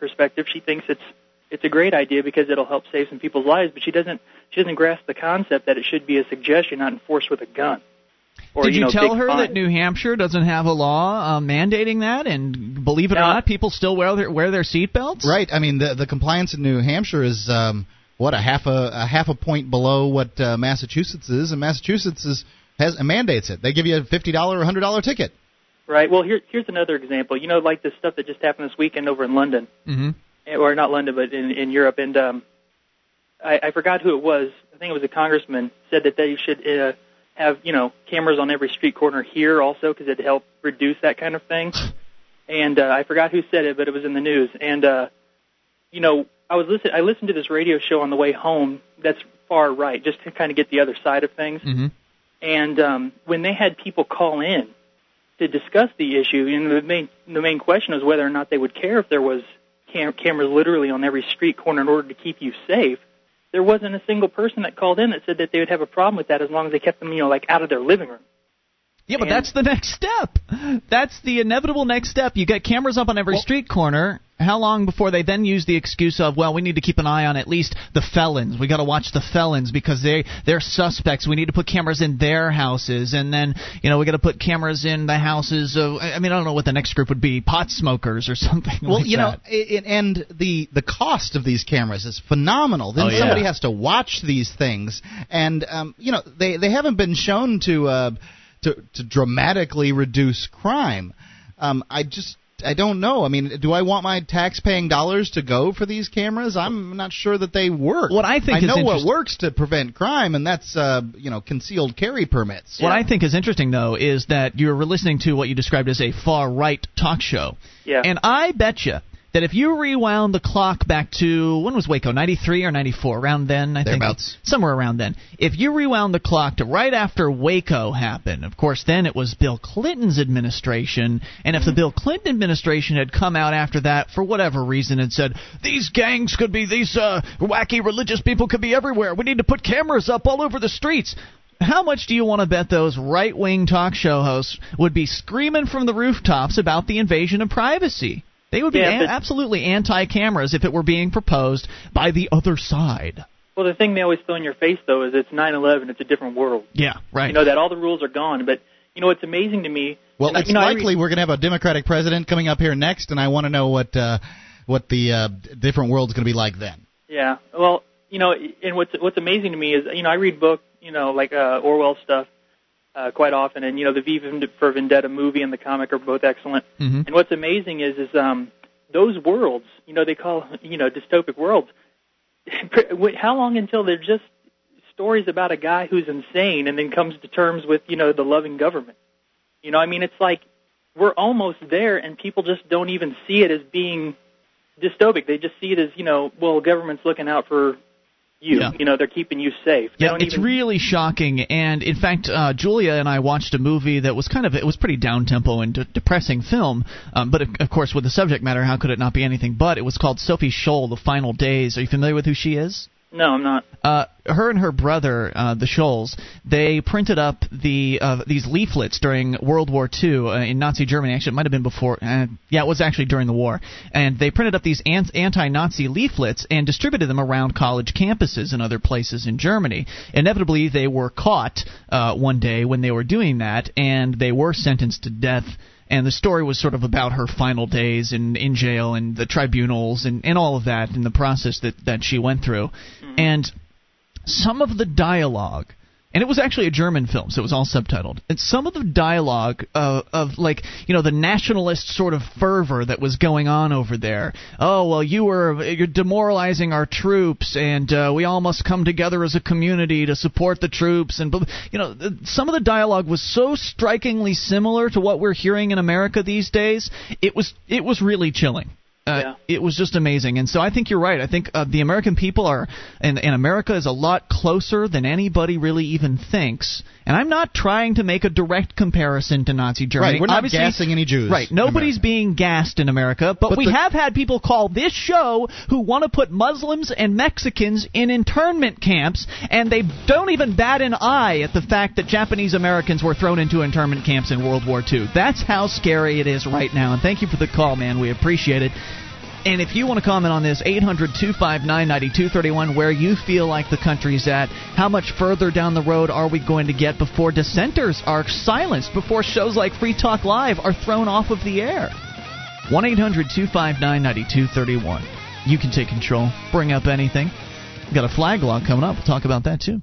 perspective, she thinks it's it's a great idea because it'll help save some people's lives, but she doesn't she doesn't grasp the concept that it should be a suggestion, not enforced with a gun. Or, Did you, you know, tell her fine. that New Hampshire doesn't have a law uh, mandating that, and believe it no. or not, people still wear their, wear their seatbelts? Right. I mean, the the compliance in New Hampshire is um, what a half a, a half a point below what uh, Massachusetts is, and Massachusetts is has uh, mandates it. They give you a fifty dollar, a hundred dollar ticket. Right. Well, here here's another example. You know, like this stuff that just happened this weekend over in London, mm-hmm. or not London, but in, in Europe, and um, I, I forgot who it was. I think it was a congressman said that they should. Uh, have, you know, cameras on every street corner here also because it'd help reduce that kind of thing. And uh, I forgot who said it, but it was in the news. And, uh, you know, I was listen- I listened to this radio show on the way home that's far right, just to kind of get the other side of things. Mm-hmm. And um, when they had people call in to discuss the issue, and the main, the main question was whether or not they would care if there was cam- cameras literally on every street corner in order to keep you safe. There wasn't a single person that called in that said that they would have a problem with that as long as they kept them, you know, like out of their living room. Yeah, but and that's the next step. That's the inevitable next step. You get cameras up on every well, street corner. How long before they then use the excuse of, well, we need to keep an eye on at least the felons. We got to watch the felons because they they're suspects. We need to put cameras in their houses, and then, you know, we got to put cameras in the houses of. I mean, I don't know what the next group would be, pot smokers or something. Well, like you that. know, it, and the the cost of these cameras is phenomenal. Then oh, yeah. somebody has to watch these things, and um, you know, they they haven't been shown to uh, to to dramatically reduce crime. Um, I just. I don't know. I mean, do I want my tax-paying dollars to go for these cameras? I'm not sure that they work. What I think I is know what works to prevent crime, and that's uh, you know, concealed carry permits. What yeah. I think is interesting, though, is that you're listening to what you described as a far-right talk show. Yeah. And I bet you that if you rewound the clock back to, when was Waco, ninety-three or ninety-four, around then, I think, somewhere around then. If you rewound the clock to right after Waco happened, of course, then it was Bill Clinton's administration, and if the Bill Clinton administration had come out after that, for whatever reason, and said, these gangs could be, these uh, wacky religious people could be everywhere, we need to put cameras up all over the streets. How much do you want to bet those right-wing talk show hosts would be screaming from the rooftops about the invasion of privacy? They would be yeah, but, an- absolutely anti-cameras if it were being proposed by the other side. Well, the thing they always throw in your face, though, is it's nine eleven. It's a different world. Yeah, right. You know, that all the rules are gone. But, you know, it's amazing to me. Well, it's I, you know, likely re- we're going to have a Democratic president coming up here next, and I want to know what uh, what the uh, different world's going to be like then. Yeah. Well, you know, and what's what's amazing to me is, you know, I read books, you know, like uh, Orwell stuff. Uh, quite often, and you know, the V for Vendetta movie and the comic are both excellent. Mm-hmm. And what's amazing is, is um, those worlds, you know, they call you know dystopic worlds. How long until they're just stories about a guy who's insane and then comes to terms with you know the loving government? You know, I mean, it's like we're almost there, and people just don't even see it as being dystopic. They just see it as you know, well, government's looking out for. You, yeah. you know, they're keeping you safe. They yeah, don't it's even... really shocking. And in fact, uh, Julia and I watched a movie that was kind of it was pretty down tempo and de- depressing film. Um, but of, of course, with the subject matter, how could it not be anything but? It was called Sophie Scholl: The Final Days. Are you familiar with who she is? No, I'm not. Uh, her and her brother, uh, the Scholls, they printed up the uh, these leaflets during World War Two uh, in Nazi Germany. Actually, it might have been before. Uh, yeah, it was actually during the war. And they printed up these an- anti-Nazi leaflets and distributed them around college campuses and other places in Germany. Inevitably, they were caught uh, one day when they were doing that, and they were sentenced to death. And the story was sort of about her final days in, in jail and the tribunals and, and all of that and the process that, that she went through. And some of the dialogue, and it was actually a German film, so it was all subtitled. And some of the dialogue uh, of, like, you know, the nationalist sort of fervor that was going on over there. Oh, well, you were you're demoralizing our troops, and uh, we all must come together as a community to support the troops. And, you know, some of the dialogue was so strikingly similar to what we're hearing in America these days. It was it was really chilling. Uh, yeah. It was just amazing. And so I think you're right. I think uh, the American people are, and, and America is a lot closer than anybody really even thinks. And I'm not trying to make a direct comparison to Nazi Germany. Right, we're not Obviously, gassing any Jews. Right, nobody's being gassed in America. But, but we the, have had people call this show who want to put Muslims and Mexicans in internment camps, and they don't even bat an eye at the fact that Japanese Americans were thrown into internment camps in World War Two. That's how scary it is right now. And thank you for the call, man. We appreciate it. And if you want to comment on this, eight hundred, two five nine, nine two three one, where you feel like the country's at, how much further down the road are we going to get before dissenters are silenced, before shows like Free Talk Live are thrown off of the air? one eight hundred, two five nine, nine two three one. You can take control. Bring up anything. We've got a flag law coming up. We'll talk about that, too.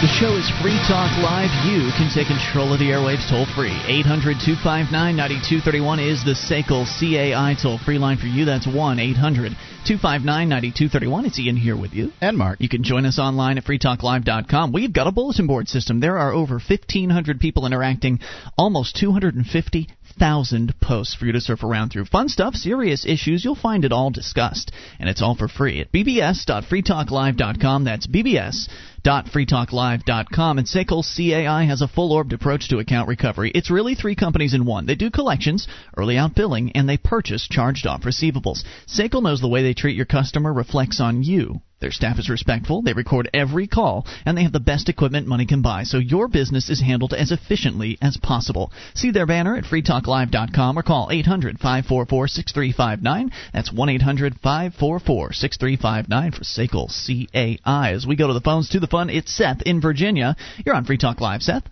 The show is Free Talk Live. You can take control of the airwaves toll-free. eight hundred, two five nine, nine two three one is the S A C L C A I toll-free line for you. That's one eight hundred, two five nine, nine two three one. It's Ian here with you. And Mark. You can join us online at free talk live dot com. We've got a bulletin board system. There are over fifteen hundred people interacting, almost two hundred fifty thousand posts for you to surf around through. Fun stuff, serious issues, you'll find it all discussed. And it's all for free at b b s dot free talk live dot com. That's b b s dot free talk live dot com. And S A C L C A I has a full-orbed approach to account recovery. It's really three companies in one. They do collections, early out billing, and they purchase charged-off receivables. S A C L knows the way they treat your customer reflects on you. Their staff is respectful, they record every call, and they have the best equipment money can buy, so your business is handled as efficiently as possible. See their banner at free talk live dot com or call eight hundred, five four four, six three five nine. That's one eight hundred, five four four, six three five nine for S A C L C A I. As we go to the phones, to the fun, it's Seth in Virginia. You're on Free Talk Live, Seth.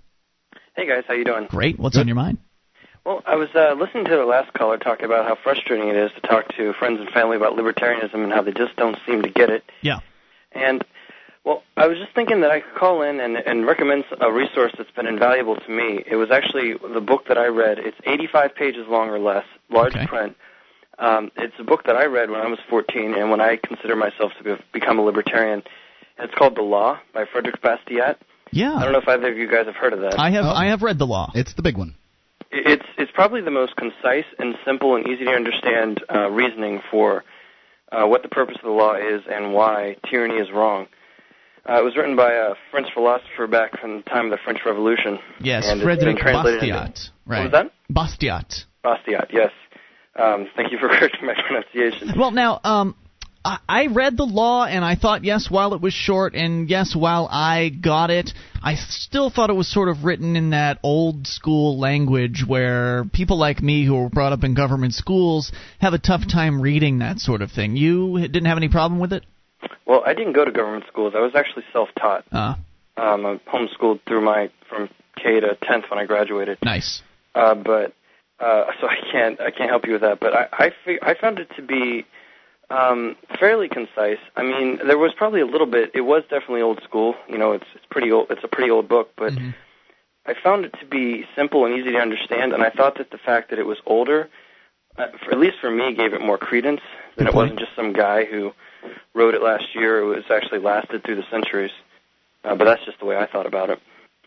Hey, guys. How you doing? Great. What's Good. On your mind? Well, I was uh, listening to the last caller talk about how frustrating it is to talk to friends and family about libertarianism and how they just don't seem to get it. Yeah. And, well, I was just thinking that I could call in and, and recommend a resource that's been invaluable to me. It was actually the book that I read. It's eighty-five pages long or less, large okay. print. Um, it's a book that I read when I was fourteen and when I consider myself to be, become a libertarian. It's called The Law by Frédéric Bastiat. Yeah. I don't know if either of you guys have heard of that. I have. Oh. I have read The Law. It's the big one. It's it's probably the most concise and simple and easy to understand uh, reasoning for uh, what the purpose of the law is and why tyranny is wrong. Uh, it was written by a French philosopher back from the time of the French Revolution. Yes, Frédéric Bastiat. Into, right. What was that? Bastiat. Bastiat. Yes. Um, thank you for correcting my pronunciation. Well, now. Um I read The Law, and I thought, yes, while it was short, and yes, while I got it, I still thought it was sort of written in that old-school language where people like me who were brought up in government schools have a tough time reading that sort of thing. You didn't have any problem with it? Well, I didn't go to government schools. I was actually self-taught. Uh, um, I homeschooled through my from K to tenth when I graduated. Nice. Uh, but uh, so I can't I can't help you with that. But I I, fig- I found it to be. Um, fairly concise. I mean, there was probably a little bit. It was definitely old school. You know, it's it's pretty old. It's a pretty old book, but mm-hmm. I found it to be simple and easy to understand. And I thought that the fact that it was older, uh, for, at least for me, gave it more credence. That it wasn't just some guy who wrote it last year. It was actually lasted through the centuries. Uh, but that's just the way I thought about it.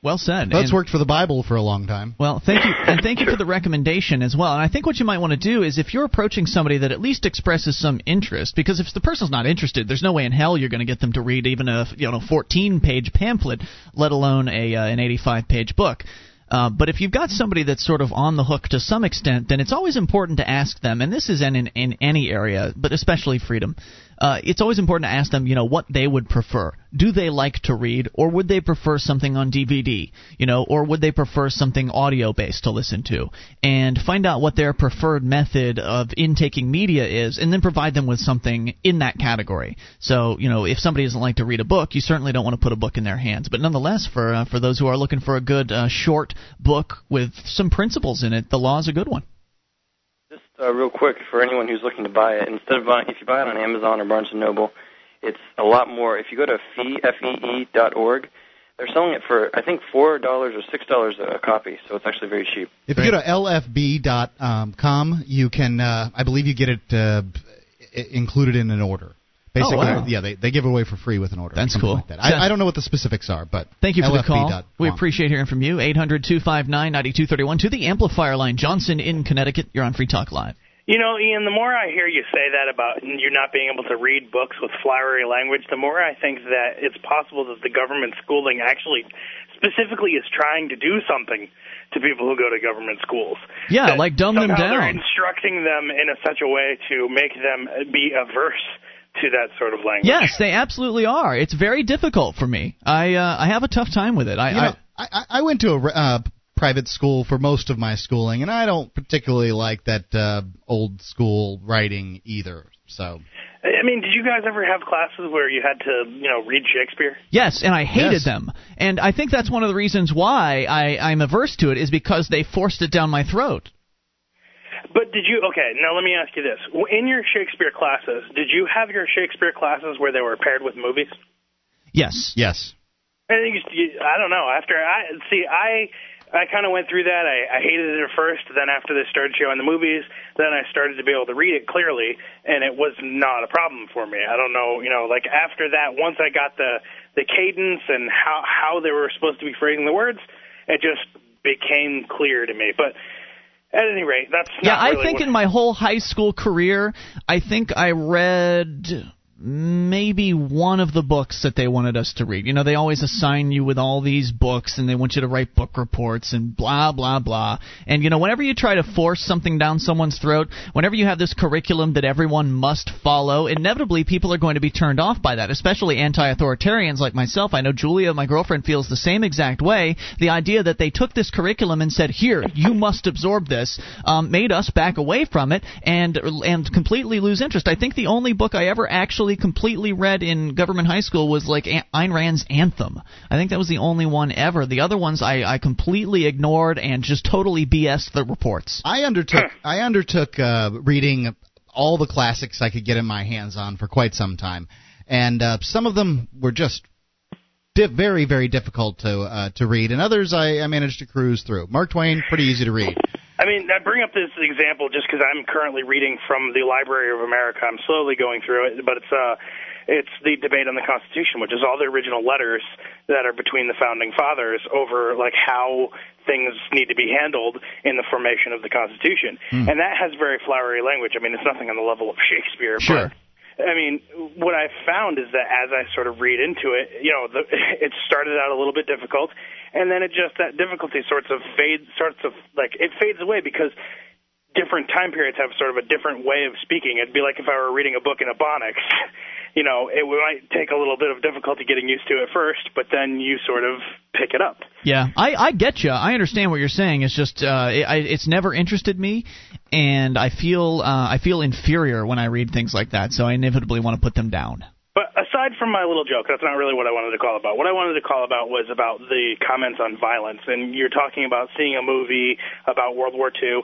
Well said. That's and, worked for the Bible for a long time. Well, thank you. And thank you for the recommendation as well. And I think what you might want to do is if you're approaching somebody that at least expresses some interest, because if the person's not interested, there's no way in hell you're going to get them to read even a you know fourteen-page pamphlet, let alone a uh, an eighty-five-page book. Uh, but if you've got somebody that's sort of on the hook to some extent, then it's always important to ask them, and this is in, in, in any area, but especially freedom, uh, it's always important to ask them, you know, what they would prefer. Do they like to read, or would they prefer something on D V D, you know, or would they prefer something audio-based to listen to? And find out what their preferred method of intaking media is, and then provide them with something in that category. So, you know, if somebody doesn't like to read a book, you certainly don't want to put a book in their hands. But nonetheless, for uh, for those who are looking for a good uh, short book with some principles in it, The Law is a good one. Just uh, real quick, for anyone who's looking to buy it, instead of buying, if you buy it on Amazon or Barnes and Noble, it's a lot more. If you go to fee dot org, They're selling it for, I think, four dollars or six dollars a copy, so it's actually very cheap. If you go to L F B dot com, you can, uh, I believe you get it uh, included in an order. Basically, oh, wow. Yeah, they, they give it away for free with an order. That's cool. Like that. I, I don't know what the specifics are, but thank you for L F B. The call. Com. We appreciate hearing from you. eight hundred two five nine nine two three one to the amplifier line. Johnson in Connecticut, you're on Free Talk Live. You know, Ian, the more I hear you say that about you not being able to read books with flowery language, the more I think that it's possible that the government schooling actually specifically is trying to do something to people who go to government schools. Yeah, like dumb them down. They're instructing them in a, such a way to make them be averse to that sort of language. Yes, they absolutely are. It's very difficult for me. I uh, I have a tough time with it. I you know, I, I, I went to a... Uh, private school for most of my schooling, and I don't particularly like that uh, old school writing either. So, I mean, did you guys ever have classes where you had to, you know, read Shakespeare? Yes, and I hated yes. them. And I think that's one of the reasons why I, I'm averse to it is because they forced it down my throat. But did you, okay, now let me ask you this. In your Shakespeare classes, did you have your Shakespeare classes where they were paired with movies? Yes, yes. I think you, I don't know. After I, see, I... I kind of went through that. I, I hated it at first. Then after they started showing the movies, then I started to be able to read it clearly, and it was not a problem for me. I don't know, you know, like after that, once I got the, the cadence and how, how they were supposed to be phrasing the words, it just became clear to me. But at any rate, that's not yeah, really I think in my whole high school career, I think I read... maybe one of the books that they wanted us to read. You know, they always assign you with all these books, and they want you to write book reports and blah, blah, blah. And, you know, whenever you try to force something down someone's throat, whenever you have this curriculum that everyone must follow, inevitably people are going to be turned off by that, especially anti-authoritarians like myself. I know Julia, my girlfriend, feels the same exact way. The idea that they took this curriculum and said, here, you must absorb this, um, made us back away from it and and completely lose interest. I think the only book I ever actually completely read in government high school was like a- Ayn Rand's Anthem. I think that was the only one ever. The other ones I, I completely ignored and just totally B S'd the reports. I undertook I undertook uh, reading all the classics I could get in my hands on for quite some time, and uh, some of them were just di- very very difficult to uh, to read, and others I, I managed to cruise through. Mark Twain, pretty easy to read. I mean, I bring up this example just because I'm currently reading from the Library of America. I'm slowly going through it, but it's uh, it's the debate on the Constitution, which is all the original letters that are between the Founding Fathers over like how things need to be handled in the formation of the Constitution. Mm. And that has very flowery language. I mean, it's nothing on the level of Shakespeare. Sure. But I mean, what I've found is that as I sort of read into it, you know, the, it started out a little bit difficult, and then it just, that difficulty sorts of fades, sorts of, like, it fades away because different time periods have sort of a different way of speaking. It'd be like if I were reading a book in Ebonics, you know, it might take a little bit of difficulty getting used to at first, but then you sort of pick it up. Yeah, I, I get you. I understand what you're saying. It's just, uh, it, I, it's never interested me. And I feel uh, I feel inferior when I read things like that, so I inevitably want to put them down. But aside from my little joke, that's not really what I wanted to call about. What I wanted to call about was about the comments on violence, and you're talking about seeing a movie about World War Two.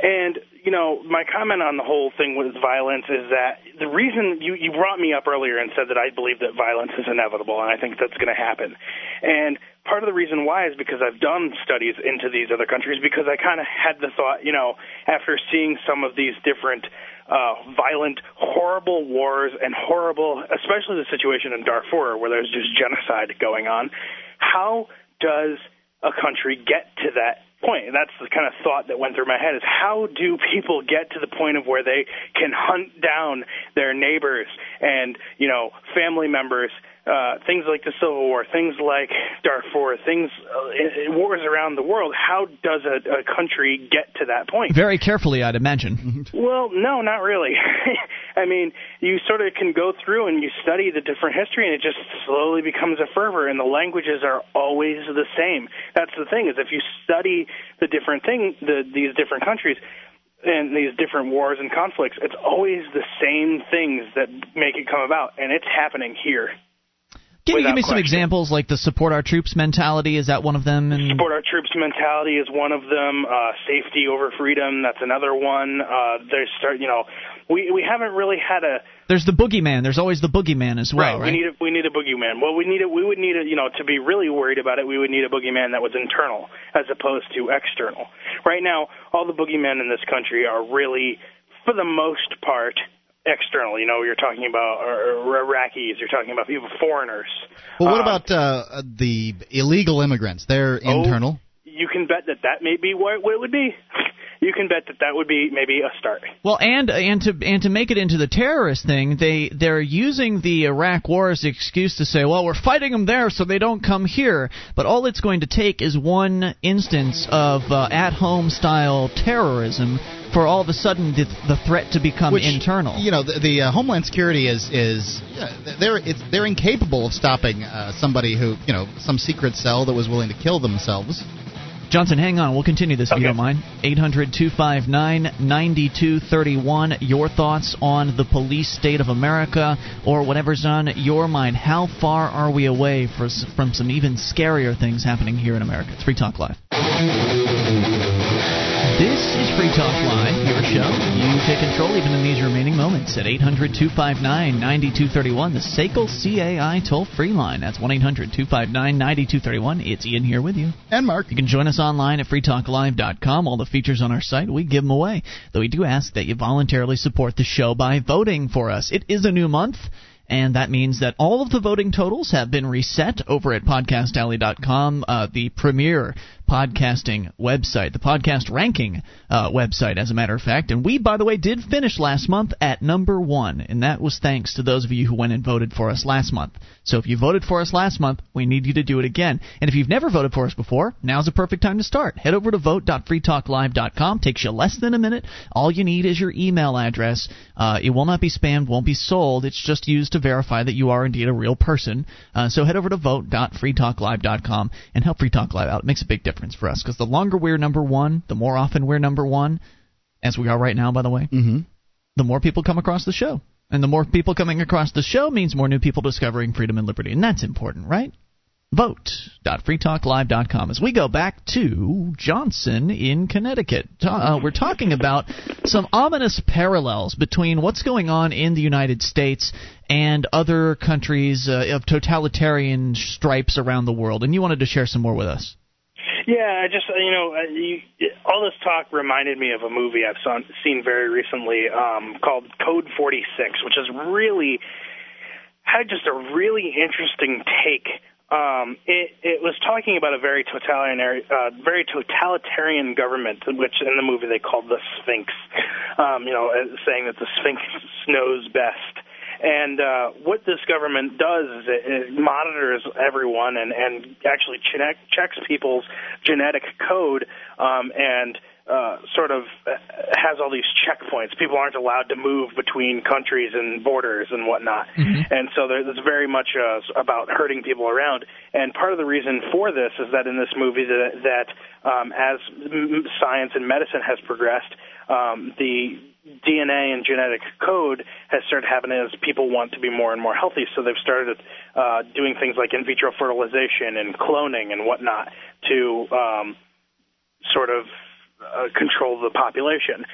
And, you know, my comment on the whole thing with violence is that the reason you, you brought me up earlier and said that I believe that violence is inevitable, and I think that's going to happen. And part of the reason why is because I've done studies into these other countries because I kind of had the thought, you know, after seeing some of these different uh, violent, horrible wars and horrible, especially the situation in Darfur where there's just genocide going on, how does a country get to that point? And that's the kind of thought that went through my head is how do people get to the point of where they can hunt down their neighbors and, you know, family members, uh, things like the Civil War, things like Darfur, things, uh, wars around the world. How does a, a country get to that point? Very carefully, I'd imagine. Well, no, not really. I mean, you sort of can go through and you study the different history, and it just slowly becomes a fervor, and the languages are always the same. That's the thing, is if you study the different thing, the, these different countries and these different wars and conflicts, it's always the same things that make it come about, and it's happening here. Can you give me question. some examples, like the support our troops mentality? Is that one of them? And... Support our troops mentality is one of them. Uh, safety over freedom, that's another one. Uh, there's, start, you know, we we haven't really had a. There's the boogeyman. There's always the boogeyman as well, right? right? We need a, we need a boogeyman. Well, we need a, we would need a, you know, to be really worried about it, we would need a boogeyman that was internal as opposed to external. Right now, all the boogeymen in this country are really, for the most part, external. You know, you're talking about Iraqis, you're talking about people, foreigners. Well, what um, about uh, the illegal immigrants? They're oh, internal. You can bet that that may be what it would be. You can bet that that would be maybe a start. Well, and and to and to make it into the terrorist thing, they they're using the Iraq War as an excuse to say, well, we're fighting them there, so they don't come here. But all it's going to take is one instance of uh, at-home style terrorism for all of a sudden the, the threat to become Which, internal. You know, the, the uh, Homeland Security is is uh, they're it's, they're incapable of stopping uh, somebody who, you know, some secret cell that was willing to kill themselves. Johnson, hang on. We'll continue this if okay. you don't mind. eight hundred, two five nine, nine two three one. Your thoughts on the police state of America or whatever's on your mind. How far are we away for, from some even scarier things happening here in America? It's Free Talk Live. This is Free Talk Live, your show. You take control even in these remaining moments at eight hundred, two five nine, nine two three one, the S A C L C A I toll-free line. That's one eight hundred, two five nine, nine two three one. It's Ian here with you. And Mark. You can join us online at free talk live dot com. All the features on our site, we give them away. Though we do ask that you voluntarily support the show by voting for us. It is a new month. And that means that all of the voting totals have been reset over at podcast alley dot com, uh, the premier podcasting website, the podcast ranking uh, website, as a matter of fact. And we, by the way, did finish last month at number one, and that was thanks to those of you who went and voted for us last month. So if you voted for us last month, we need you to do it again. And if you've never voted for us before, now's a perfect time to start. Head over to vote dot free talk live dot com. Takes you less than a minute. All you need is your email address. Uh, it will not be spammed, won't be sold. It's just used to to verify that you are indeed a real person. Uh, so head over to vote dot free talk live dot com and help Free Talk Live out. It makes a big difference for us, because the longer we're number one, the more often we're number one, as we are right now, by the way, mm-hmm. the more people come across the show. And the more people coming across the show means more new people discovering freedom and liberty. And that's important, right? vote dot free talk live dot com. As we go back to Johnson in Connecticut, uh, we're talking about some ominous parallels between what's going on in the United States and other countries uh, of totalitarian stripes around the world, and you wanted to share some more with us. Yeah, I just, you know, you, all this talk reminded me of a movie I've saw, seen very recently um, called Code forty-six, which is really, had just a really interesting take. Um, it, it was talking about a very totalitarian, uh, very totalitarian government, which in the movie they called the Sphinx. Um, you know, saying that the Sphinx knows best. And uh, what this government does is it, it monitors everyone and, and actually check, checks people's genetic code um, and uh, sort of has all these checkpoints. People aren't allowed to move between countries and borders and whatnot. Mm-hmm. And so there's very much uh, about herding people around. And part of the reason for this is that in this movie that, that um, as science and medicine has progressed, um, the D N A and genetic code has started happening as people want to be more and more healthy, so they've started uh, doing things like in vitro fertilization and cloning and whatnot to um, sort of uh, control the population.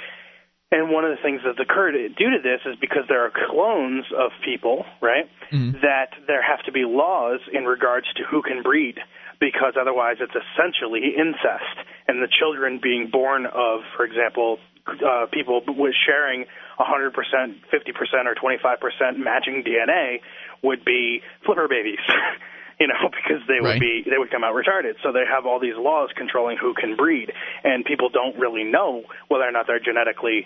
And one of the things that's occurred due to this is because there are clones of people, right, mm-hmm. that there have to be laws in regards to who can breed, because otherwise it's essentially incest. And the children being born of, for example, Uh, people with sharing one hundred percent, fifty percent, or twenty-five percent matching D N A would be flipper babies, you know, because they would right. be they would come out retarded. So they have all these laws controlling who can breed, and people don't really know whether or not they're genetically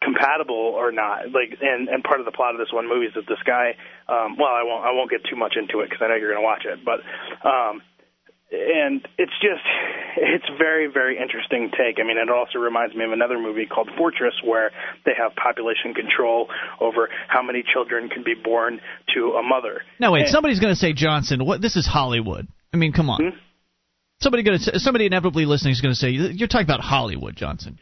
compatible or not. Like, and, and part of the plot of this one movie is that this guy, um, well, I won't I won't get too much into it because I know you're going to watch it, but. Um, And it's just, it's very, very interesting take. I mean, it also reminds me of another movie called Fortress, where they have population control over how many children can be born to a mother. No, wait, and, somebody's going to say, Johnson, what? This is Hollywood. I mean, come on. Hmm? Somebody going to, somebody inevitably listening is going to say, you're talking about Hollywood, Johnson.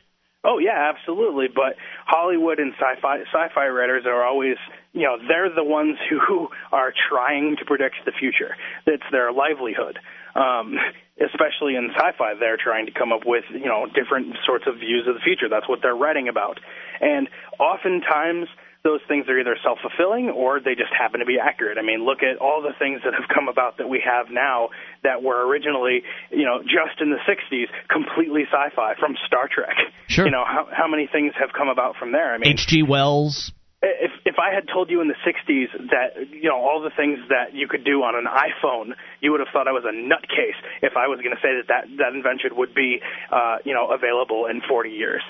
Oh, yeah, absolutely. But Hollywood and sci-fi sci-fi writers are always, you know, they're the ones who are trying to predict the future. It's their livelihood. Um, especially in sci-fi, they're trying to come up with, you know, different sorts of views of the future. That's what they're writing about. And oftentimes those things are either self-fulfilling or they just happen to be accurate. I mean, look at all the things that have come about that we have now that were originally, you know, just in the sixties, completely sci-fi, from Star Trek. Sure. You know, how, how many things have come about from there? I mean, H G. Wells. If if I had told you in the sixties that, you know, all the things that you could do on an iPhone, you would have thought I was a nutcase if I was going to say that that, that invention would be, uh, you know, available in forty years,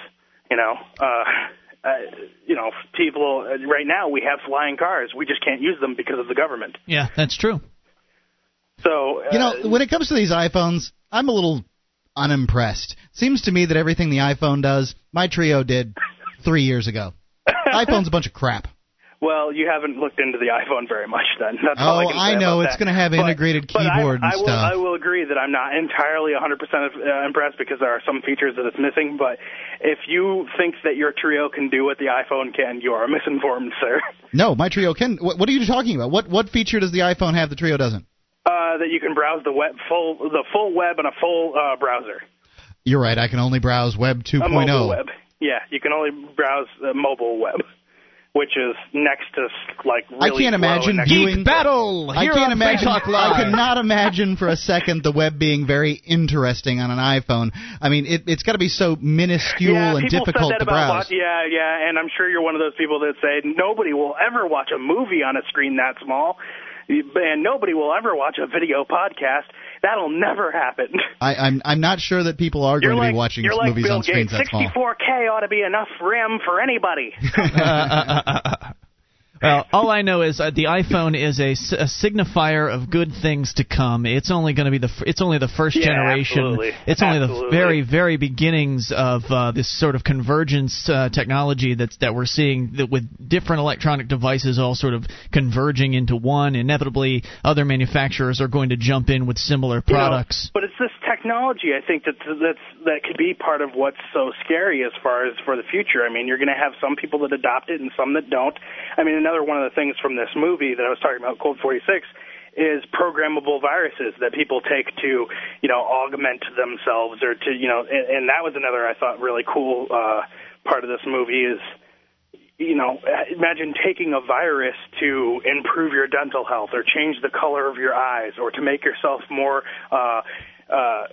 you know. Uh, uh, you know, people, uh, right now we have flying cars. We just can't use them because of the government. Yeah, that's true. So, uh, you know, when it comes to these iPhones, I'm a little unimpressed. Seems to me that everything the iPhone does, my Trio did three years ago. iPhone's a bunch of crap. Well, you haven't looked into the iPhone very much, then. That's oh, all I, can say I know. About it's going to have integrated but, keyboard but I, and I will, stuff. I will agree that I'm not entirely one hundred percent impressed because there are some features that it's missing. But if you think that your Trio can do what the iPhone can, you are misinformed, sir. No, my Trio can. What, what are you talking about? What what feature does the iPhone have the Trio doesn't? Uh, that you can browse the web full the full web in a full uh, browser. You're right. I can only browse Web two point oh. A mobile web. Yeah, you can only browse the mobile web, which is next to, like, really I can't imagine Geek Battle here on Free Talk Live. I cannot imagine for a second the web being very interesting on an iPhone. I mean, it, it's got to be so minuscule yeah, and difficult to browse. About, yeah, yeah, and I'm sure you're one of those people that say nobody will ever watch a movie on a screen that small, and nobody will ever watch a video podcast. That'll never happen. I, I'm I'm not sure that people are you're going like, to be watching you're movies like Bill on screens Gates. That small. sixty-four K ought to be enough RAM for anybody. uh, uh, uh, uh, uh. Well, all I know is uh, the iPhone is a, a signifier of good things to come. It's only going to be the it's only the first yeah, generation. Absolutely. It's only absolutely. the very very beginnings of uh, this sort of convergence uh, technology that's that we're seeing that with different electronic devices all sort of converging into one. Inevitably, other manufacturers are going to jump in with similar products. You know, but it's this technology, I think, that that's that could be part of what's so scary as far as for the future. I mean, you're going to have some people that adopt it and some that don't. I mean, another one of the things from this movie that I was talking about, Code forty-six, is programmable viruses that people take to, you know, augment themselves or to, you know, and, and that was another, I thought, really cool uh, part of this movie is, you know, imagine taking a virus to improve your dental health or change the color of your eyes or to make yourself more uh, uh,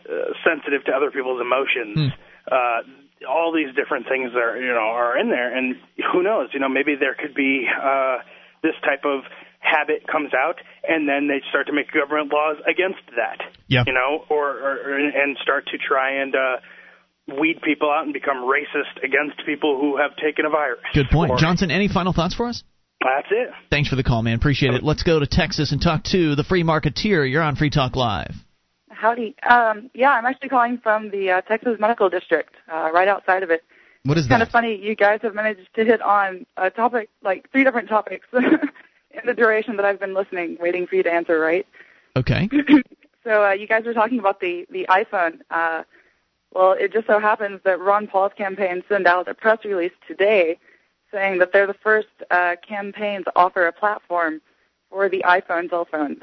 sensitive to other people's emotions. Hmm. Uh, all these different things are, you know, are in there, and who knows? You know, maybe there could be uh, this type of habit comes out, and then they start to make government laws against that. Yeah. You know, or, or and start to try and uh, weed people out and become racist against people who have taken a virus. Good point, or, Johnson. Any final thoughts for us? That's it. Thanks for the call, man. Appreciate it. Let's go to Texas and talk to the Free Marketeer. You're on Free Talk Live. Howdy. Um, yeah, I'm actually calling from the uh, Texas Medical District, uh, right outside of it. What is it's that? Kind of funny. You guys have managed to hit on a topic, like three different topics in the duration that I've been listening, waiting for you to answer, right? Okay. So uh, you guys were talking about the, the iPhone. Uh, well, it just so happens that Ron Paul's campaign sent out a press release today saying that they're the first uh, campaign to offer a platform or the iPhone cell phone.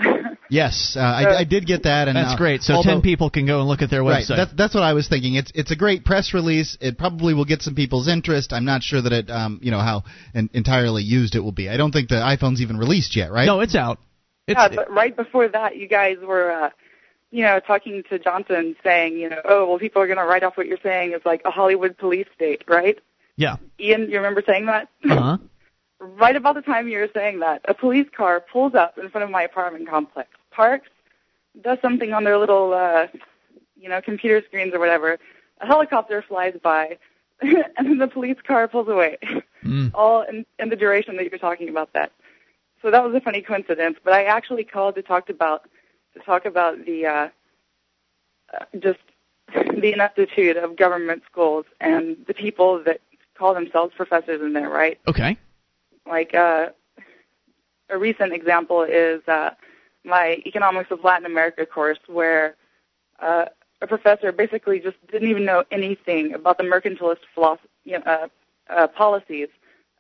Yes, uh, I, I did get that. And that's uh, great. So although, ten people can go and look at their website. Right, that's, that's what I was thinking. It's it's a great press release. It probably will get some people's interest. I'm not sure that it, um, you know, how an, entirely used it will be. I don't think the iPhone's even released yet, right? No, it's out. It's, yeah, but right before that, you guys were, uh, you know, talking to Johnson, saying, you know, oh, well, people are going to write off what you're saying as like a Hollywood police state, right? Yeah. Ian, you remember saying that? Uh-huh. Right about the time you were saying that, a police car pulls up in front of my apartment complex, parks, does something on their little, uh, you know, computer screens or whatever. A helicopter flies by, and then the police car pulls away, mm. all in, in the duration that you're talking about that. So that was a funny coincidence. But I actually called to talk about to talk about the uh, just the ineptitude of government schools and the people that call themselves professors in there, right? Okay. Like uh, a recent example is uh, my Economics of Latin America course where uh, a professor basically just didn't even know anything about the mercantilist philosophy, you know, uh, uh, policies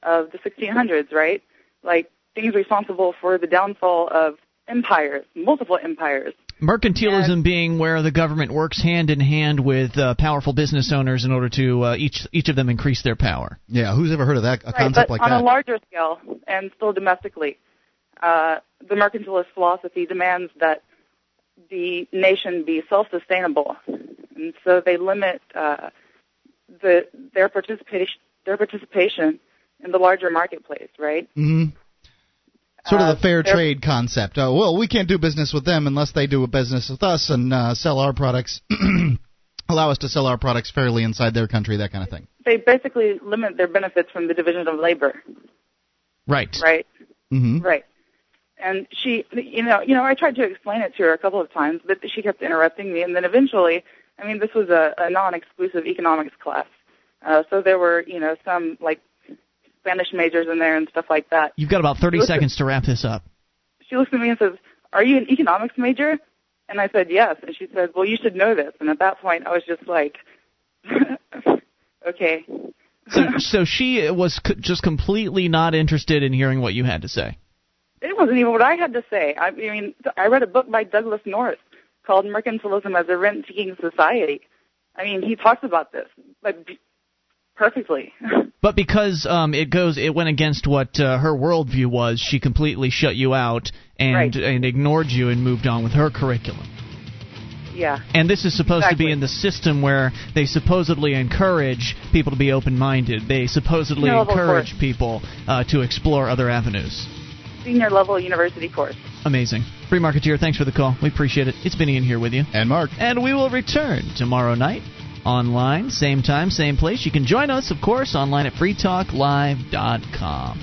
of the sixteen hundreds, right? Like things responsible for the downfall of empires, multiple empires. Mercantilism and, being where the government works hand in hand with uh, powerful business owners in order to uh, each each of them increase their power. Yeah, who's ever heard of that? A right, concept but like on that on a larger scale and still domestically, uh, the mercantilist philosophy demands that the nation be self-sustainable, and so they limit uh, the their participation their participation in the larger marketplace, right? Mm-hmm. Sort of the fair trade concept. Oh, well, we can't do business with them unless they do a business with us and uh, sell our products, allow us to sell our products fairly inside their country, that kind of thing. They basically limit their benefits from the division of labor. Right. Right. Mm-hmm. Right. And she, you know, you know, I tried to explain it to her a couple of times, but she kept interrupting me. And then eventually, I mean, this was a, a non-exclusive economics class, uh, so there were, you know, some like Spanish majors in there and stuff like that. You've got about thirty seconds at, to wrap this up. She looks at me and says, "Are you an economics major?" And I said, "Yes." And she said, "Well, you should know this." And at that point, I was just like, "Okay." So, so she was co- just completely not interested in hearing what you had to say. It wasn't even what I had to say. I mean, I read a book by Douglas North called "Mercantilism as a Rent-Seeking Society." I mean, he talks about this, like, perfectly. But because um, it goes, it went against what uh, her worldview was. She completely shut you out and right. and ignored you and moved on with her curriculum. Yeah. And this is supposed exactly. to be in the system where they supposedly encourage people to be open-minded. They supposedly no, encourage people uh, to explore other avenues. Senior level university course. Amazing. Free Marketeer, thanks for the call. We appreciate it. It's been Ian here with you. And Mark. And we will return tomorrow night. Online, same time, same place. You can join us, of course, online at free talk live dot com.